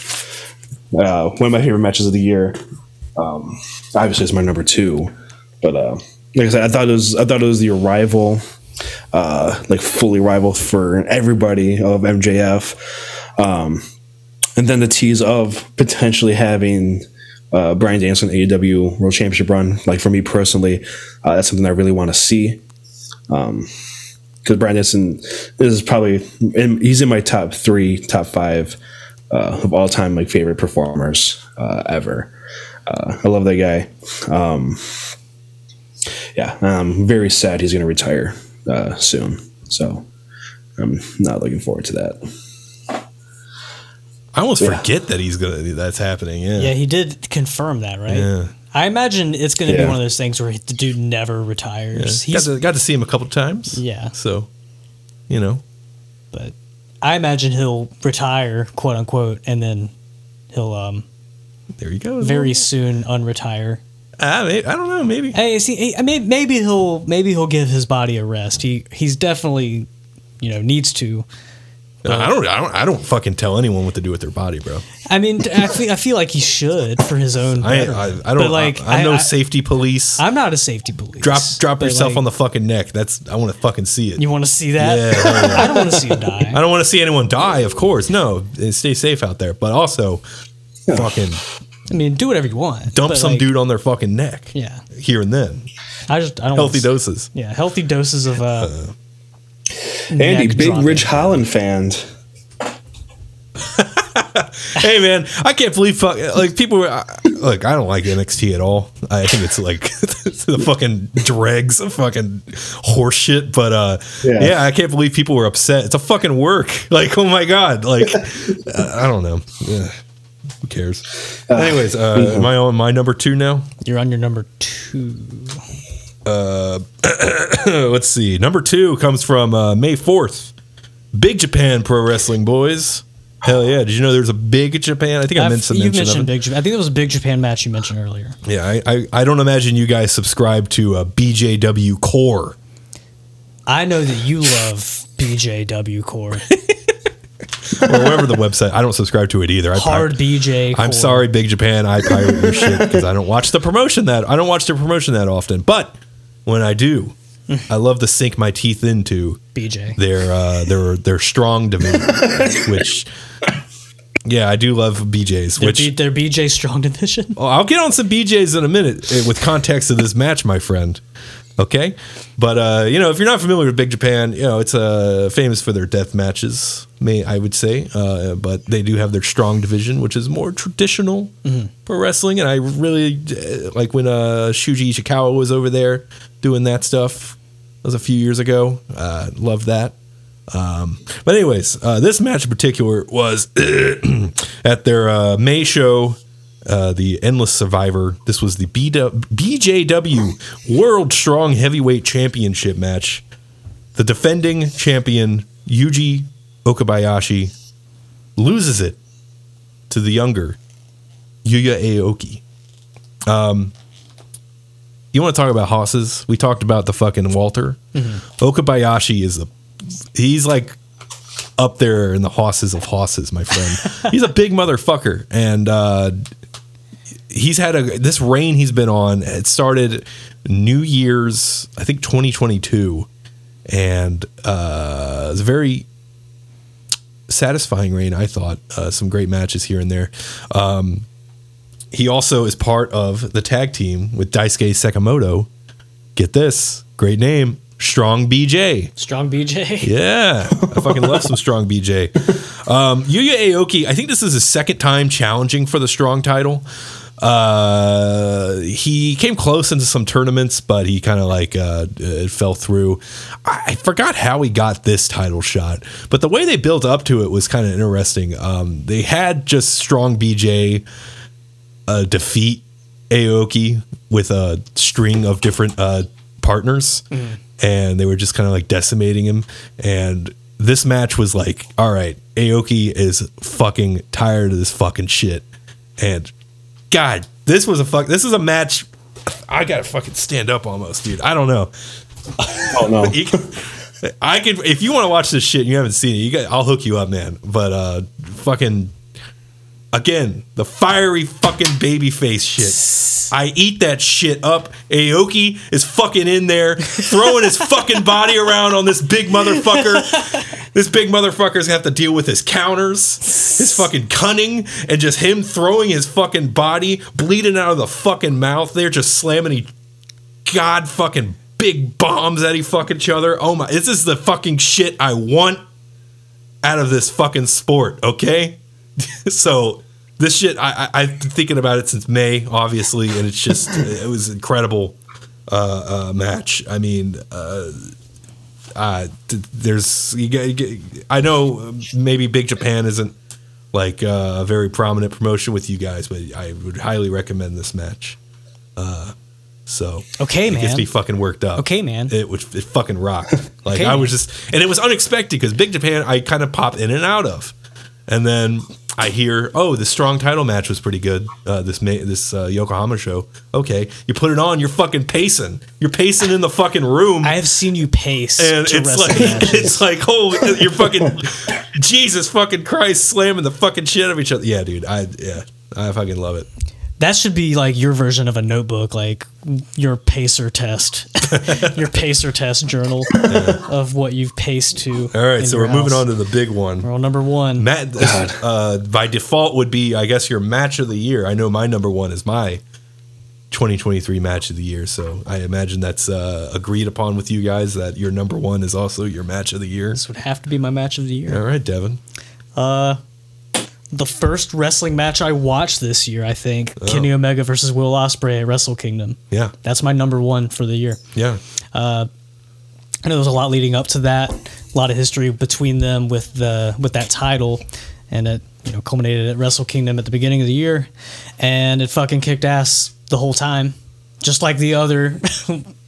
Uh one of my favorite matches of the year. Um obviously it's my number two. But uh like I said, I thought it was I thought it was the arrival. Uh, like fully rival for everybody of M J F, um, and then the tease of potentially having uh, Brian Danielson A E W World Championship run. Like for me personally, uh, that's something I really want to see, because um, Brian Danielson is probably in, he's in my top three, top five uh, of all time like favorite performers uh, ever. Uh, I love that guy. Um, yeah, I'm very sad he's going to retire. Uh, soon, so I'm not looking forward to that. I almost yeah. forget that he's gonna that's happening. Yeah, yeah, he did confirm that, right? Yeah, I imagine it's gonna yeah. be one of those things where the dude never retires. Yeah. He's got to, got to see him a couple times. Yeah, so you know, but I imagine he'll retire, quote unquote, and then he'll um, there you go, very soon unretire. I I don't know. Maybe. Hey, see, maybe he'll maybe he'll give his body a rest. He he's definitely, you know, needs to. I don't. I don't. I don't fucking tell anyone what to do with their body, bro. I mean, I feel. I feel like he should for his own. I, I, I don't. But like, I, I'm no I, safety police. I'm not a safety police. Drop drop yourself like, on the fucking neck. That's. I want to fucking see it. You want to see that? Yeah. I don't want to see him die. I don't want to see anyone die. Of course, no. Stay safe out there, but also, yeah. fucking. I mean, do whatever you want. Dump some like, dude on their fucking neck. Yeah. Here and then. I just I don't healthy doses. Yeah, healthy doses of. Uh, uh, Andy, big Ridge Holland fan. Hey man, I can't believe fuck like people. I, look, I don't like N X T at all. I think it's like it's the fucking dregs of fucking horseshit. But uh, yeah. yeah, I can't believe people were upset. It's a fucking work. Like, oh my god. Like, uh, I don't know. Yeah. Who cares? Uh, Anyways, uh, mm-hmm. am I on my number two now? You're on your number two. Uh, let's see. Number two comes from uh, May fourth. Big Japan Pro Wrestling, boys. Hell yeah. Did you know there's a Big Japan? I think I've, I meant to mention mentioned of it. Big Japan. I think it was a Big Japan match you mentioned earlier. Yeah, I, I, I don't imagine you guys subscribe to uh, B J W Core. I know that you love B J W Core. Or whatever the website. I don't subscribe to it either. I Hard pirate. B J. I'm Core. Sorry, Big Japan. I pirate your shit because I don't watch the promotion that I don't watch the promotion that often. But when I do, I love to sink my teeth into B J. Their uh, their their strong division, which yeah, I do love B Js. Their, which B, their B J strong division. Oh, I'll get on some B Js in a minute with context of this match, my friend. Okay, but uh, you know, if you're not familiar with Big Japan, you know it's uh, famous for their death matches. May I would say, uh, but they do have their strong division, which is more traditional mm-hmm. pro wrestling. And I really like when uh, Shuji Ishikawa was over there doing that stuff. That was a few years ago. Uh, Love that. Um, but anyways, uh, this match in particular was at their uh, May show. Uh, the Endless Survivor. This was the B J W World Strong Heavyweight Championship match. The defending champion Yuji Okabayashi loses it to the younger Yuya Aoki. Um, you want to talk about hosses? We talked about the fucking Walter. Mm-hmm. Okabayashi is the he's like up there in the hosses of hosses, my friend. He's a big motherfucker, and uh, he's had a this reign he's been on. It started New Year's, I think, twenty twenty-two, and uh, it's a very satisfying reign, I thought. Uh, some great matches here and there. Um, he also is part of the tag team with Daisuke Sakamoto. Get this, great name. Strong B J. Strong B J? Yeah. I fucking love some Strong B J. Um, Yuya Aoki, I think this is his second time challenging for the Strong title. Uh, he came close into some tournaments, but he kind of like uh, it fell through. I, I forgot how he got this title shot, but the way they built up to it was kind of interesting. Um, they had just Strong B J uh, defeat Aoki with a string of different uh, partners. Mm. And they were just kind of like decimating him. And this match was like, all right, Aoki is fucking tired of this fucking shit. And God, this was a fuck. This is a match. I got to fucking stand up almost, dude. I don't know. Oh no. you can, I could, if you want to watch this shit and you haven't seen it, you got, I'll hook you up, man. But uh, fucking, again, the fiery fucking baby face shit. I eat that shit up. Aoki is fucking in there throwing his fucking body around on this big motherfucker. This big motherfucker's gonna have to deal with his counters, his fucking cunning, and just him throwing his fucking body, bleeding out of the fucking mouth. They're just slamming each god fucking big bombs at each fucking each other. Oh my, this is the fucking shit I want out of this fucking sport, okay? So this shit, I, I, I've been thinking about it since May, obviously, and it's just, it was an incredible uh, uh, match. I mean, uh, uh, there's, you get, you get, I know maybe Big Japan isn't like uh, a very prominent promotion with you guys, but I would highly recommend this match. Uh, so okay, it man. Gets me fucking worked up. Okay, man. It was it fucking rocked. Like okay, I was just, and it was unexpected because Big Japan, I kind of pop in and out of, and then I hear, oh, the Strong title match was pretty good. Uh, this May, this uh, Yokohama show. Okay, you put it on, you're fucking pacing. You're pacing in the fucking room. I have seen you pace. And to it's like matches. It's like, holy, you're fucking Jesus fucking Christ, slamming the fucking shit out of each other. Yeah, dude, I yeah, I fucking love it. That should be like your version of a notebook, like your pacer test, your pacer test journal yeah. of what you've paced to. All right, so we're house. Moving on to the big one. We're on number one. Matt, uh, by default would be, I guess, your match of the year. I know my number one is my twenty twenty-three match of the year, so I imagine that's uh, agreed upon with you guys that your number one is also your match of the year. This would have to be my match of the year. All right, Devin. Uh... The first wrestling match I watched this year, I think, oh. Kenny Omega versus Will Ospreay at Wrestle Kingdom. Yeah, that's my number one for the year. Yeah, uh, I know there was a lot leading up to that, a lot of history between them with the with that title, and it you know culminated at Wrestle Kingdom at the beginning of the year, and it fucking kicked ass the whole time, just like the other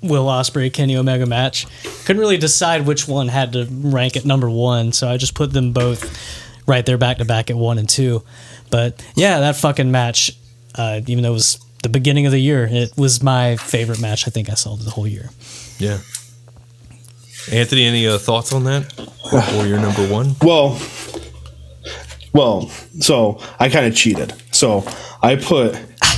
Will Ospreay Kenny Omega match. Couldn't really decide which one had to rank at number one, so I just put them both right there back to back at one and two. But yeah, that fucking match, uh, even though it was the beginning of the year, it was my favorite match I think I saw the whole year. Yeah. Anthony, any uh, thoughts on that? Or your number one? Well, well, so I kind of cheated. So I put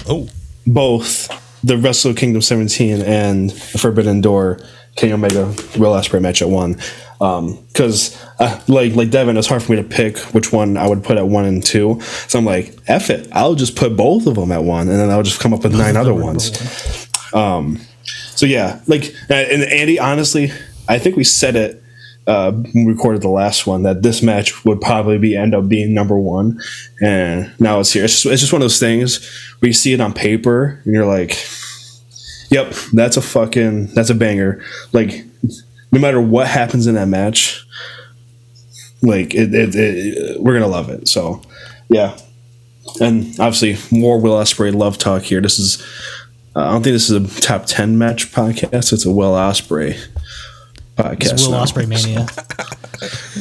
oh. both the Wrestle Kingdom seventeen and the Forbidden Door Kenny Omega Will Ospreay match at one. Because um, uh, like like Devin, it's hard for me to pick which one I would put at one and two. So I'm like, F it, I'll just put both of them at one, and then I'll just come up with nine other ones. Um, so yeah, like and Andy, honestly, I think we said it uh, when we recorded the last one that this match would probably be end up being number one, and now it's here. It's just, it's just one of those things where you see it on paper and you're like, yep, that's a fucking that's a banger. Like, no matter what happens in that match, like it, it, it, we're gonna love it. So, yeah, and obviously more Will Ospreay love talk here. This is uh, I don't think this is a top ten match podcast. It's a Will Ospreay podcast. It's Will now. Ospreay mania.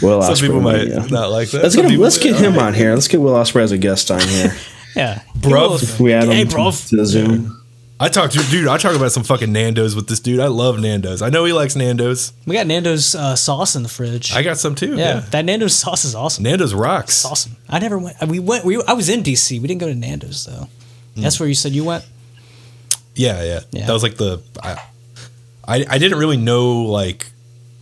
Will Some Ospreay people mania. Might not like that. Let's Some get him, let's get him on here. Let's get Will Ospreay as a guest on here. Yeah, bro. If we add him hey, to the Zoom. I talked to dude. I talk about some fucking Nando's with this dude. I love Nando's. I know he likes Nando's. We got Nando's uh, sauce in the fridge. I got some too. Yeah, yeah. That Nando's sauce is awesome. Nando's rocks. It's awesome. I never went. We went. We. I was in D C. We didn't go to Nando's though. Mm. That's where you said you went. Yeah, yeah, yeah. That was like the. I, I, I didn't really know like.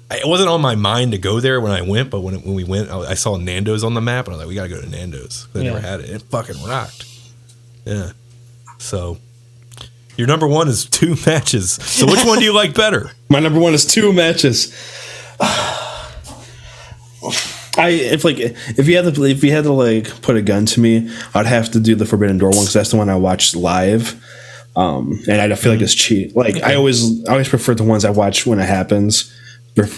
It wasn't on my mind to go there when I went, but when it, when we went, I, I saw Nando's on the map, and I was like, we gotta go to Nando's. I yeah. never had it. It fucking rocked. Yeah. So. Your number one is two matches. So which one do you like better? My number one is two matches. I if like if you had to if you had to like put a gun to me, I'd have to do the Forbidden Door one because that's the one I watched live, um, and I feel like it's cheap. Like okay. I always I always prefer the ones I watch when it happens.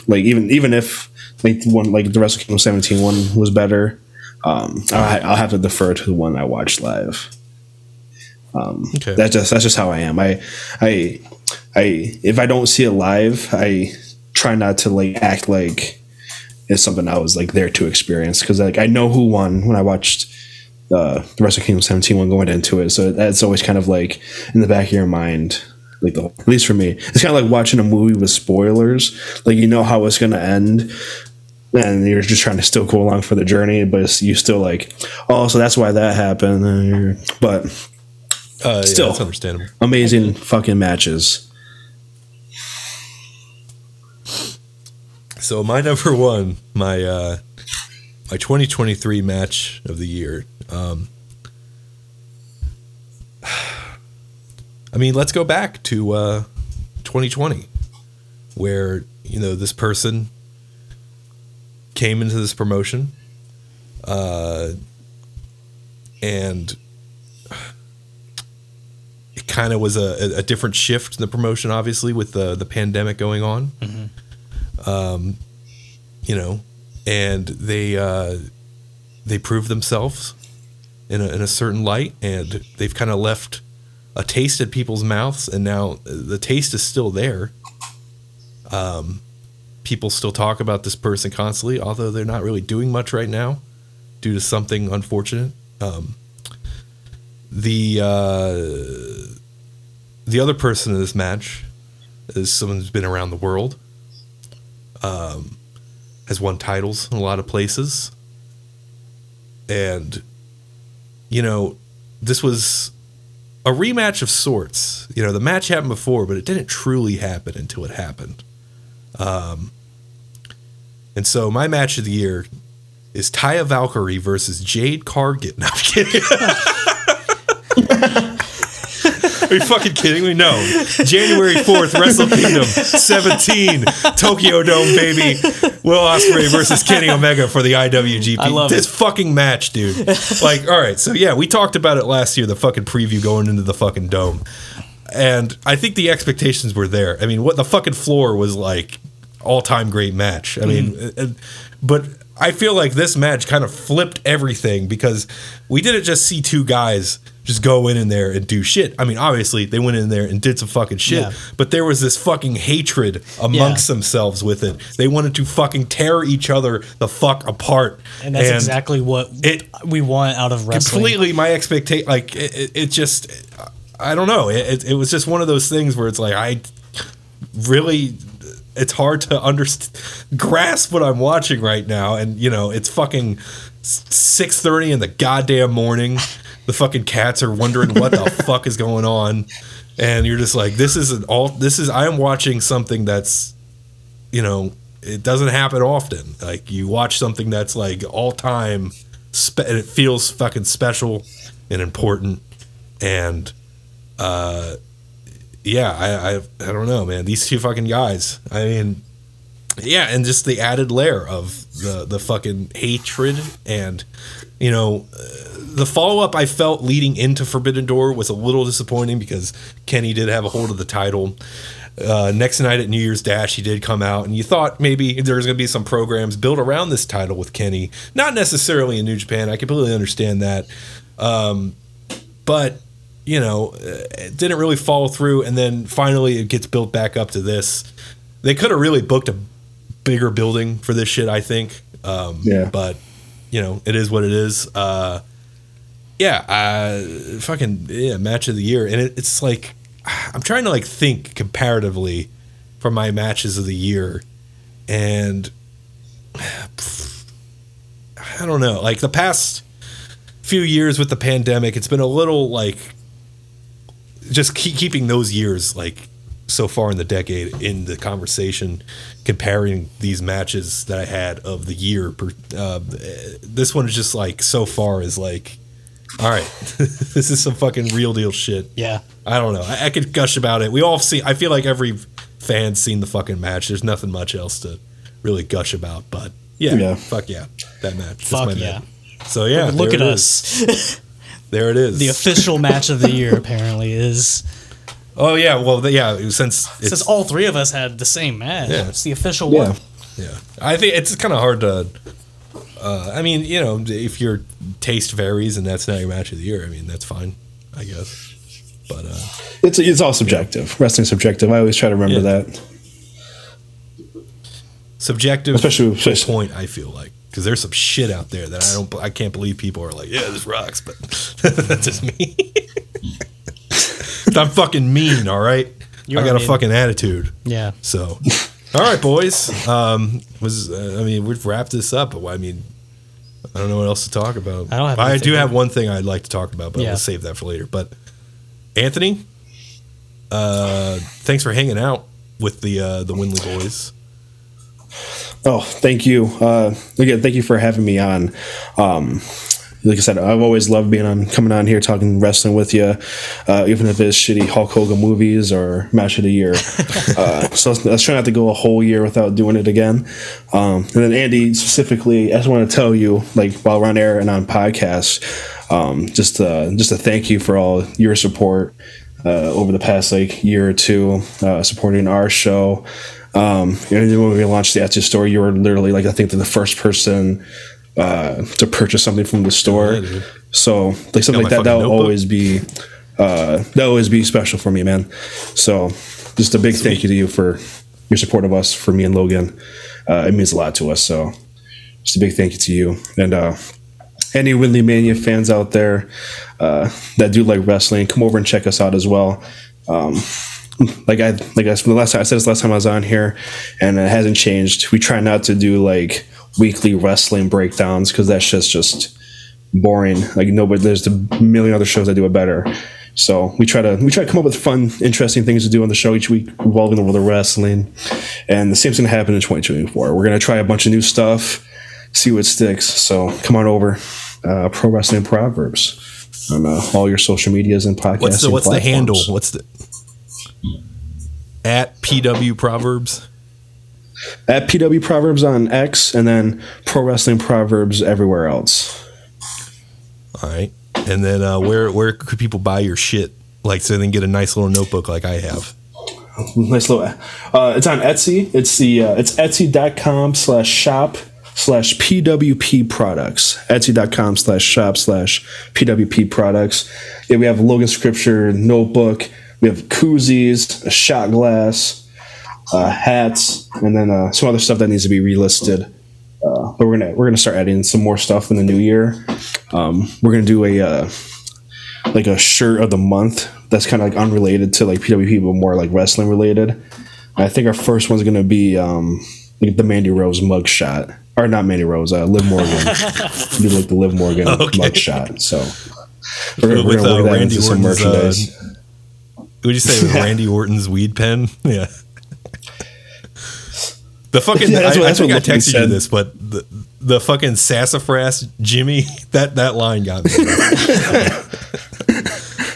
Like even even if like one like the Wrestle Kingdom seventeen one was better, um, I, I'll have to defer to the one I watched live. Um, okay. That's just that's just how I am. I, I, I. If I don't see it live, I try not to like act like it's something I was like there to experience because like I know who won when I watched uh, the Wrestle Kingdom seventeen one going into it. So that's always kind of like in the back of your mind. Like the, at least for me, it's kind of like watching a movie with spoilers. Like you know how it's going to end. And you're just trying to still go along for the journey, but it's, you still like, oh, so that's why that happened. And you're, but. Uh, Still, yeah, that's understandable. Amazing fucking matches. So my number one, my uh, my twenty twenty-three match of the year. Um, I mean, let's go back to uh, twenty twenty, where you know this person came into this promotion, uh, and. Kind of was a, a different shift in the promotion, obviously, with the the pandemic going on. Mm-hmm. Um, you know, and they uh, they proved themselves in a, in a certain light, and they've kind of left a taste in people's mouths, and now the taste is still there. Um, people still talk about this person constantly, although they're not really doing much right now due to something unfortunate. Um, the uh, The other person in this match is someone who's been around the world, um, has won titles in a lot of places. And, you know, this was a rematch of sorts. You know, the match happened before, but it didn't truly happen until it happened. Um, and so my match of the year is Taya Valkyrie versus Jade Cargill. No, I'm kidding. Are you fucking kidding me? No. January fourth, Wrestle Kingdom seventeen, Tokyo Dome, baby. Will Ospreay versus Kenny Omega for the I W G P. I love this it. fucking match, dude. Like, all right, so yeah, we talked about it last year, the fucking preview going into the fucking Dome. And I think the expectations were there. I mean, what the fucking floor was like all-time great match. I mean, mm. but I feel like this match kind of flipped everything because we didn't just see two guys just go in in there and do shit. I mean, obviously they went in there and did some fucking shit, yeah. but there was this fucking hatred amongst yeah. themselves with it. They wanted to fucking tear each other the fuck apart. And that's and exactly what it, we want out of wrestling. Completely my expectation, like it, it, it just, I don't know. It, it, it was just one of those things where it's like, I really, it's hard to underst- grasp what I'm watching right now. And you know, it's fucking six thirty in the goddamn morning. The fucking cats are wondering what the fuck is going on, and you're just like, this is an all. This is I am watching something that's, you know, it doesn't happen often. Like you watch something that's like all time, spe- and it feels fucking special and important. And, uh, yeah, I, I I don't know, man. These two fucking guys. I mean, yeah, and just the added layer of the the fucking hatred and. You know, uh, the follow-up I felt leading into Forbidden Door was a little disappointing because Kenny did have a hold of the title. Uh, next night at New Year's Dash, he did come out, and you thought maybe there was going to be some programs built around this title with Kenny. Not necessarily in New Japan. I completely understand that. Um, but, you know, it didn't really follow through, and then finally it gets built back up to this. They could have really booked a bigger building for this shit, I think. Um, yeah. But... You know, it is what it is. Uh, yeah, uh, fucking yeah, match of the year, and it, it's like I'm trying to like think comparatively for my matches of the year, and I don't know. Like the past few years with the pandemic, it's been a little like just keep keeping those years like so far in the decade in the conversation, comparing these matches that I had of the year. Uh, this one is just like so far is like, all right, this is some fucking real deal shit. Yeah. I don't know. I, I could gush about it. We all see, I feel like every fan's seen the fucking match. There's nothing much else to really gush about, but yeah, yeah. fuck yeah. That match. Fuck my yeah. match. So yeah. Look at us. There it is. The official match of the year apparently is. Oh yeah, well yeah. Since it's, since all three of us had the same match, yeah. It's the official yeah. one. Yeah, I think it's kind of hard to. Uh, I mean, you know, if your taste varies and that's not your match of the year, I mean, that's fine, I guess. But uh, it's it's all subjective. Yeah. Wrestling's subjective. I always try to remember yeah. that. Subjective, especially to a point. I feel like because there's some shit out there that I don't, I can't believe people are like, yeah, this rocks, but that's just me. I'm fucking mean, all right? You I got mean. a fucking attitude. Yeah. So, all right, boys. Um, was uh, I mean, we've wrapped this up. But I mean, I don't know what else to talk about. I don't have I do have one thing I'd like to talk about, but yeah. we'll save that for later. But, Anthony, uh, thanks for hanging out with the, uh, the Windley boys. Oh, thank you. Uh, again, thank you for having me on. Um Like I said, I've always loved being on, coming on here, talking wrestling with you, uh, even if it's shitty Hulk Hogan movies or match of the year. uh, so let's, let's try not to go a whole year without doing it again. Um, and then Andy, specifically, I just want to tell you, like while we're on air and on podcasts, um, just uh, just to thank you for all your support uh, over the past like year or two, uh, supporting our show. Um, and then when we launched the Etsy store, you were literally like I think the first person. Uh, to purchase something from the store, yeah, so like something like that, that'll notebook. always be uh, that'll always be special for me, man. So just a big Sweet. thank you to you for your support of us, for me and Logan. Uh, it means a lot to us. So just a big thank you to you and uh, any Windley Mania fans out there uh, that do like wrestling. Come over and check us out as well. Um, like I like I from the last time I said this last time I was on here, and it hasn't changed. We try not to do like. Weekly wrestling breakdowns because that shit's just boring. Like nobody, there's a million other shows that do it better. So we try to we try to come up with fun, interesting things to do on the show each week revolving the world of wrestling. And the same thing's gonna happen in twenty twenty-four. We're gonna try a bunch of new stuff, see what sticks. So come on over, uh, Pro Wrestling Proverbs on uh, all your social medias and podcasts. What's the What's platforms. the handle? What's the at P W Proverbs? At P W Proverbs on X, and then Pro Wrestling Proverbs everywhere else. All right, and then uh, where where could people buy your shit? Like, so they can get a nice little notebook like I have. Nice little. Uh, it's on Etsy. It's the uh, it's Etsy.com slash shop slash PWP products. Etsy.com slash shop slash PWP products. Yeah, we have Logan Scripture notebook. We have koozies, a shot glass. Uh, hats and then uh, some other stuff that needs to be relisted, uh, but we're gonna we're gonna start adding some more stuff in the new year. Um, we're gonna do a uh, like a shirt of the month that's kind of like unrelated to like P W P, but more like wrestling related. And I think our first one's gonna be um, the Mandy Rose mug shot, or not Mandy Rose, uh, Liv Morgan. You like the Liv Morgan okay. mug shot, so we're, we're With, gonna work uh, that Randy into Orton's, some merchandise. Uh, would you say it was Randy Orton's weed pen? Yeah. The fucking yeah, that's what, I, I that's think I texted you this, but the, the fucking sassafras Jimmy that, that line got me.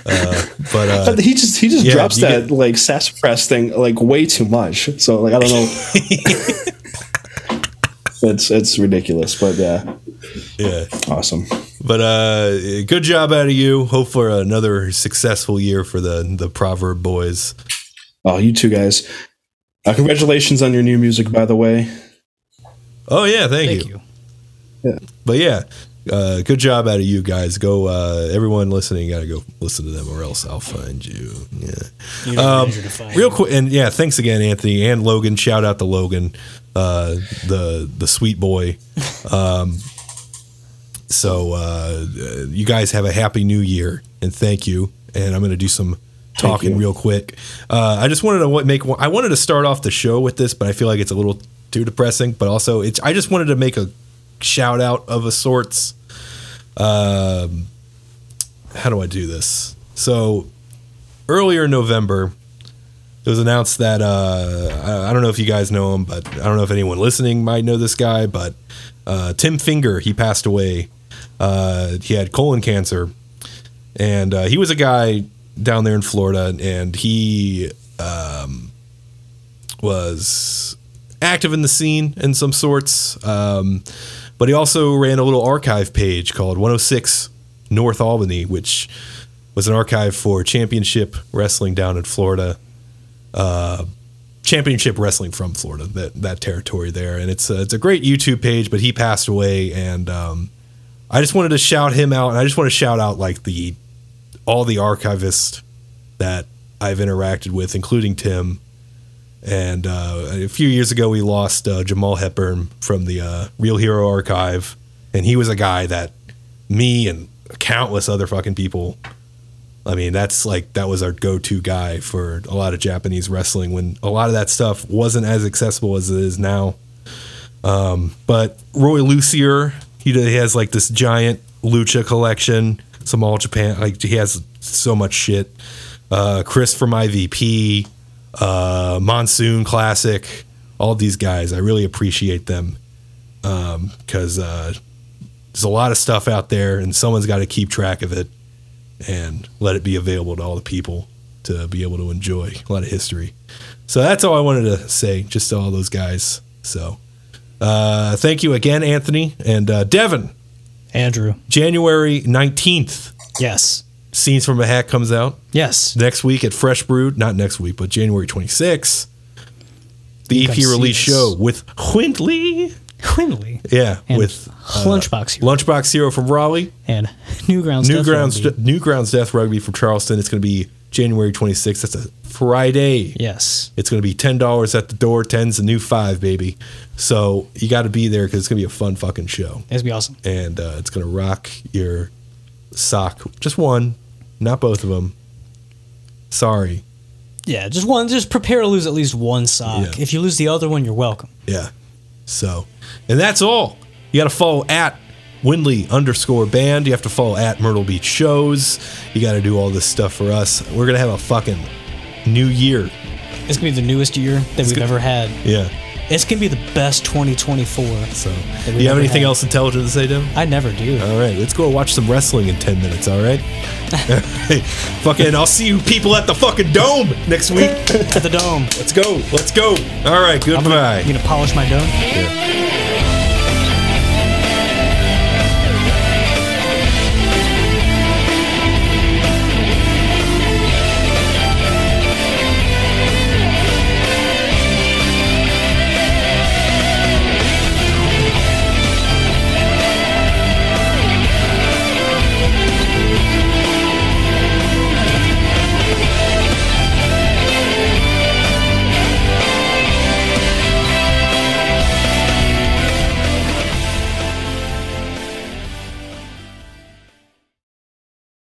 uh, but uh, he just he just yeah, drops that get, like sassafras thing like way too much. So like I don't know, it's it's ridiculous, but yeah, yeah, awesome. But uh, good job out of you. Hope for another successful year for the the Proverb Boys. Oh, you two guys. Uh, congratulations on your new music, by the way. Oh, yeah, thank, thank you. you. Yeah. But, yeah, uh, good job out of you guys. Go, uh, everyone listening, got to go listen to them or else I'll find you. Yeah. You um, real quick, and, yeah, thanks again, Anthony and Logan. Shout out to Logan, uh, the the sweet boy. Um, so uh, you guys have a happy new year, and thank you. And I'm going to do some talking real quick. Uh, I just wanted to make one, I wanted to start off the show with this, but I feel like it's a little too depressing. But also, it's I just wanted to make a shout out of a sorts. Um, how do I do this? So earlier in November, it was announced that uh, I don't know if you guys know him, but I don't know if anyone listening might know this guy. But uh, Tim Finger, he passed away. Uh, he had colon cancer, and uh, he was a guy down there in Florida, and he um, was active in the scene in some sorts. Um, but he also ran a little archive page called one oh six North Albany, which was an archive for championship wrestling down in Florida. Uh, championship wrestling from Florida, that that territory there, and it's a, it's a great YouTube page. But he passed away, and um, I just wanted to shout him out, and I just want to shout out like the all the archivists that I've interacted with, including Tim. And uh, a few years ago, we lost uh, Jamal Hepburn from the uh, Real Hero Archive, and he was a guy that me and countless other fucking people. I mean, that's like, that was our go-to guy for a lot of Japanese wrestling when a lot of that stuff wasn't as accessible as it is now. Um, but Roy Lucier, he, he has like this giant lucha collection, some All Japan, like he has so much shit. Uh, Chris from I V P, uh, Monsoon Classic, all these guys, I really appreciate them. Um, cause, uh, there's a lot of stuff out there and someone's got to keep track of it and let it be available to all the people to be able to enjoy a lot of history. So that's all I wanted to say, just to all those guys. So uh, thank you again, Anthony. And uh, Devin. Andrew. January nineteenth. Yes. Scenes from a Hat comes out. Yes. Next week at Fresh Brewed. Not next week, but January twenty-sixth. The you E P release show with Windley. Windley. Yeah, and with uh, Lunchbox Hero. Lunchbox Hero from Raleigh. And Newgrounds Newgrounds Death Rugby. Newgrounds Death Rugby from Charleston. It's going to be January twenty-sixth. That's a Friday. Yes. It's going to be ten dollars at the door. ten's the new five, baby. So you got to be there because it's going to be a fun fucking show. It's going to be awesome. And uh, it's going to rock your sock. Just one, not both of them. Sorry. Yeah, just one. Just prepare to lose at least one sock. Yeah. If you lose the other one, you're welcome. Yeah. So, and that's all. You got to follow at Windley underscore band. You have to follow at Myrtle Beach shows. You got to do all this stuff for us. We're going to have a fucking new year. It's going to be the newest year that it's we've gonna, ever had. Yeah. It's going to be the best twenty twenty-four. So, do you have anything had. else intelligent to say, Devin? I never do. All right. Let's go watch some wrestling in ten minutes. All right. All right. Fucking, I'll see you people at the fucking dome next week. At the dome. Let's go. Let's go. All right. Goodbye. You going to polish my dome? Yeah.